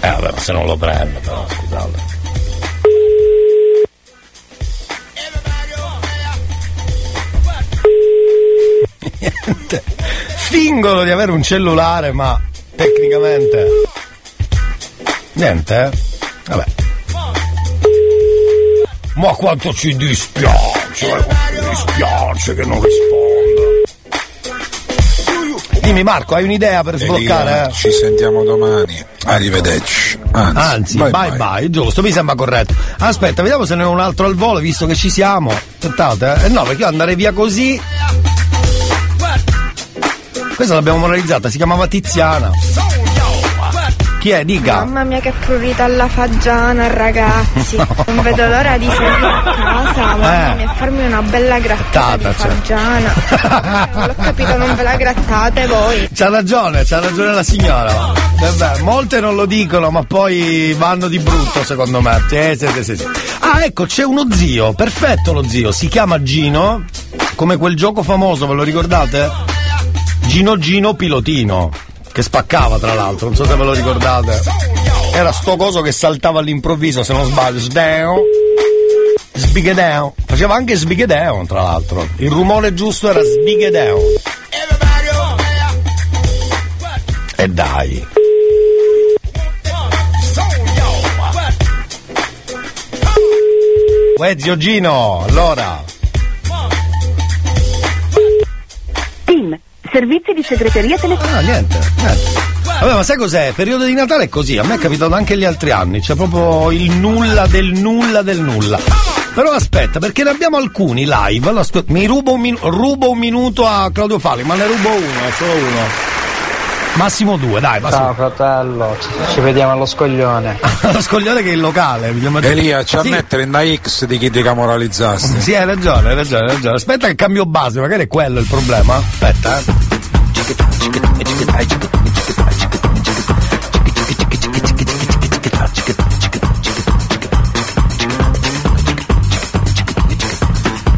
Vabbè, ma se non lo prende, però, scusate. Niente. Fingono di avere un cellulare, ma tecnicamente niente, eh? Vabbè. Ma quanto ci dispiace, mi dispiace che non risponda. Dimmi Marco, hai un'idea per sbloccare? Elia, ci sentiamo domani. Arrivederci. Anzi, bye bye, giusto, mi sembra corretto. Aspetta, vediamo se ne è un altro al volo, visto che ci siamo. Aspettate, no, perché io andare via così. Questa l'abbiamo moralizzata, si chiamava Tiziana. Chi è? Dica. Mamma mia, che prurita alla fagiana, ragazzi. No. Non vedo l'ora di salire a casa, mamma mia, farmi una bella grattata di fagiana. Non l'ho capito, non ve la grattate voi. C'ha ragione la signora. Vabbè, molte non lo dicono, ma poi vanno di brutto, secondo me. Sì. Ah, ecco, c'è uno zio, perfetto lo zio, si chiama Gino, come quel gioco famoso, ve lo ricordate? Gino Pilotino. Che spaccava, tra l'altro, non so se ve lo ricordate. Era sto coso che saltava all'improvviso, se non sbaglio. Sbighedeo. Faceva anche sbighedeo, tra l'altro. Il rumore giusto era sbighedeo. E dai. Uè, zio Gino, allora. Team, servizi di segreteria telefonica. Ah, niente. Vabbè, ma sai cos'è? Periodo di Natale è così, a me è capitato anche gli altri anni, c'è proprio il nulla del nulla del nulla. Però aspetta, perché ne abbiamo alcuni live. Allora, mi rubo un minuto a Claudio Fali, ma ne rubo uno, solo uno. Massimo due, dai, Massimo. Ciao fratello, ci vediamo allo scoglione. Allo scoglione che è il locale. Elia, c'è a mettere in da X di chi ti camoralizzassi. Sì, hai ragione. Aspetta che cambio base, magari è quello il problema. Aspetta,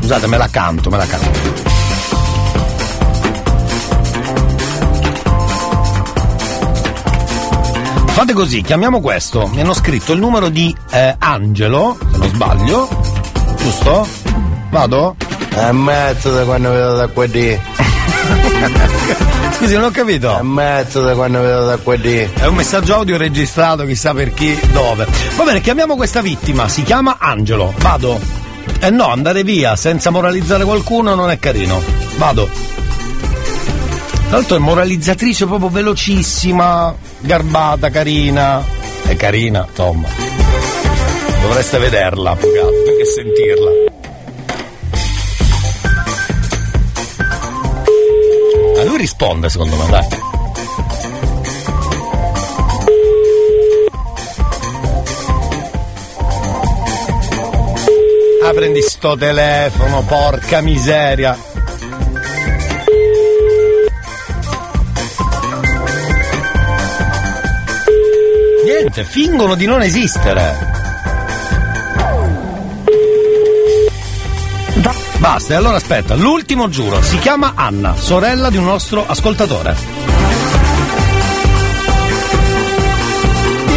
Scusate, me la canto. Fate così, chiamiamo questo. Mi hanno scritto il numero di Angelo, se non sbaglio. Giusto? Vado? Ammazzo da quando vedo da qua di. Scusi, non ho capito. Ammazzo da quando vedo da qua di. È un messaggio audio registrato, chissà per chi, dove. Va bene, chiamiamo questa vittima. Si chiama Angelo. Vado? Eh no, andare via senza moralizzare qualcuno non è carino. Vado. Tra l'altro è moralizzatrice proprio velocissima, garbata, carina. È carina, Tom. Dovreste vederla, più che sentirla. Ma lui risponde, secondo me, dai. Prendi sto telefono, porca miseria. Niente, fingono di non esistere. Basta, e allora aspetta, l'ultimo giuro. Si chiama Anna, sorella di un nostro ascoltatore.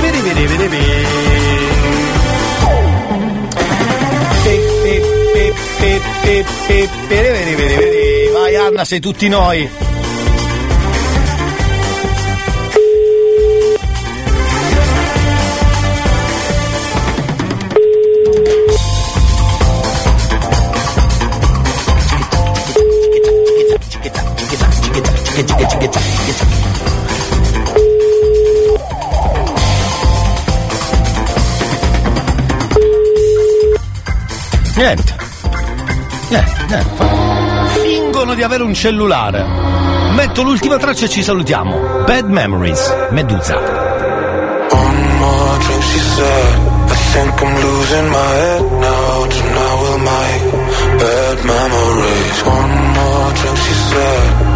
Vedi. Vedi. Vai Anna, sei tutti noi. Fingono di avere un cellulare. Metto l'ultima traccia e ci salutiamo. Bad Memories, Medusa. One more drink, she said. I think I'm losing my head now. Tonight we'll make bad memories. One more drink, she said.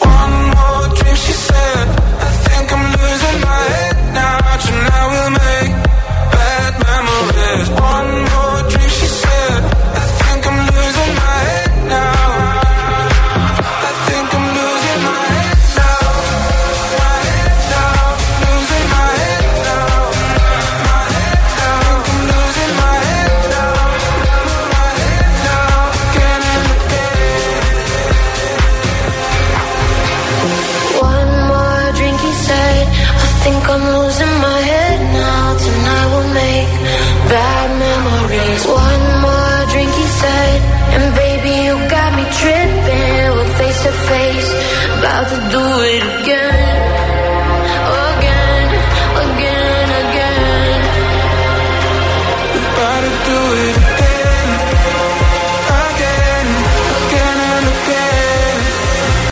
One more drink, she said. I think I'm losing my head now. Tonight we'll make bad memories. One more drink, she said. I think I'm losing my head now. I think I'm losing my head now. My head now, losing my head now. One more drink, he said. I think I'm losing my head now. Tonight we'll make bad memories. One more drink, he said. And baby, you got me tripping. We're face to face, about to do it again. Again, again, again. About to do it again.